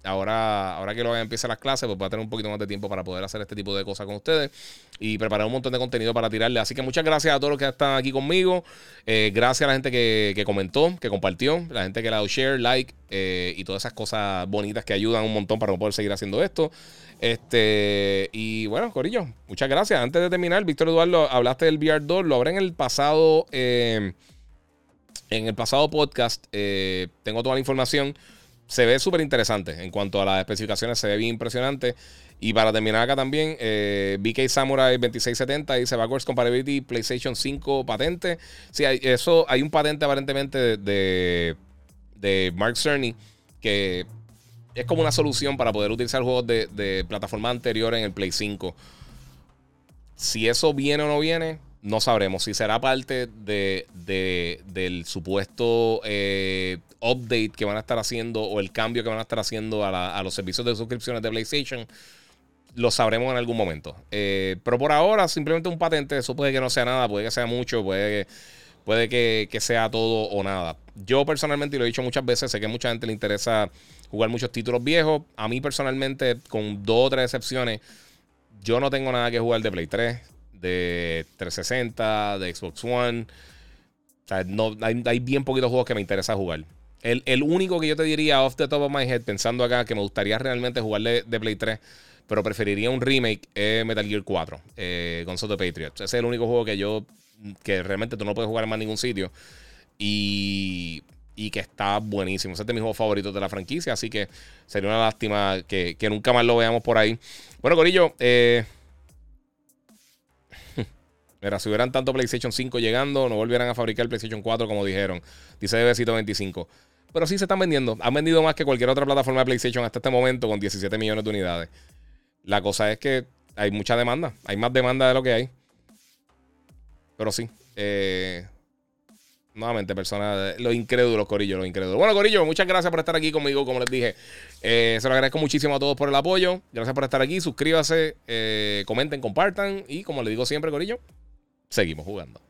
Ahora, ahora que lo empiezan las clases, pues voy a tener un poquito más de tiempo para poder hacer este tipo de cosas con ustedes y preparar un montón de contenido para tirarle. Así que muchas gracias a todos los que están aquí conmigo. Eh, gracias a la gente que, que comentó, que compartió, la gente que le ha dado share, like eh, y todas esas cosas bonitas que ayudan un montón para poder seguir haciendo esto. Este, y bueno, corillo, muchas gracias. Antes de terminar, Víctor Eduardo, hablaste del V R dos. Lo hablé en el pasado, eh, en el pasado podcast. Eh, tengo toda la información. Se ve súper interesante. En cuanto a las especificaciones, se ve bien impresionante. Y para terminar acá también, eh, B K Samurai veintiséis setenta dice Backwards Compatibility PlayStation cinco patente. Sí, hay, eso, hay un patente aparentemente de, de, de Mark Cerny que es como una solución para poder utilizar juegos de, de plataforma anterior en el Play cinco. Si eso viene o no viene, no sabremos. Si será parte de, de, del supuesto... Eh, update que van a estar haciendo o el cambio que van a estar haciendo a, la, a los servicios de suscripciones de PlayStation, lo sabremos en algún momento. Eh, pero por ahora, simplemente un patente. Eso puede que no sea nada, puede que sea mucho, puede que, puede que, que sea todo o nada. Yo personalmente, y lo he dicho muchas veces, sé que a mucha gente le interesa jugar muchos títulos viejos. A mí personalmente, con dos o tres excepciones, yo no tengo nada que jugar de Play tres, de trescientos sesenta, de Xbox One. O sea, no, hay, hay bien poquitos juegos que me interesa jugar. El, el único que yo te diría off the top of my head, pensando acá, que me gustaría realmente jugar de, de Play tres, pero preferiría un remake, es eh, Metal Gear cuatro, eh, con Soto Patriot. Ese es el único juego que yo, que realmente tú no puedes jugar en más ningún sitio y, y que está buenísimo. Ese es de mis juegos favoritos de la franquicia, así que sería una lástima que, que nunca más lo veamos por ahí. Bueno, corillo, eh... mira, si hubieran tanto PlayStation cinco llegando, no volvieran a fabricar el PlayStation cuatro como dijeron. Dice Bebecito veinticinco. Pero sí se están vendiendo. Han vendido más que cualquier otra plataforma de PlayStation hasta este momento con diecisiete millones de unidades. La cosa es que hay mucha demanda. Hay más demanda de lo que hay. Pero sí. Eh, nuevamente, personas... Los incrédulos, corillo, los incrédulos. Bueno, corillo, muchas gracias por estar aquí conmigo, como les dije. Eh, se lo agradezco muchísimo a todos por el apoyo. Gracias por estar aquí. Suscríbanse, eh, comenten, compartan. Y como les digo siempre, corillo, seguimos jugando.